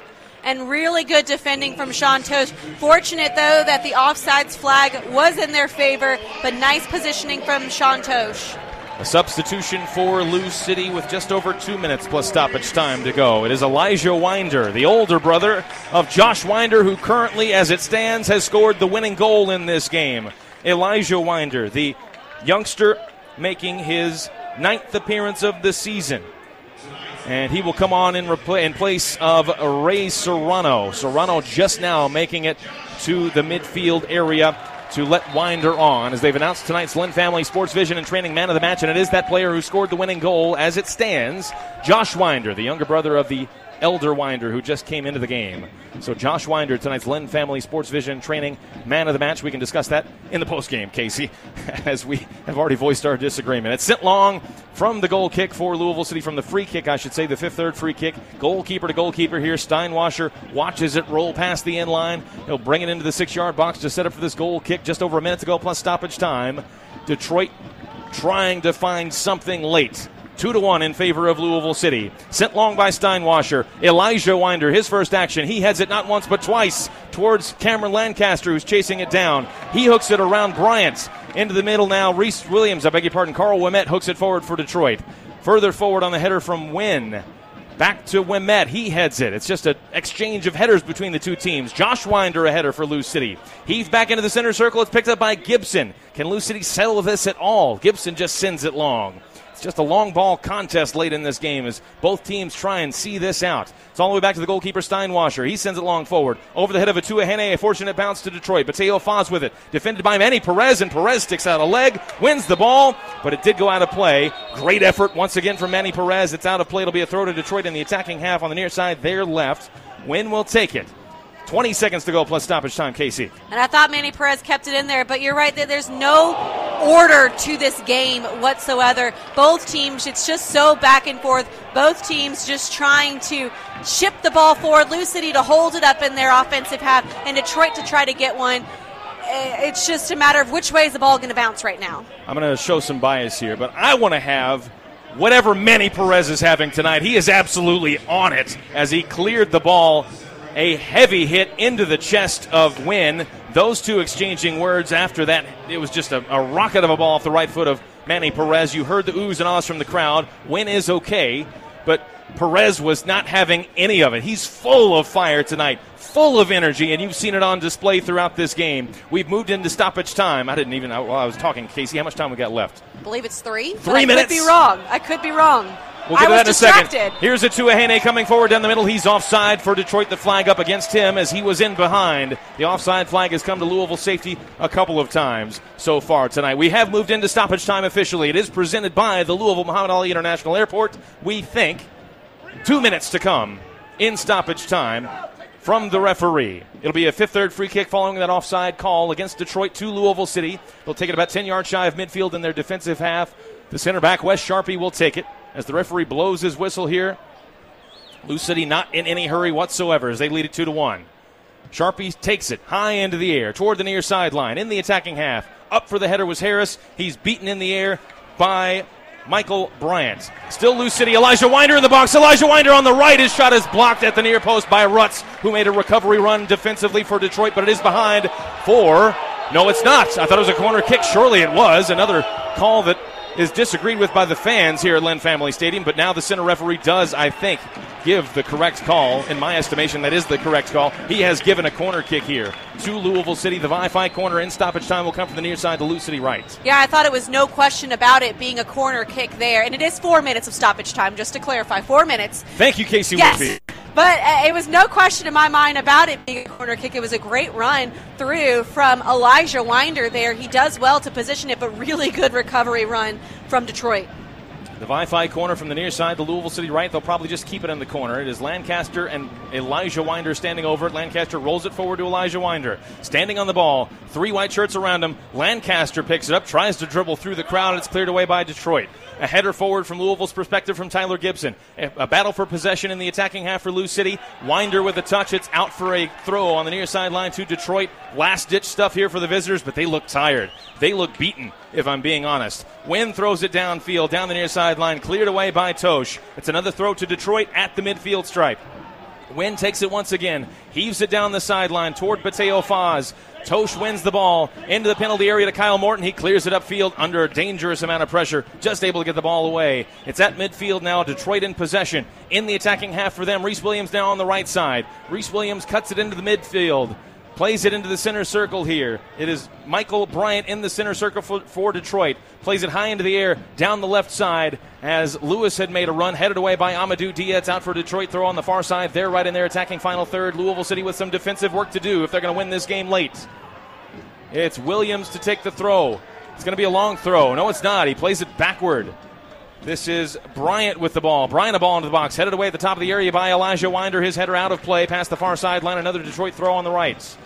And really good defending from Sean Tosh. Fortunate, though, that the offsides flag was in their favor, but nice positioning from Sean Tosh. A substitution for Lou City with just over two minutes plus stoppage time to go. It is Elijah Winder, the older brother of Josh Winder, who currently, as it stands, has scored the winning goal in this game. Elijah Winder, the youngster, making his ninth appearance of the season. And he will come on in, repl- in place of Ray Serrano. Serrano just now making it to the midfield area to let Winder on, as they've announced tonight's Lynn Family Sports Vision and Training Man of the Match, and it is that player who scored the winning goal as it stands, Josh Winder, the younger brother of the elder Winder, who just came into the game. So Josh Winder, tonight's Lynn Family Sports Vision Training Man of the Match. We can discuss that in the postgame, Casey, as we have already voiced our disagreement. It's sent long from the goal kick for Louisville City, from the free kick, I should say, the fifth-third free kick. Goalkeeper to goalkeeper here. Steinwasser watches it roll past the end line. He'll bring it into the six-yard box to set up for this goal kick just over a minute to go plus stoppage time. Detroit trying to find something late. Two to one in favor of Louisville City. Sent long by Steinwasser. Elijah Winder, his first action. He heads it not once but twice towards Cameron Lancaster, who's chasing it down. He hooks it around Bryant. Into the middle now, Reese Williams, I beg your pardon, Carl Ouimette hooks it forward for Detroit. Further forward on the header from Wynn. Back to Ouimette. He heads it. It's just an exchange of headers between the two teams. Josh Winder a header for Lou City. Heaved back into the center circle. It's picked up by Gibson. Can Lou City settle this at all? Gibson just sends it long. just a long ball contest late in this game as both teams try and see this out. It's all the way back to the goalkeeper, Steinwasser. He sends it long forward. Over the head of Atua Hene, a fortunate bounce to Detroit. Mateo Foz with it. Defended by Manny Perez, and Perez sticks out a leg, wins the ball, but it did go out of play. Great effort once again from Manny Perez. It's out of play. It'll be a throw to Detroit in the attacking half on the near side. Their left. Wynn will take it. twenty seconds to go plus stoppage time, Casey. And I thought Manny Perez kept it in there, but you're right, there's no order to this game whatsoever. Both teams, it's just so back and forth. Both teams just trying to chip the ball forward, Lou City to hold it up in their offensive half, and Detroit to try to get one. It's just a matter of which way is the ball going to bounce right now. I'm going to show some bias here, but I want to have whatever Manny Perez is having tonight. He is absolutely on it as he cleared the ball. A heavy hit into the chest of Wynn. Those two exchanging words after that. It was just a, a rocket of a ball off the right foot of Manny Perez. You heard the oohs and ahs from the crowd. Wynn is okay, but Perez was not having any of it. He's full of fire tonight, full of energy, and you've seen it on display throughout this game. We've moved into stoppage time. I didn't even, while well, I was talking, Casey, how much time we got left? I believe it's three. Three I minutes. I could be wrong. I could be wrong. We'll get to that in a distracted. second. Here's Atua Hene coming forward down the middle. He's offside for Detroit. The flag up against him as he was in behind. The offside flag has come to Louisville safety a couple of times so far tonight. We have moved into stoppage time officially. It is presented by the Louisville Muhammad Ali International Airport. We think two minutes to come in stoppage time from the referee. It'll be a fifth-third free kick following that offside call against Detroit to Louisville City. They'll take it about ten yards shy of midfield in their defensive half. The center back, Wes Sharpe, will take it. As the referee blows his whistle here, Lou City not in any hurry whatsoever as they lead it two to one. Sharpie takes it high into the air toward the near sideline in the attacking half. Up for the header was Harris. He's beaten in the air by Michael Bryant. Still Lou City. Elijah Winder in the box. Elijah Winder on the right. His shot is blocked at the near post by Rutz, who made a recovery run defensively for Detroit, but it is behind for... No, it's not. I thought it was a corner kick. Surely it was. Another call that is disagreed with by the fans here at Lynn Family Stadium, but now the center referee does, I think, give the correct call. In my estimation, that is the correct call. He has given a corner kick here to Louisville City. The Wi-Fi corner in stoppage time will come from the near side to Lou City right. Yeah, I thought it was no question about it being a corner kick there, and it is four minutes of stoppage time, just to clarify, four minutes. Thank you, Casey. Yes. Whitfield. But uh, it was no question in my mind about it being a corner kick. It was a great run through from Elijah Winder there. He does well to position it, but really good recovery run from Detroit. The Wi-Fi corner from the near side, the Louisville City right. They'll probably just keep it in the corner. It is Lancaster and Elijah Winder standing over it. Lancaster rolls it forward to Elijah Winder. Standing on the ball, three white shirts around him. Lancaster picks it up, tries to dribble through the crowd, and it's cleared away by Detroit. A header forward from Louisville's perspective from Tyler Gibson. A, a battle for possession in the attacking half for Lou City. Winder with a touch. It's out for a throw on the near sideline to Detroit. Last-ditch stuff here for the visitors, but they look tired. They look beaten, if I'm being honest. Wynn throws it downfield, down the near sideline, cleared away by Tosh. It's another throw to Detroit at the midfield stripe. Wynn takes it once again, heaves it down the sideline toward Mateo Foz. Tosh wins the ball into the penalty area to Kyle Morton. He clears it upfield under a dangerous amount of pressure, just able to get the ball away. It's at midfield now. Detroit in possession in the attacking half for them. Reese Williams now on the right side. Reese Williams cuts it into the midfield, plays it into the center circle here. It is Michael Bryant in the center circle for, for Detroit. Plays it high into the air, down the left side, as Lewis had made a run, headed away by Amadou Dia. It's out for Detroit. Throw on the far side. They're right in their attacking final third. Louisville City with some defensive work to do if they're going to win this game late. It's Williams to take the throw. It's going to be a long throw. No, it's not. He plays it backward. This is Bryant with the ball. Bryant a ball into the box, headed away at the top of the area by Elijah Winder. His header out of play, past the far sideline. Another Detroit throw on the right.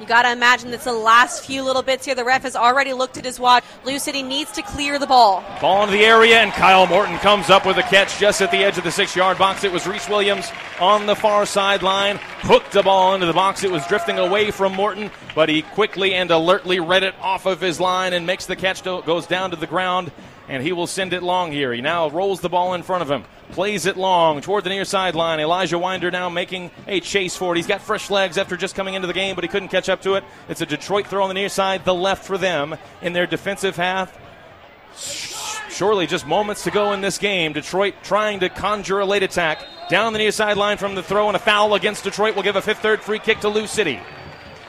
You got to imagine that's the last few little bits here. The ref has already looked at his watch. Lou City needs to clear the ball. Ball into the area, and Kyle Morton comes up with a catch just at the edge of the six-yard box. It was Reese Williams on the far sideline. Hooked the ball into the box. It was drifting away from Morton, but he quickly and alertly read it off of his line and makes the catch. Goes down to the ground, and he will send it long here. He now rolls the ball in front of him. Plays it long toward the near sideline. Elijah Winder now making a chase for it. He's got fresh legs after just coming into the game, but he couldn't catch up to it. It's a Detroit throw on the near side, the left for them in their defensive half. Surely just moments to go in this game. Detroit trying to conjure a late attack. Down the near sideline from the throw, and a foul against Detroit will give a fifth-third free kick to Lou City.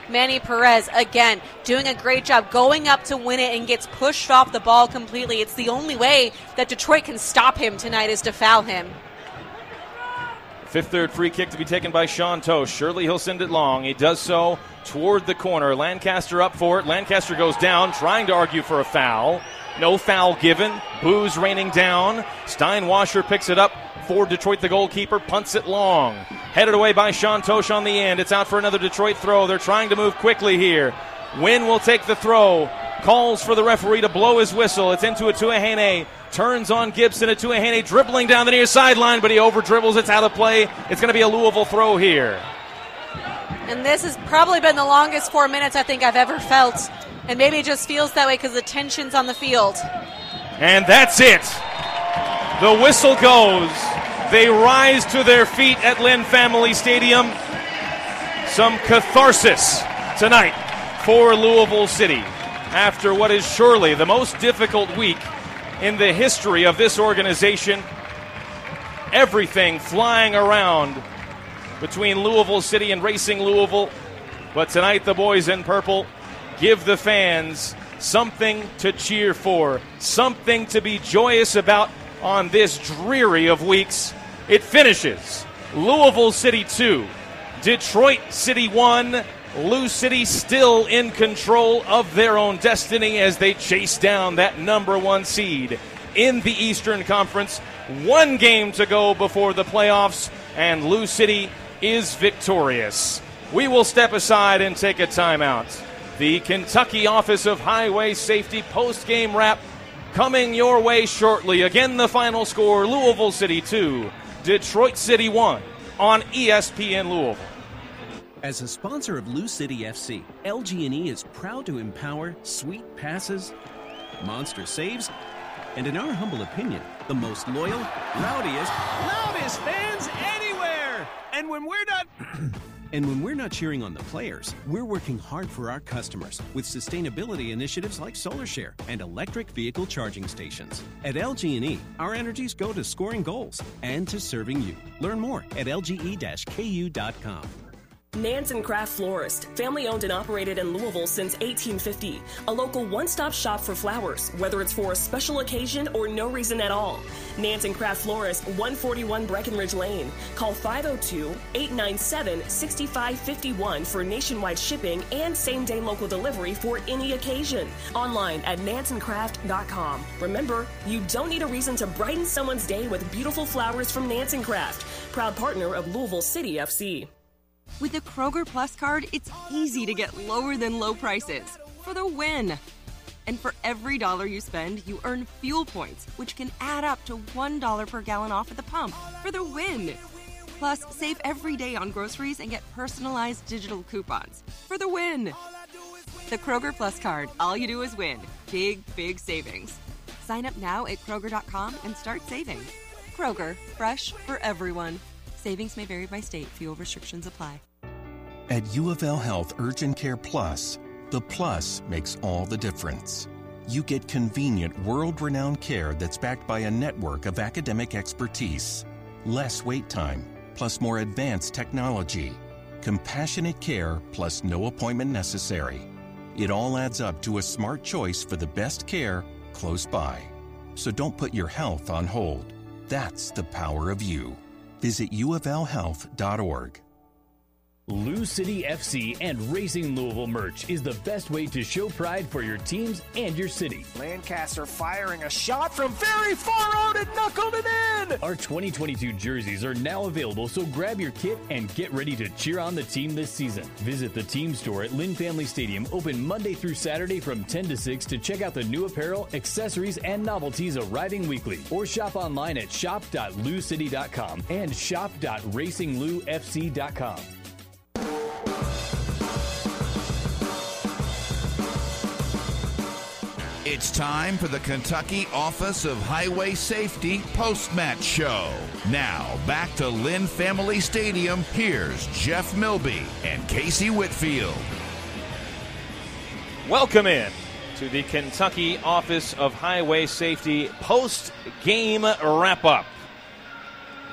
Manny Perez, again, doing a great job going up to win it and gets pushed off the ball completely. It's the only way that Detroit can stop him tonight is to foul him. Fifth third free kick to be taken by Sean Tosh. Surely he'll send it long. He does so toward the corner. Lancaster up for it. Lancaster goes down, trying to argue for a foul. No foul given. Boos raining down. Steinwasser picks it up for Detroit, the goalkeeper. Punts it long. Headed away by Sean Tosh on the end. It's out for another Detroit throw. They're trying to move quickly here. Wynn will take the throw. Calls for the referee to blow his whistle. It's into Atuahene. Turns on Gibson. Atuahene dribbling down the near sideline, but he over-dribbles. It's out of play. It's going to be a Louisville throw here. And this has probably been the longest four minutes I think I've ever felt. And maybe it just feels that way because the tension's on the field. And that's it. The whistle goes. They rise to their feet at Lynn Family Stadium. Some catharsis tonight for Louisville City, after what is surely the most difficult week in the history of this organization. Everything flying around between Louisville City and Racing Louisville. But tonight the boys in purple give the fans something to cheer for, something to be joyous about on this dreary of weeks. It finishes Louisville City two, Detroit City one. Lou City still in control of their own destiny as they chase down that number one seed in the Eastern Conference. One game to go before the playoffs, and Lou City is victorious. We will step aside and take a timeout. The Kentucky Office of Highway Safety post-game wrap coming your way shortly. Again, the final score, Louisville City two, Detroit City one on E S P N Louisville. As a sponsor of Lou City F C, L G and E is proud to empower sweet passes, monster saves, and in our humble opinion, the most loyal, rowdiest, loudest fans anywhere. And when we're not... And when we're not cheering on the players, we're working hard for our customers with sustainability initiatives like SolarShare and electric vehicle charging stations. At L G and E, our energies go to scoring goals and to serving you. Learn more at L G E K U dot com. Nansen Craft Florist, family owned and operated in Louisville since eighteen fifty. A local one-stop shop for flowers, whether it's for a special occasion or no reason at all. Nansen Craft Florist, one forty-one Breckenridge Lane. Call five oh two, eight nine seven, six five five one for nationwide shipping and same-day local delivery for any occasion. Online at nansen craft dot com. Remember, you don't need a reason to brighten someone's day with beautiful flowers from Nansen Craft. Proud partner of Louisville City F C. With the Kroger Plus card, it's easy to get lower than low prices for the win. And for every dollar you spend, you earn fuel points, which can add up to one dollar per gallon off at the pump for the win. Plus, save every day on groceries and get personalized digital coupons for the win. The Kroger Plus card, all you do is win. Big, big savings. Sign up now at Kroger dot com and start saving. Kroger, fresh for everyone. Savings may vary by state. Fuel restrictions apply. At U of L Health Urgent Care Plus, the plus makes all the difference. You get convenient, world-renowned care that's backed by a network of academic expertise, less wait time, plus more advanced technology, compassionate care, plus no appointment necessary. It all adds up to a smart choice for the best care close by. So don't put your health on hold. That's the power of you. Visit u of l health dot org. Lou City F C and Racing Louisville merch is the best way to show pride for your teams and your city. Lancaster firing a shot from very far out and knuckled it in! Our twenty twenty-two jerseys are now available, so grab your kit and get ready to cheer on the team this season. Visit the team store at Lynn Family Stadium, open Monday through Saturday from ten to six to check out the new apparel, accessories, and novelties arriving weekly. Or shop online at shop dot lou city dot com and shop dot racing lou f c dot com. It's time for the Kentucky Office of Highway Safety post-match show. Now, back to Lynn Family Stadium. Here's Jeff Milby and Casey Whitfield. Welcome in to the Kentucky Office of Highway Safety post-game wrap-up.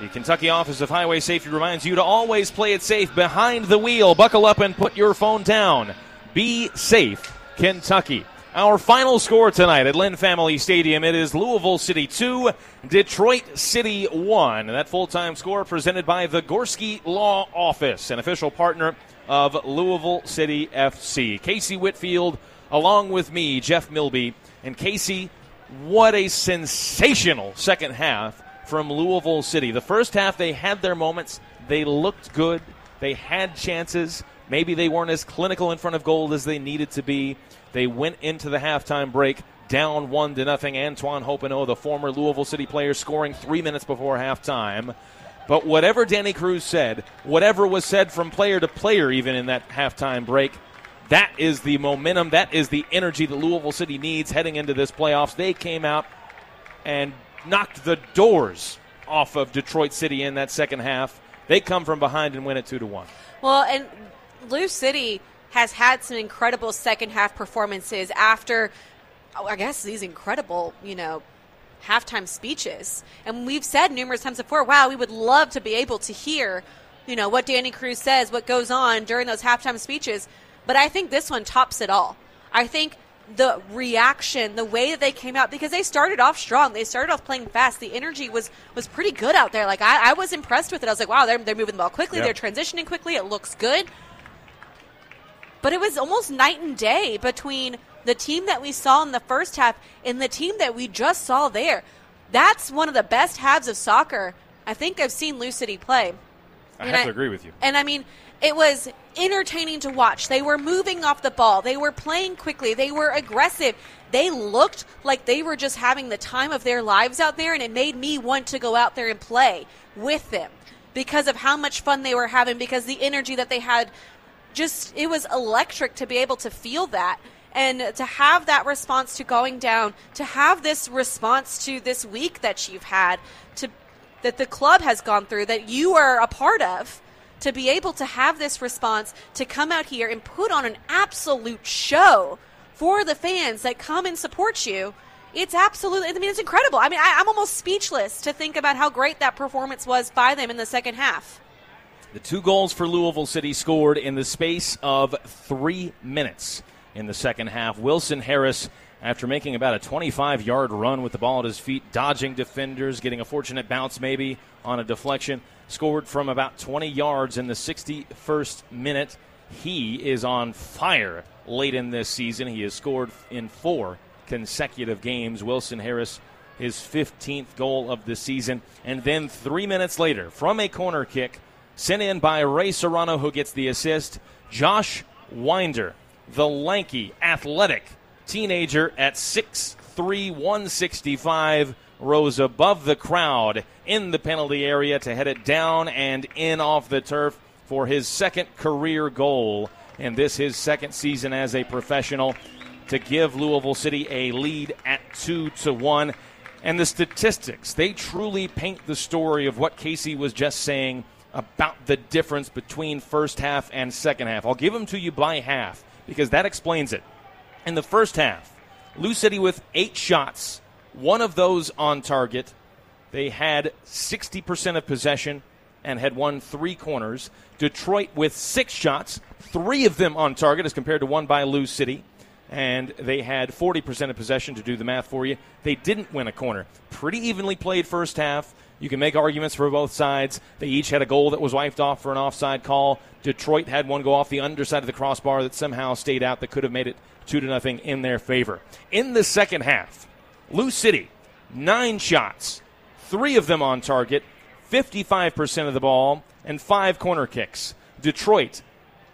The Kentucky Office of Highway Safety reminds you to always play it safe behind the wheel. Buckle up and put your phone down. Be safe, Kentucky. Our final score tonight at Lynn Family Stadium, it is Louisville City two, Detroit City one. And that full-time score presented by the Gorski Law Office, an official partner of Louisville City F C. Casey Whitfield, along with me, Jeff Milby. And Casey, what a sensational second half from Louisville City. The first half, they had their moments. They looked good. They had chances. Maybe they weren't as clinical in front of goal as they needed to be. They went into the halftime break down one to nothing. Antoine Hoppenot, the former Louisville City player, scoring three minutes before halftime. But whatever Danny Cruz said, whatever was said from player to player even in that halftime break, that is the momentum, that is the energy that Louisville City needs heading into this playoffs. They came out and knocked the doors off of Detroit City in that second half. They come from behind and win it two to one. Well, and Lou City has had some incredible second-half performances after, I guess, these incredible, you know, halftime speeches. And we've said numerous times before, wow, we would love to be able to hear, you know, what Danny Cruz says, what goes on during those halftime speeches. But I think this one tops it all. I think the reaction, the way that they came out, because they started off strong. They started off playing fast. The energy was was pretty good out there. Like, I, I was impressed with it. I was like, wow, they're, they're moving the ball quickly. Yep. They're transitioning quickly. It looks good. But it was almost night and day between the team that we saw in the first half and the team that we just saw there. That's one of the best halves of soccer I think I've seen Lou City play. I and have I, to agree with you. And, I mean, it was entertaining to watch. They were moving off the ball. They were playing quickly. They were aggressive. They looked like they were just having the time of their lives out there, and it made me want to go out there and play with them because of how much fun they were having, because the energy that they had. Just, it was electric to be able to feel that and to have that response to going down, to have this response to this week that you've had, to that the club has gone through, that you are a part of, to be able to have this response, to come out here and put on an absolute show for the fans that come and support you. It's absolutely, I mean, it's incredible. I mean, I, I'm almost speechless to think about how great that performance was by them in the second half. The two goals for Louisville City scored in the space of three minutes in the second half. Wilson Harris, after making about a twenty-five-yard run with the ball at his feet, dodging defenders, getting a fortunate bounce maybe on a deflection, scored from about twenty yards in the sixty-first minute. He is on fire late in this season. He has scored in four consecutive games. Wilson Harris, his fifteenth goal of the season. And then three minutes later, from a corner kick, sent in by Ray Serrano, who gets the assist. Josh Winder, the lanky, athletic teenager at six three, one sixty-five, rose above the crowd in the penalty area to head it down and in off the turf for his second career goal. And this his second season as a professional to give Louisville City a lead at two to one. And the statistics, they truly paint the story of what Casey was just saying about the difference between first half and second half. I'll give them to you by half because that explains it. In the first half, Lou City with eight shots, one of those on target. They had sixty percent of possession and had won three corners. Detroit with six shots, three of them on target as compared to one by Lou City. And they had forty percent of possession, to do the math for you. They didn't win a corner. Pretty evenly played first half. You can make arguments for both sides. They each had a goal that was wiped off for an offside call. Detroit had one go off the underside of the crossbar that somehow stayed out that could have made it two to nothing in their favor. In the second half, Lou City, nine shots, three of them on target, fifty-five percent of the ball, and five corner kicks. Detroit,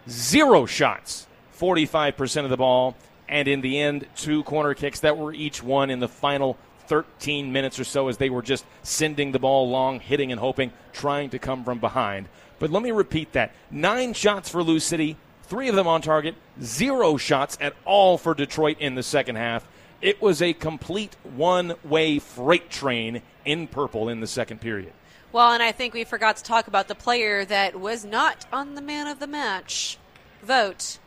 zero shots, forty-five percent of the ball, and in the end, two corner kicks that were each won in the final thirteen minutes or so as they were just sending the ball long, hitting and hoping, trying to come from behind. But let me repeat that. Nine shots for Lou City, three of them on target, zero shots at all for Detroit in the second half. It was a complete one-way freight train in purple in the second period. Well, and I think we forgot to talk about the player that was not on the man of the match vote,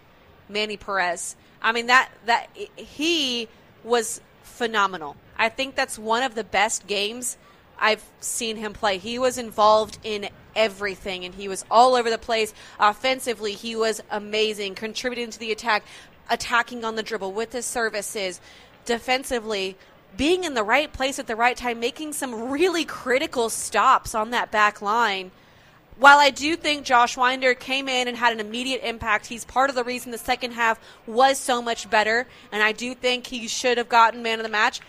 Manny Perez. I mean, that that he was phenomenal. I think that's one of the best games I've seen him play. He was involved in everything, and he was all over the place. Offensively, he was amazing, contributing to the attack, attacking on the dribble with his services. Defensively, being in the right place at the right time, making some really critical stops on that back line. While I do think Josh Winder came in and had an immediate impact, he's part of the reason the second half was so much better, and I do think he should have gotten man of the match.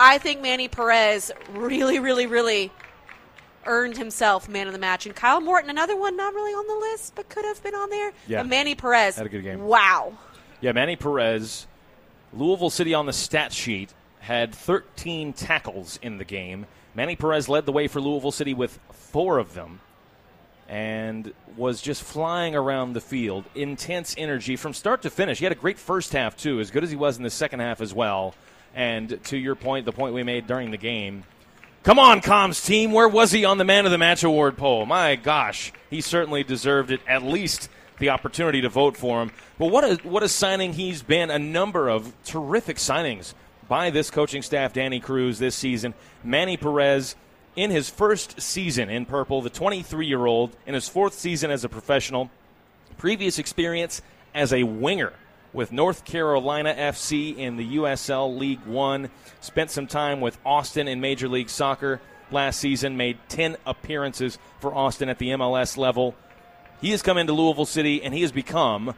I think Manny Perez really, really, really earned himself man of the match. And Kyle Morton, another one not really on the list but could have been on there. Yeah. But Manny Perez had a good game. Wow. Yeah, Manny Perez, Louisville City on the stat sheet, had thirteen tackles in the game. Manny Perez led the way for Louisville City with four of them, and was just flying around the field. Intense energy from start to finish. He had a great first half, too, as good as he was in the second half as well. And to your point, the point we made during the game, come on, comms team, where was he on the Man of the Match award poll? My gosh, he certainly deserved it, at least the opportunity to vote for him. But what a, what a signing he's been, a number of terrific signings by this coaching staff, Danny Cruz, this season. Manny Perez, in his first season in purple, the twenty-three-year-old, in his fourth season as a professional, previous experience as a winger with North Carolina F C in the U S L League One, spent some time with Austin in Major League Soccer last season, made ten appearances for Austin at the M L S level. He has come into Louisville City, and he has become,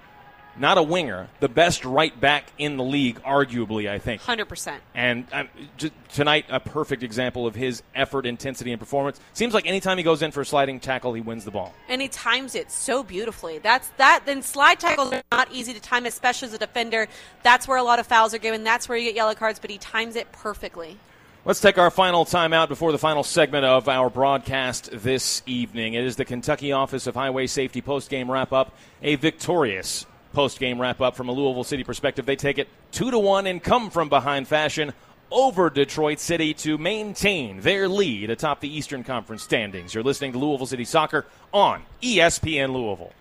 not a winger, the best right back in the league, arguably, I think. one hundred percent. And um, j- tonight, a perfect example of his effort, intensity, and performance. Seems like anytime he goes in for a sliding tackle, he wins the ball. And he times it so beautifully. That's that. Then slide tackles are not easy to time, especially as a defender. That's where a lot of fouls are given. That's where you get yellow cards, but he times it perfectly. Let's take our final timeout before the final segment of our broadcast this evening. It is the Kentucky Office of Highway Safety postgame wrap-up, a victorious post-game wrap-up from a Louisville City perspective. They take it two to one and come from behind fashion over Detroit City to maintain their lead atop the Eastern Conference standings. You're listening to Louisville City Soccer on E S P N Louisville.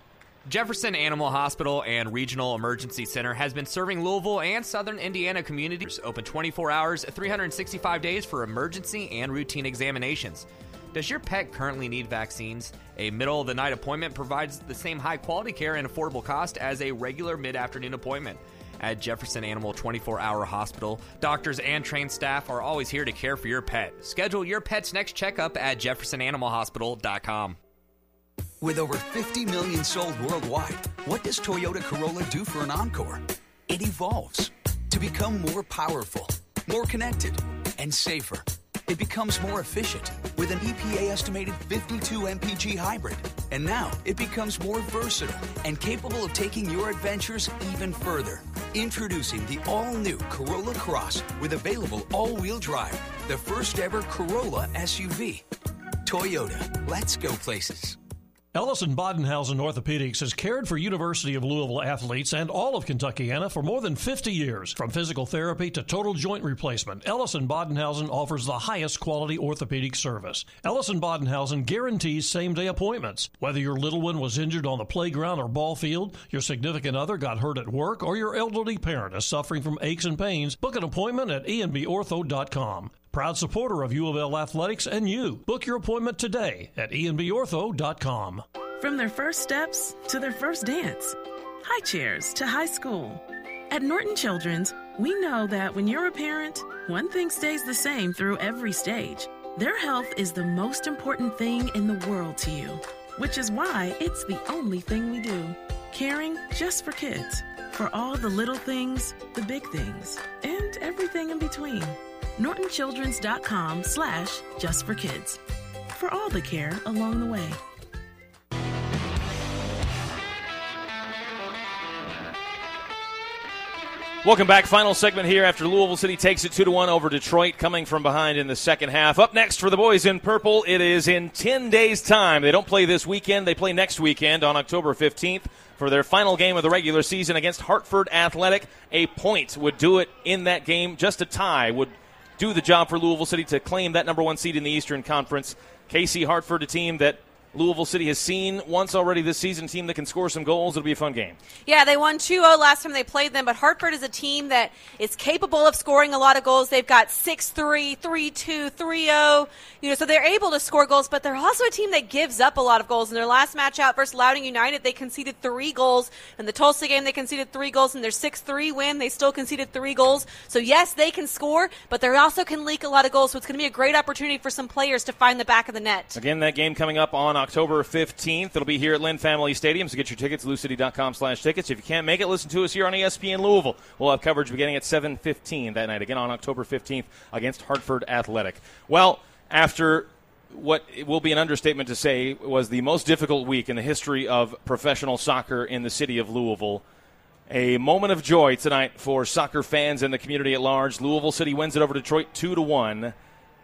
Jefferson Animal Hospital and Regional Emergency Center has been serving Louisville and Southern Indiana communities, open twenty-four hours, three hundred sixty-five days for emergency and routine examinations. Does your pet currently need vaccines? A middle-of-the-night appointment provides the same high-quality care and affordable cost as a regular mid-afternoon appointment. At Jefferson Animal twenty-four hour Hospital, doctors and trained staff are always here to care for your pet. Schedule your pet's next checkup at jefferson animal hospital dot com. With over fifty million sold worldwide, what does Toyota Corolla do for an encore? It evolves to become more powerful, more connected, and safer. It becomes more efficient with an E P A-estimated fifty-two M P G hybrid. And now it becomes more versatile and capable of taking your adventures even further. Introducing the all-new Corolla Cross with available all-wheel drive, the first-ever Corolla S U V. Toyota, let's go places. Ellison Bodenhausen Orthopedics has cared for University of Louisville athletes and all of Kentuckiana for more than fifty years. From physical therapy to total joint replacement, Ellison Bodenhausen offers the highest quality orthopedic service. Ellison Bodenhausen guarantees same-day appointments. Whether your little one was injured on the playground or ball field, your significant other got hurt at work, or your elderly parent is suffering from aches and pains, book an appointment at e n b ortho dot com. Proud supporter of U of L Athletics and you. Book your appointment today at e n b ortho dot com. From their first steps to their first dance, high chairs to high school. At Norton Children's, we know that when you're a parent, one thing stays the same through every stage. Their health is the most important thing in the world to you, which is why it's the only thing we do. Caring just for kids. For all the little things, the big things, and everything in between. norton children's dot com slash just for kids for all the care along the way. Welcome back. Final segment here after Louisville City takes it two to one over Detroit, coming from behind in the second half. Up next for the boys in purple, it is in ten days' time. They don't play this weekend. They play next weekend on October fifteenth for their final game of the regular season against Hartford Athletic. A point would do it in that game. Just a tie would do the job for Louisville City to claim that number one seed in the Eastern Conference. K C Hartford, a team that Louisville City has seen once already this season, a team that can score some goals. It'll be a fun game. Yeah, they won two oh last time they played them, but Hartford is a team that is capable of scoring a lot of goals. They've got six three, three two, three oh, you know, so they're able to score goals, but they're also a team that gives up a lot of goals. In their last match out versus Loudoun United, they conceded three goals. In the Tulsa game, they conceded three goals. In their six three win, they still conceded three goals. So, yes, they can score, but they also can leak a lot of goals, so it's going to be a great opportunity for some players to find the back of the net. Again, that game coming up on October fifteenth. It'll be here at Lynn Family Stadium, so get your tickets, Lou City dot com slash tickets. If you can't make it, listen to us here on E S P N Louisville. We'll have coverage beginning at seven fifteen that night, again on October fifteenth against Hartford Athletic. Well, after what will be an understatement to say was the most difficult week in the history of professional soccer in the city of Louisville, a moment of joy tonight for soccer fans and the community at large. Louisville City wins it over Detroit two to one,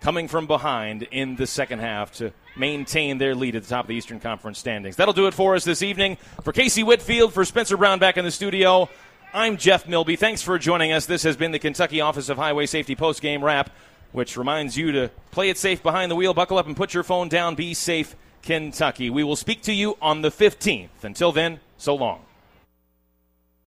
coming from behind in the second half to maintain their lead at the top of the Eastern Conference standings. That'll do it for us this evening. For Casey Whitfield, for Spencer Brown back in the studio, I'm Jeff Milby. Thanks for joining us. This has been the Kentucky Office of Highway Safety postgame wrap, which reminds you to play it safe behind the wheel. Buckle up and put your phone down. Be safe, Kentucky. We will speak to you on the fifteenth. Until then, so long.